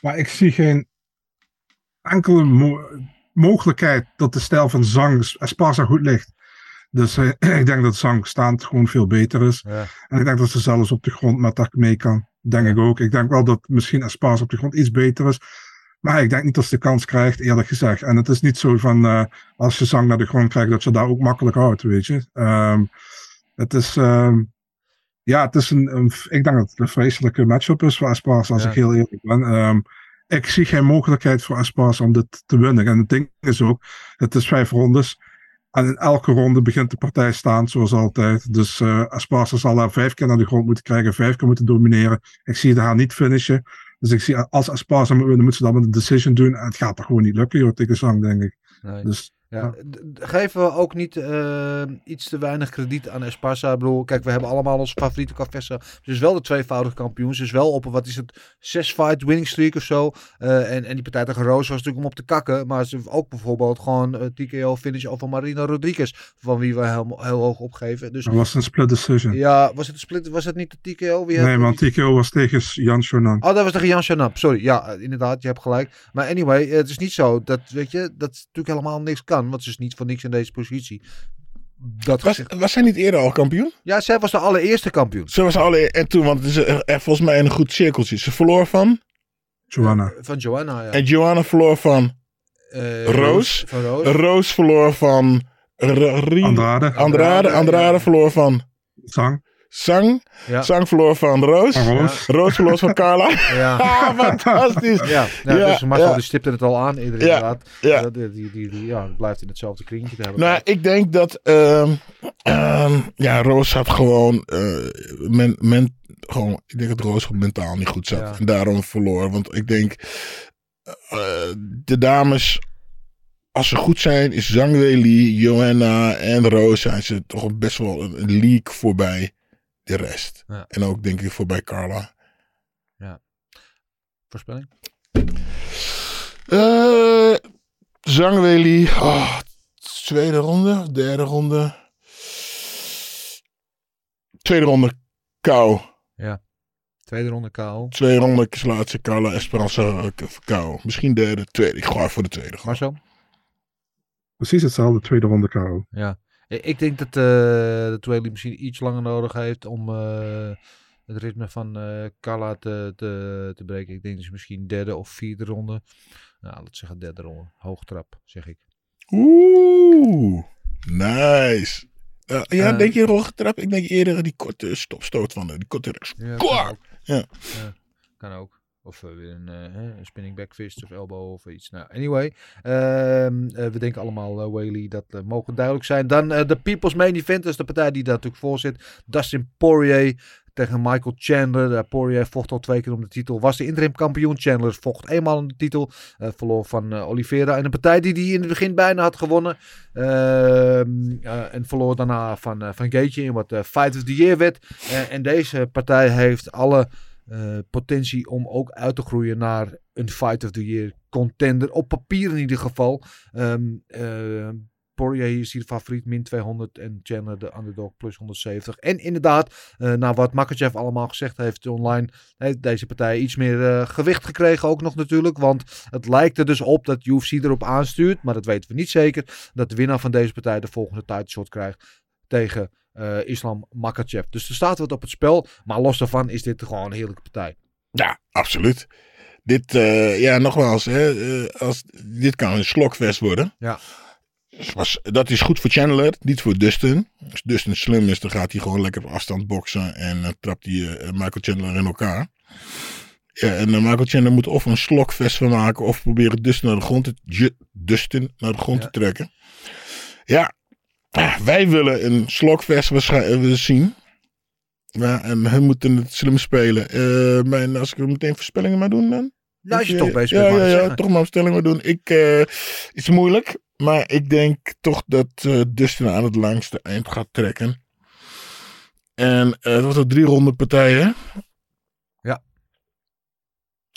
Maar ik zie geen enkele... Mo- mogelijkheid dat de stijl van Zhang Esparza goed ligt. Dus uh, ik denk dat Zhang staand gewoon veel beter is. Ja. En ik denk dat ze zelfs op de grond met haar mee kan. Denk ja. ik ook. Ik denk wel dat misschien Esparza op de grond iets beter is. Maar ik denk niet dat ze de kans krijgt, eerlijk gezegd. En het is niet zo van uh, als je Zhang naar de grond krijgt, dat ze daar ook makkelijk houdt, weet je. Um, het is... Um, ja, het is een, een... Ik denk dat het een vreselijke matchup is voor Esparza, als ja. ik heel eerlijk ben. Um, Ik zie geen mogelijkheid voor Esparza om dit te winnen. En het ding is ook, het is vijf rondes. En in elke ronde begint de partij staan, zoals altijd. Dus uh, Esparza zal haar vijf keer naar de grond moeten krijgen, vijf keer moeten domineren. Ik zie haar niet finishen. Dus ik zie, als Esparza moet winnen, moet ze dat met een decision doen. En het gaat er gewoon niet lukken, joh, tegen Zhang, denk ik. Nee. Dus... Ja. Geven we ook niet uh, iets te weinig krediet aan Esparza? Ik bedoel, kijk, we hebben allemaal onze favoriete Cavessa. Ze is wel de tweevoudige kampioen. Ze is wel op een, wat is het, zes-fight winning streak of zo. Uh, en, en die partij tegen Roos was natuurlijk om op te kakken. Maar ze heeft ook bijvoorbeeld gewoon uh, T K O finish over Marina Rodriguez. Van wie we heel, heel hoog opgeven. Dus, was een split decision. Ja, was het een split? Was het niet de T K O? Wie nee, want T K O was tegen Jan Chonam. Oh, dat was tegen Jan Chonam. Sorry, ja, inderdaad, je hebt gelijk. Maar anyway, het is niet zo. Dat, weet je, dat is natuurlijk helemaal niks kan. Want ze is niet voor niks in deze positie. Dat was, gezegd... was zij niet eerder al kampioen? Ja, zij was de allereerste kampioen. Ze was de allereerste. En toen, want het is er, er volgens mij een goed cirkeltje. Ze verloor van? Johanna. Van Johanna, ja. En Johanna verloor van? Uh, Roos. Van Roos. Roos verloor van? R- R- Andrade. Andrade. Andrade ja. verloor van? Zhang. Zhang. Ja. Zhang verloor van Roos. Van Roos. Ja. Roos verloor van Carla. Ja. Ah, fantastisch. Ja, nou, ja, dus Marcel ja. die stipte het al aan. Iedereen ja. inderdaad. Ja. Ja, die, die, die, die, ja, blijft in hetzelfde kringetje te hebben. Nou, ik denk dat... Um, um, ja, Roos had gewoon... Uh, men, men, gewoon... Ik denk dat Roos mentaal niet goed zat. Ja. En daarom verloor. Want ik denk... Uh, de dames... Als ze goed zijn, is Zhang Weili, Johanna en Roos... Zijn ze toch best wel een, een league voorbij... De rest. Ja. En ook denk ik voorbij Carla. Ja. Voorspelling? Uh, Zhang Weili. Oh, tweede ronde. Derde ronde. Tweede ronde K O. Ja. Tweede ronde K O. Tweede ronde laatste Carla Esparza K O. Misschien derde, tweede. Ik ga voor de tweede. Marcel? Precies hetzelfde. Tweede ronde K O. Ja. Ik denk dat, uh, dat Weili misschien iets langer nodig heeft om uh, het ritme van uh, Carla te, te, te breken. Ik denk dus misschien derde of vierde ronde. Nou, laten we zeggen derde ronde. Hoogtrap, zeg ik. Oeh, nice. Uh, ja, uh, denk je hoogtrap? Ik denk eerder die korte stopstoot van de die korte rechts. Ja, kan ook. Ja. Ja, kan ook. Of uh, weer een uh, spinning back fist of elbow of iets. Nou, anyway. Uh, uh, we denken allemaal, uh, Weili, dat uh, mogen duidelijk zijn. Dan de uh, People's Main Event. Dat is de partij die daar natuurlijk voor zit. Dustin Poirier tegen Michael Chandler. Uh, Poirier vocht al twee keer om de titel. Was de interim kampioen. Chandler vocht eenmaal om de titel. Uh, verloor van uh, Oliveira. En een partij die hij in het begin bijna had gewonnen. Uh, uh, en verloor daarna van, uh, van Gaethje in wat uh, Fight of the Year werd. Uh, en deze partij heeft alle... Uh, potentie om ook uit te groeien naar een Fight of the Year contender. Op papier in ieder geval. Um, uh, Poirier is hier favoriet, min tweehonderd. En Chandler de underdog, plus honderdzeventig. En inderdaad, uh, na wat Makachev allemaal gezegd heeft online, heeft deze partij iets meer uh, gewicht gekregen ook nog natuurlijk. Want het lijkt er dus op dat U F C erop aanstuurt, maar dat weten we niet zeker, dat de winnaar van deze partij de volgende title shot krijgt tegen uh, Islam Makhachev. Dus er staat wat op het spel. Maar los daarvan is dit gewoon een heerlijke partij. Ja, absoluut. Dit, uh, ja, nogmaals, hè, uh, als, dit kan een slokfest worden. Ja. Was, dat is goed voor Chandler, niet voor Dustin. Als Dustin slim is, dan gaat hij gewoon lekker op afstand boksen. En uh, trapt hij uh, Michael Chandler in elkaar. Ja, en uh, Michael Chandler moet of een slokfest van maken. Of proberen Dustin naar de grond te, j, Dustin naar de grond ja. te trekken. Ja, wij willen een slokfest waarschijnlijk zien. Ja, en hun moeten het slim spelen. Uh, mijn, als ik er meteen voorspellingen maar doen dan? Nou, als je, je toch bezig bent. Ja, ja, ja, toch maar voorspellingen maar doen. Ik, uh, het is moeilijk. Maar ik denk toch dat uh, Dustin aan het langste eind gaat trekken. En uh, het wordt een drie ronde partij, hè? Ja.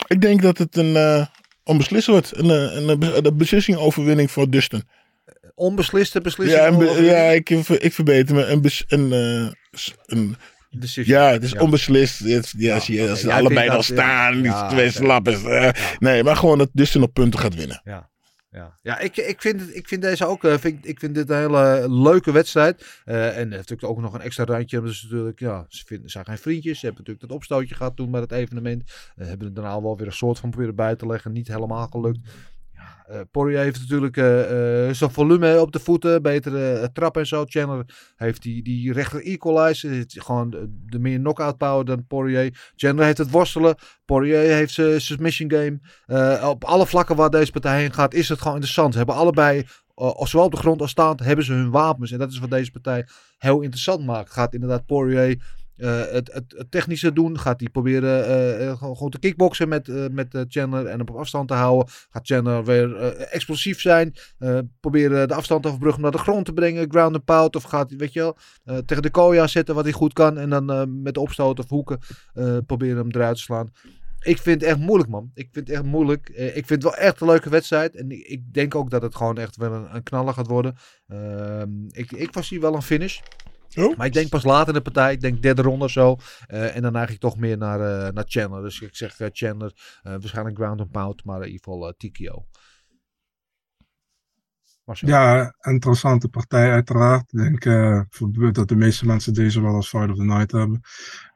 Ik denk dat het een uh, onbeslist wordt. Een, een, een, een beslissing-overwinning voor Dustin. Onbesliste beslissing? Ja, een be- ja ik, ik verbeter me. Een... Bes- een, uh, een Decision. Ja, het is ja. onbeslist. Het, ja, als je, als ja, allebei al dat, staan, ja, die twee ja, slappers. Ja, ja. Nee, maar gewoon dat Dustin op punten gaat winnen. Ja, ja. ja ik, ik, vind het, ik vind deze ook. Vind, ik vind dit een hele leuke wedstrijd. Uh, en natuurlijk ook nog een extra randje. Dus natuurlijk, ja, ze vinden, zijn geen vriendjes. Ze hebben natuurlijk dat opstootje gehad toen bij het evenement. Uh, hebben er daarna wel weer een soort van proberen bij te leggen. Niet helemaal gelukt. Uh, Poirier heeft natuurlijk uh, uh, zijn volume op de voeten, betere uh, trap en zo. Chandler heeft die, die rechter equalizer, heeft gewoon de, de meer knockout power dan Poirier. Chandler heeft het worstelen, Poirier heeft zijn submission game. Uh, op alle vlakken waar deze partij heen gaat is het gewoon interessant. Ze hebben allebei, uh, zowel op de grond als staand, hebben ze hun wapens. En dat is wat deze partij heel interessant maakt. Gaat inderdaad Poirier... Uh, het, het, het technische doen. Gaat hij proberen uh, gewoon te kickboksen met, uh, met Chandler en hem op afstand te houden. Gaat Chandler weer uh, explosief zijn. Uh, proberen de afstand te overbruggen naar de grond te brengen. Ground and pound. Of gaat hij, weet je wel, uh, tegen de koja zetten wat hij goed kan. En dan uh, met opstoot of hoeken uh, proberen hem eruit te slaan. Ik vind het echt moeilijk, man. Ik vind het echt moeilijk. Uh, ik vind het wel echt een leuke wedstrijd. En ik, ik denk ook dat het gewoon echt wel een, een knaller gaat worden. Uh, ik, ik was hier wel een finish. Oh. Maar ik denk pas later in de partij. Ik denk derde ronde of zo. Uh, en dan neig ik toch meer naar, uh, naar Chandler. Dus ik zeg uh, Chandler. Uh, waarschijnlijk ground and pound. Maar in ieder geval uh, T K O. Marcel. Ja, interessante partij uiteraard. Ik denk uh, dat de meeste mensen deze wel als fight of the night hebben.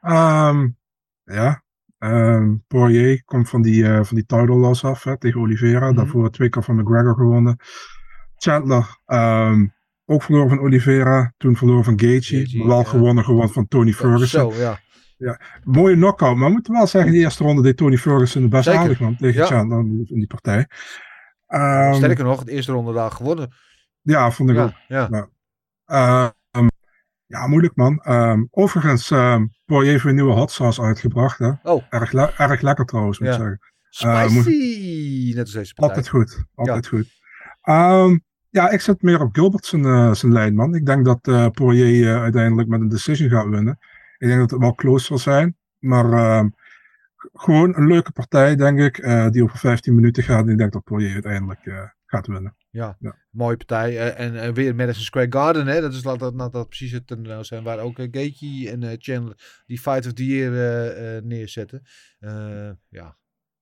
Um, ja. Um, Poirier komt van die, uh, van die title loss af. Hè, tegen Oliveira. Mm-hmm. Daarvoor twee keer van McGregor gewonnen. Chandler. Um, Ook verloren van Oliveira, toen verloren van Gaethje, maar wel ja. gewonnen gewoon van Tony Ferguson. Zo, ja. Ja, mooie knockout, maar ik moet wel zeggen, de eerste ronde deed Tony Ferguson de best aardig man tegen ja. Chandler in die partij. Um, Sterker nog, de eerste ronde daar gewonnen. Ja, vond ik ja, ook. Ja. Nou, uh, um, ja, moeilijk man. Um, overigens, um, Poirier heeft een nieuwe hot sauce uitgebracht. Hè? Oh. Erg, le- erg lekker trouwens, moet ik ja. zeggen. Spicy! Uh, Net als deze partij. Altijd goed, altijd ja. goed. Um, Ja, ik zet meer op Gilbert zijn, uh, zijn lijn, man. Ik denk dat uh, Poirier uh, uiteindelijk met een decision gaat winnen. Ik denk dat het wel close zal zijn. Maar uh, gewoon een leuke partij, denk ik. Uh, die over vijftien minuten gaat. En ik denk dat Poirier uiteindelijk uh, gaat winnen. Ja, ja, mooie partij. Uh, en uh, weer Madison Square Garden, hè. Dat is dat, dat, dat precies het toneel zijn waar ook uh, Gaethje en uh, Chandler die Fight of the Year uh, uh, neerzetten. Uh, ja,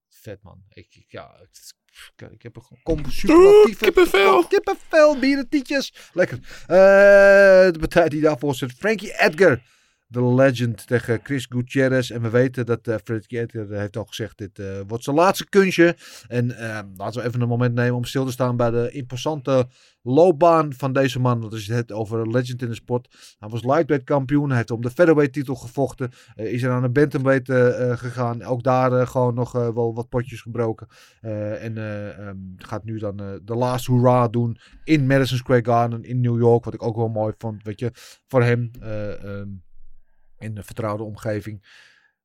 vet man. Ik, ik, ja, het, Kijk, ik heb een kom superactieve kippenvel, kippenvel, bierentietjes. Lekker. Uh, de partij die daarvoor zit. Frankie Edgar, de legend, tegen Chris Gutierrez. En we weten dat uh, Frankie Edgar heeft al gezegd, dit uh, wordt zijn laatste kunstje. En uh, laten we even een moment nemen om stil te staan bij de imposante loopbaan van deze man. Dat is het over legend in de sport. Hij was lightweight kampioen. Hij heeft om de featherweight titel gevochten. Uh, is er aan de bantamweight uh, uh, gegaan. Ook daar uh, gewoon nog uh, wel wat potjes gebroken. Uh, en uh, um, gaat nu dan de uh, last hurrah doen in Madison Square Garden in New York. Wat ik ook wel mooi vond. Weet je, voor hem uh, um, in een vertrouwde omgeving.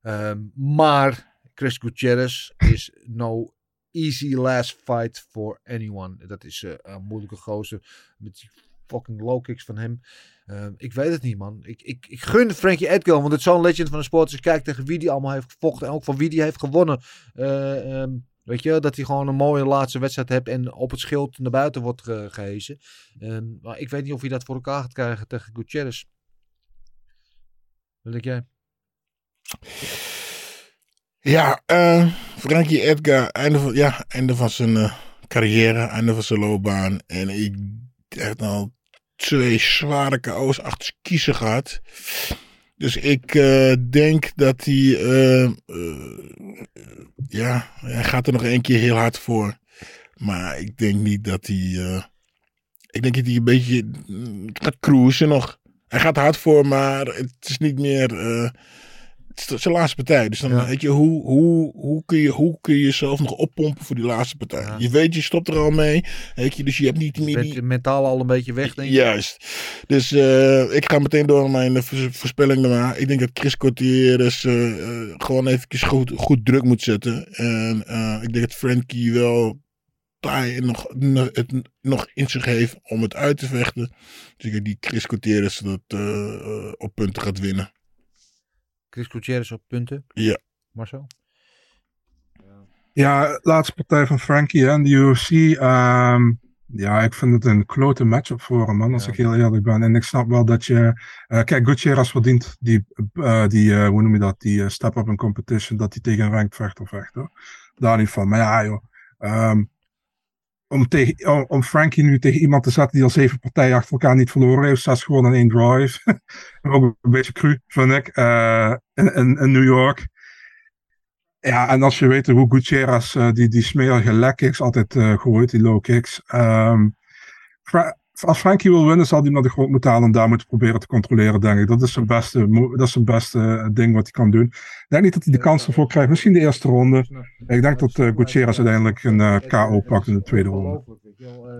Um, maar Chris Gutierrez is no easy last fight for anyone. Dat is uh, een moeilijke gozer. Met die fucking low kicks van hem. Uh, ik weet het niet, man. Ik, ik, ik gun Frankie Edgar. Want het is zo'n legend van de sport. Dus ik kijk tegen wie die allemaal heeft gevochten. En ook van wie die heeft gewonnen. Uh, um, weet je, dat hij gewoon een mooie laatste wedstrijd heeft. En op het schild naar buiten wordt ge- gehezen. Uh, maar ik weet niet of hij dat voor elkaar gaat krijgen tegen Gutierrez. Wat denk jij? Ja, uh, Frankie Edgar, einde van, ja, einde van zijn uh, carrière, einde van zijn loopbaan. En ik heb al twee zware K O's achter zijn kiezen gehad. Dus ik uh, denk dat hij... Uh, uh, ja, hij gaat er nog één keer heel hard voor. Maar ik denk niet dat hij... Uh, ik denk dat hij een beetje uh, gaat cruisen nog. Hij gaat hard voor, maar het is niet meer... Uh, het is zijn laatste partij. Dus dan ja. weet je hoe, hoe, hoe, kun je, hoe kun je jezelf nog oppompen voor die laatste partij? Ja. Je weet, je stopt er al mee. Weet je, dus je hebt niet meer die... Je bent mentaal al een beetje weg, denk ik. Juist. Dus uh, ik ga meteen door mijn voorspelling daarna. Ik denk dat Chris Gutierrez uh, uh, gewoon eventjes goed, goed druk moet zetten. En uh, ik denk dat Frankie wel... Thai nog, het nog in zich heeft om het uit te vechten. Dus ik denk die Chris Gutierrez dat uh, op punten gaat winnen. Chris Gutierrez op punten? Ja. Marcel? Ja, laatste partij van Frankie en de U F C. Um, ja, ik vind het een klote matchup voor hem, man, als ja. ik heel eerlijk ben. En ik snap wel dat je... Uh, kijk, Gutierrez verdient die, uh, die uh, hoe noem je dat, die uh, step-up in competition, dat hij tegen een ranked vechter vecht, hoor. Daar niet van. Maar ja, joh. Um, Om, tegen, om Frankie nu tegen iemand te zetten die al zeven partijen achter elkaar niet verloren heeft. Zes gewoon in één drive. Ook een beetje cru, vind ik. Uh, in, in, in New York. Ja, en als je weet hoe Gutierrez uh, die, die smerige leg kicks altijd uh, gooit, die low kicks. Um, fra- als Frankie wil winnen, zal hij hem naar de grond moeten halen en daar moeten proberen te controleren, denk ik. Dat is zijn beste, mo- dat is zijn beste ding wat hij kan doen. Ik denk niet dat hij de kans ervoor krijgt. Misschien de eerste ronde. Ik denk dat uh, Gutierrez uiteindelijk een uh, K O pakt in de tweede ronde.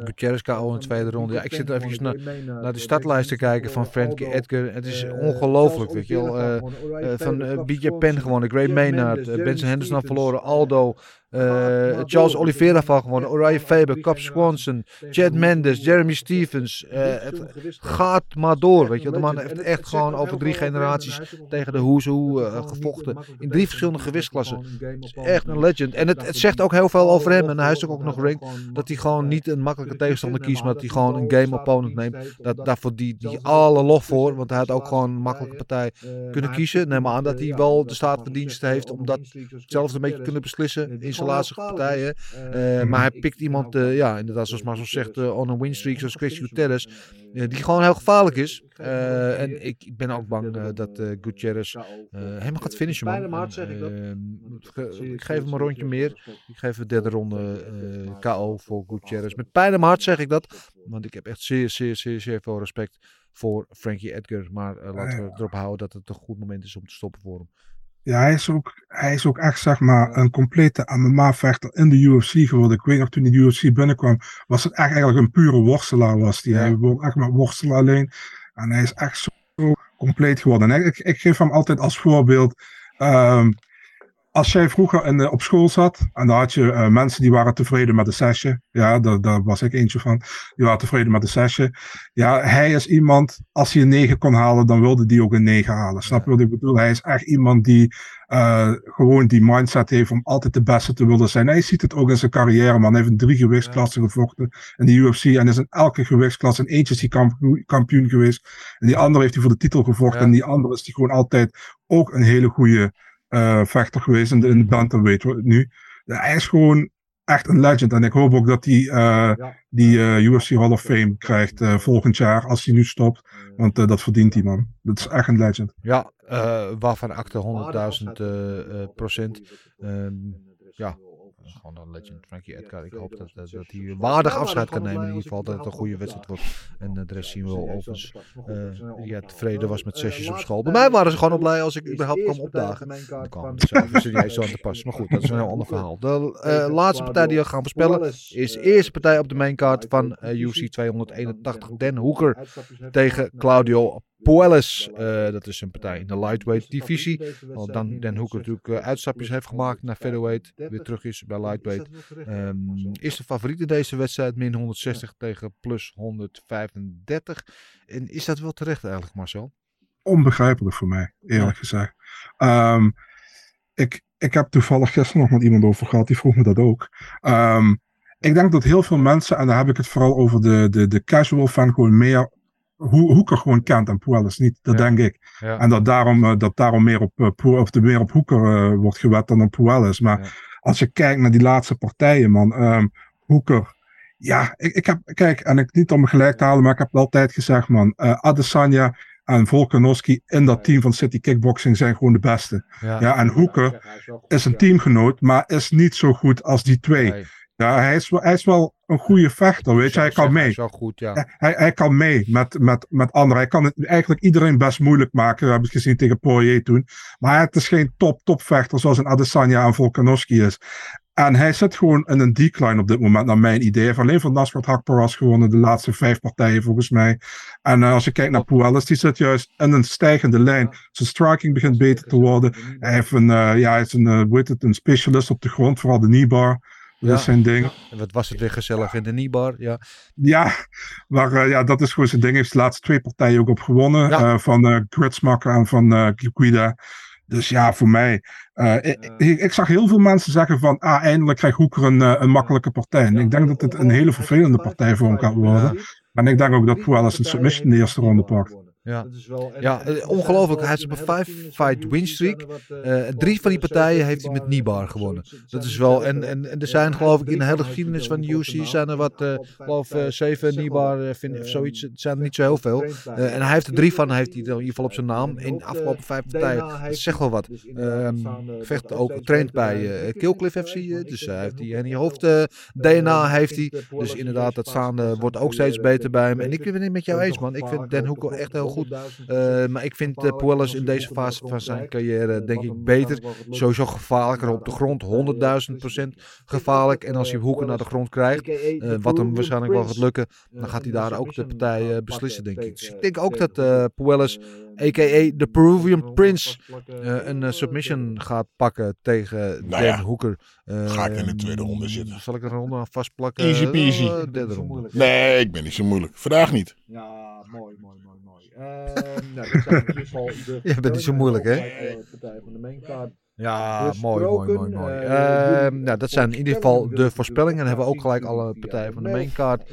Gutierrez K O in de tweede ronde. Ja, ik zit even naar, naar de startlijst te kijken van Frankie Edgar. Het is ongelooflijk, weet je wel. Uh, uh, van uh, B J Penn gewonnen, Gray Maynard, uh, Benson Henderson verloren, Aldo... Uh, Charles Oliveira van gewonnen, Orion Faber, Cap Swanson, Chad Mendes, Jeremy Stevens. Uh, het gaat maar door, weet je. De man heeft echt gewoon over drie generaties tegen de hoe's hoe uh, gevochten. In drie verschillende gewichtsklassen. Is echt een legend. En het, het zegt ook heel veel over hem. En hij is ook, ook nog ranked. Dat hij gewoon niet een makkelijke tegenstander kiest, maar dat hij gewoon een game opponent neemt. Dat, daarvoor die, die alle lof voor. Want hij had ook gewoon een makkelijke partij kunnen kiezen. Neem maar aan dat hij wel de staat van dienst heeft om dat zelf een beetje te kunnen beslissen in laatste partijen, uh, maar hij pikt iemand, uh, ja, inderdaad, zoals Marcel zegt, uh, on een winstreak, zoals Chris Gutierrez, uh, die gewoon heel gevaarlijk is. Uh, en ik, ik ben ook bang uh, dat uh, Gutierrez uh, helemaal gaat finishen, man. Uh, ik geef hem een rondje meer. Ik geef de derde ronde uh, K O voor Gutierrez. Met pijn in mijn hart zeg ik dat, want ik heb echt zeer, zeer, zeer, zeer veel respect voor Frankie Edgar, maar uh, laten we erop houden dat het een goed moment is om te stoppen voor hem. Ja, hij is, ook, hij is ook echt, zeg maar, een complete M M A-vechter in de U F C geworden. Ik weet nog, toen hij de U F C binnenkwam, was het echt eigenlijk een pure worstelaar. Was die. Ja. Hij begon echt met worstelen alleen. En hij is echt zo compleet geworden. En ik, ik, ik geef hem altijd als voorbeeld. Um, als jij vroeger in, op school zat, en dan had je uh, mensen die waren tevreden met de sessie. Ja, daar, daar was ik eentje van. Die waren tevreden met de sessie. Ja, hij is iemand, als hij een negen kon halen, dan wilde die ook een negen halen. Snap je wat ik bedoel? Hij is echt iemand die uh, gewoon die mindset heeft om altijd de beste te willen zijn. Hij ziet het ook in zijn carrière, man. Hij heeft in drie gewichtsklassen gevochten in de U F C. En is in elke gewichtsklasse, in eentje is hij kampioen, kampioen geweest. En die andere heeft hij voor de titel gevochten. Ja. En die andere is hij gewoon altijd ook een hele goede... Uh, vechter geweest in de, in de bantamweight nu. Uh, hij is gewoon echt een legend. En ik hoop ook dat hij uh, ja. die uh, U F C Hall of Fame krijgt uh, volgend jaar als hij nu stopt. Want uh, dat verdient hij, man. Dat is echt een legend. Ja, uh, waarvan acte honderdduizend uh, uh, procent. Um, ja. Gewoon een legend, Frankie Edgar. Ik hoop dat, dat, dat hij waardig afscheid kan nemen. In ieder geval dat het een goede wedstrijd wordt. En de rest zien we wel overigens. Uh, ja, tevreden was met sessies op school. Bij mij waren ze gewoon op blij als ik überhaupt kwam opdagen. Dan kwam het zelf serieus aan te passen. Maar goed, dat is een heel ander verhaal. De uh, laatste partij die we gaan voorspellen is de eerste partij op de maincard van uh, U F C tweehonderdeenentachtig. Dan Hooker tegen Claudio Pueles, uh, dat is een partij in de lightweight divisie. Want dan Dan Hooker natuurlijk uh, uitstapjes heeft gemaakt naar featherweight, weer terug is bij lightweight. Um, is de favoriet in deze wedstrijd, min honderdzestig tegen plus honderdvijfendertig. En is dat wel terecht eigenlijk, Marcel? Onbegrijpelijk voor mij, eerlijk ja. gezegd. Um, ik, ik heb toevallig gisteren nog met iemand over gehad, die vroeg me dat ook. Um, ik denk dat heel veel mensen, en daar heb ik het vooral over de, de, de casual fan, gewoon meer... Ho- Hooker gewoon kent en Pueles niet, dat ja. denk ik. Ja. En dat daarom, uh, dat daarom meer op, uh, Pu- of de meer op Hooker uh, wordt gewet dan op Pueles. Maar ja. als je kijkt naar die laatste partijen, man, um, Hooker Ja, ik, ik heb, kijk, en ik niet om me gelijk te halen, maar ik heb altijd gezegd, man, uh, Adesanya en Volkanovski in dat team van City Kickboxing zijn gewoon de beste. Ja, ja, en Hooker is een teamgenoot, maar is niet zo goed als die twee. Nee. Ja, hij is, hij is wel een goede vechter, weet je. Hij kan mee. Goed, ja. hij, hij kan mee met, met, met anderen. Hij kan het eigenlijk iedereen best moeilijk maken. We hebben het gezien tegen Poirier toen. Maar het is geen top, topvechter zoals een Adesanya en Volkanovski is. En hij zit gewoon in een decline op dit moment, naar mijn idee. Hij heeft alleen van Nasrat Hakparas gewonnen de laatste vijf partijen volgens mij. En uh, als je kijkt naar Pueles, die zit juist in een stijgende lijn. Zijn striking begint beter te worden. Hij heeft een, uh, ja, hij is een, uh, weet het, een specialist op de grond, vooral de kneebar. Ja. Dat is zijn ding. Wat was het weer gezellig in de kneebar. Ja, ja maar uh, ja, dat is gewoon zijn ding. Hij heeft de laatste twee partijen ook op gewonnen. Ja. Uh, van uh, Gritsmaker en van uh, Guida. Dus ja, voor mij. Uh, uh, ik, ik zag heel veel mensen zeggen van, ah, eindelijk krijgt Hoeker een, uh, een makkelijke partij. En ik denk dat het een hele vervelende partij voor hem kan worden. En ik denk ook dat Pueles een submission in de eerste ronde pakt. Ja, dat is wel, ja, ongelooflijk. Hij is op een vijf-fight winstreak. Uh, drie van die partijen heeft hij met Nibar gewonnen. Dat is wel, en, en, en er zijn geloof ik in de hele geschiedenis van de U F C zijn er wat, uh, geloof uh, zeven Nibar uh, vind, of zoiets. Het zijn er niet zo heel veel. Uh, en hij heeft er drie van, heeft hij in ieder geval op zijn naam in de afgelopen vijf partijen. Dat zegt wel wat. Uh, vecht ook, traint bij uh, Killcliff F C. Uh, dus hij heeft die, en die hoofd uh, D N A heeft hij. Dus inderdaad, dat staande wordt ook steeds beter bij hem. En ik ben het met jou eens, man. Ik vind Dan Hooker echt heel goed. Uh, maar ik vind uh, Pueles in deze fase van zijn carrière denk ik beter. Sowieso gevaarlijker op de grond. honderdduizend procent gevaarlijk. En als hij Hoeken naar de grond krijgt, uh, wat hem waarschijnlijk wel gaat lukken, dan gaat hij daar ook de partij uh, beslissen, denk ik. Dus ik denk ook dat uh, Pueles, a k a de Peruvian Prince, uh, een uh, submission gaat pakken tegen nou ja, Dan Hooker. Uh, ga ik in de tweede ronde zitten. Zal ik er een ronde aan vastplakken? Easy peasy. Uh, derde ronde. Nee, ik ben niet zo moeilijk. Vandaag niet. Ja, mooi, mooi, mooi. Uh, nou, dat zijn in ieder geval de... Ja, dat is zo moeilijk, hè? Partij van de maincard. Ja, mooi, mooi, mooi, mooi. Uh, nou, dat zijn in ieder geval de voorspellingen. En hebben we ook gelijk alle partijen van de maincard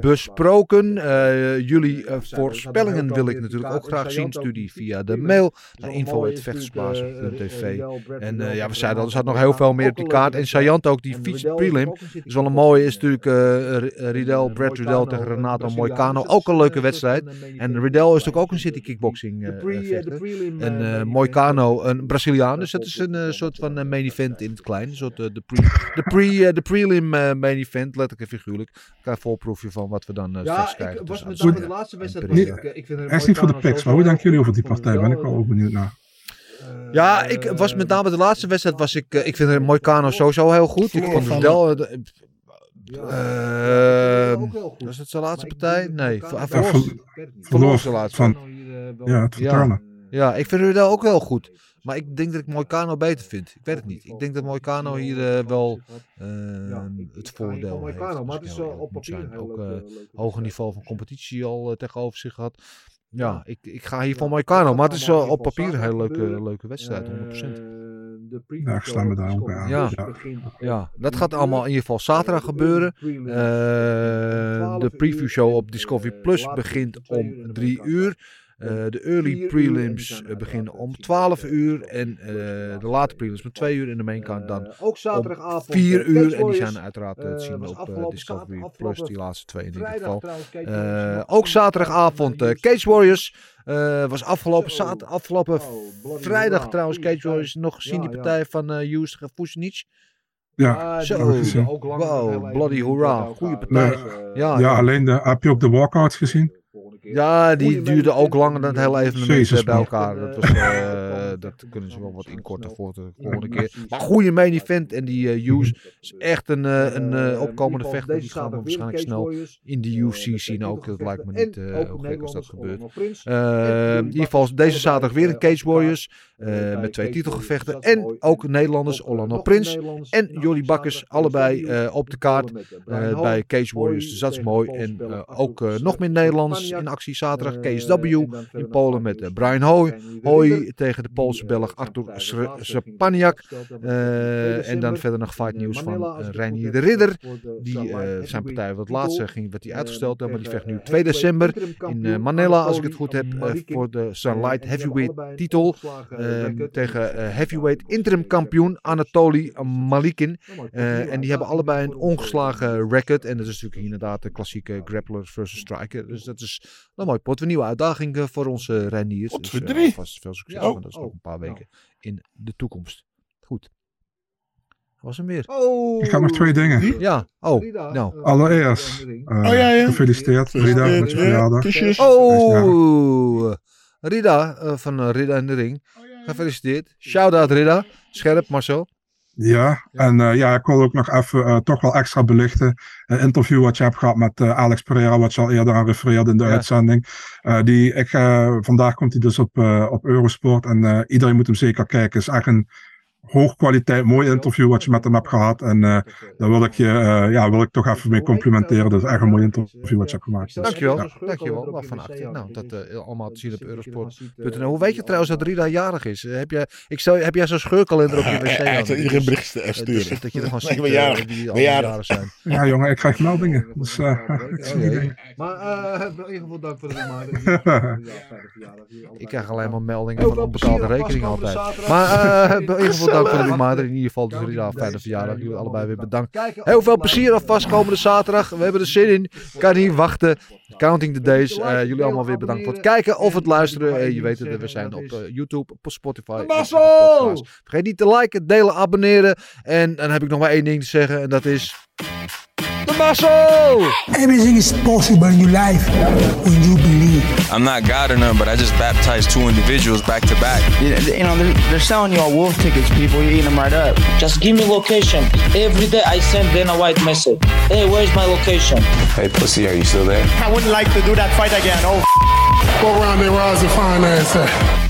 besproken. Uh, jullie uh, voorspellingen wil ik natuurlijk ook graag zien. Studie via de mail naar info at vechtersbaas punt t v. En uh, ja, we zeiden al, er zat nog heel veel meer op die kaart. En Sajant ook, die fietst prelim. Dus wel een mooie is natuurlijk uh, Riddell, Brad Riddell tegen Renato Moicano. Ook een leuke wedstrijd. En Riddell is natuurlijk ook een city kickboxing uh, vechter. En uh, Moicano, een Braziliaan. Dus dat is een uh, soort van uh, main event in het klein. Een soort uh, de, pre, de, pre, uh, de prelim uh, main event, letterlijk en figuurlijk. Ik ga een voorproefje van wat we dan uh, straks krijgen. Ja, ik was met dus de laatste wedstrijd. Nee, ik, ik vind echt niet voor de picks, maar hoe denken jullie over die partij? Ben ik wel ook benieuwd naar. Ja, ik was met name de laatste wedstrijd, was ik, uh, ik vind Moicano sowieso heel goed. Ik vond Riddell... Uh, Ja, uh, was het zijn laatste partij? Nee, hij verloor zijn laatste van, ja, het ja, ja, ik vind Riddell ook wel goed. Maar ik denk dat ik Moicano beter vind. Ik weet het niet. Ik denk dat Moicano hier uh, wel uh, het voordeel heeft. Maar het is op papier ook uh, hoger niveau van competitie al uh, tegenover zich gehad. Ja, ik, ik ga hier voor Moicano. Maar het is uh, op papier een hele leuke, leuke wedstrijd, honderd procent. Ja, slaan we daar ook bij aan. Ja, ja, dat gaat allemaal in ieder geval zaterdag gebeuren. Uh, de preview show op Discovery Plus begint om drie uur. Uh, de early prelims uh, beginnen om twaalf uur. En uh, de late prelims om twee uur. En de maincard dan om vier uur. En die zijn uiteraard uh, te zien op uh, Discovery Plus. Die laatste twee in dit geval. Uh, ook zaterdagavond uh, Cage Warriors. Uh, was afgelopen, zaad, afgelopen vrijdag trouwens. Cage Warriors nog gezien die partij van uh, Hughes en Vucinic. Ja, zo. Wow, bloody hoorah. Goede partij. Uh, ja, ja, alleen de, heb je ook de walkouts gezien? Ja, die duurde ook langer dan het hele evenement bij elkaar. Dat, was, uh, dat kunnen ze wel wat inkorten voor de volgende keer. Maar goede main event. En die uh, Hughes is echt een, uh, een uh, opkomende vechter. Die gaan we waarschijnlijk snel in de U F C zien ook. Dat lijkt me niet uh, heel gek als dat gebeurt. Uh, in ieder geval deze zaterdag weer een Cage Warriors. Uh, met twee titelgevechten. En ook Nederlanders, Orlando Prins en Jordi Bakkers. Allebei uh, op de kaart uh, bij Cage Warriors. Dus dat is mooi. En uh, ook uh, nog meer Nederlanders in actie. Zaterdag K S W in Polen met Brian Hoy. Hoy tegen de Poolse Belg Artur Szczepaniak. Uh, en dan verder nog fight nieuws van uh, Reinier de Ridder. Die uh, zijn partij wat laatst ging, werd hij uitgesteld. Maar die vecht nu twee december in uh, Manila, als ik het goed heb, uh, voor de Sunlight Heavyweight titel. Uh, tegen uh, Heavyweight interim kampioen Anatoly Malikin. Uh, en die hebben allebei een ongeslagen record. En dat is natuurlijk inderdaad de klassieke grappler versus striker. Dus dat is een mooi pot. Een nieuwe uitdaging uh, voor onze Reiniers. Dus uh, vast veel succes, want dat is nog een paar weken in de toekomst. Goed. Was hem weer. Oh, ik had nog twee dingen. Ja. Oh, nou. Allereerst. Uh, oh, ja, ja. Gefeliciteerd, Rida, met je verjaardag. Oh, Rida uh, van Rida in de Ring. Oh, ja, ja. Gefeliciteerd. Shout-out, Rida. Scherp, Marcel. Ja, en uh, ja, ik wil ook nog even uh, toch wel extra belichten. Een interview wat je hebt gehad met uh, Alex Pereira, wat je al eerder aan refereerde in de ja. uitzending. Uh, die, ik, uh, vandaag komt hij dus op, uh, op Eurosport en uh, iedereen moet hem zeker kijken. Is echt een hoogkwaliteit, mooi interview wat je met hem hebt gehad. En uh, daar wil ik je uh, ja, wil ik toch even mee complimenteren. Dat is echt een mooi interview wat je hebt gemaakt. Dus, dankjewel, ja. dankjewel. Wat van achter. Nou, dat uh, allemaal te zien op eurosport punt n l. Hoe weet je trouwens dat Rida jarig is? Heb jij, ik stel, heb jij zo'n scheurkalender op je wc? Ja, ik zal iedereen berichten sturen. Dat je er gewoon ziet nee, uh, die allemaal jarig zijn. Ja jongen, ik krijg meldingen. Dus, uh, okay. Maar uh, in ieder geval dank voor de ik krijg alleen maar meldingen van onbetaalde rekeningen altijd. Maar uh, in ieder geval dank voor de reminder. In ieder geval de Rida, fijne verjaardag. Jullie allebei weer bedankt. Heel veel plezier alvast komende zaterdag. We hebben er zin in. Kan niet wachten. Counting the days. Uh, jullie allemaal weer bedankt voor het kijken of het luisteren. Uh, je weet het, we zijn op uh, YouTube, op Spotify. Vergeet niet te liken, delen, abonneren. En dan heb ik nog maar één ding te zeggen. En dat is... The muscle! Everything is possible in your life when you believe. I'm not God or none, but I just baptized two individuals back to back. You, you know, they're, they're selling you all wolf tickets, people. You're eating them right up. Just give me location. Every day I send Dana White message. Hey, where's my location? Hey, pussy, are you still there? I wouldn't like to do that fight again. Oh, f***. Go round and rise and find ass.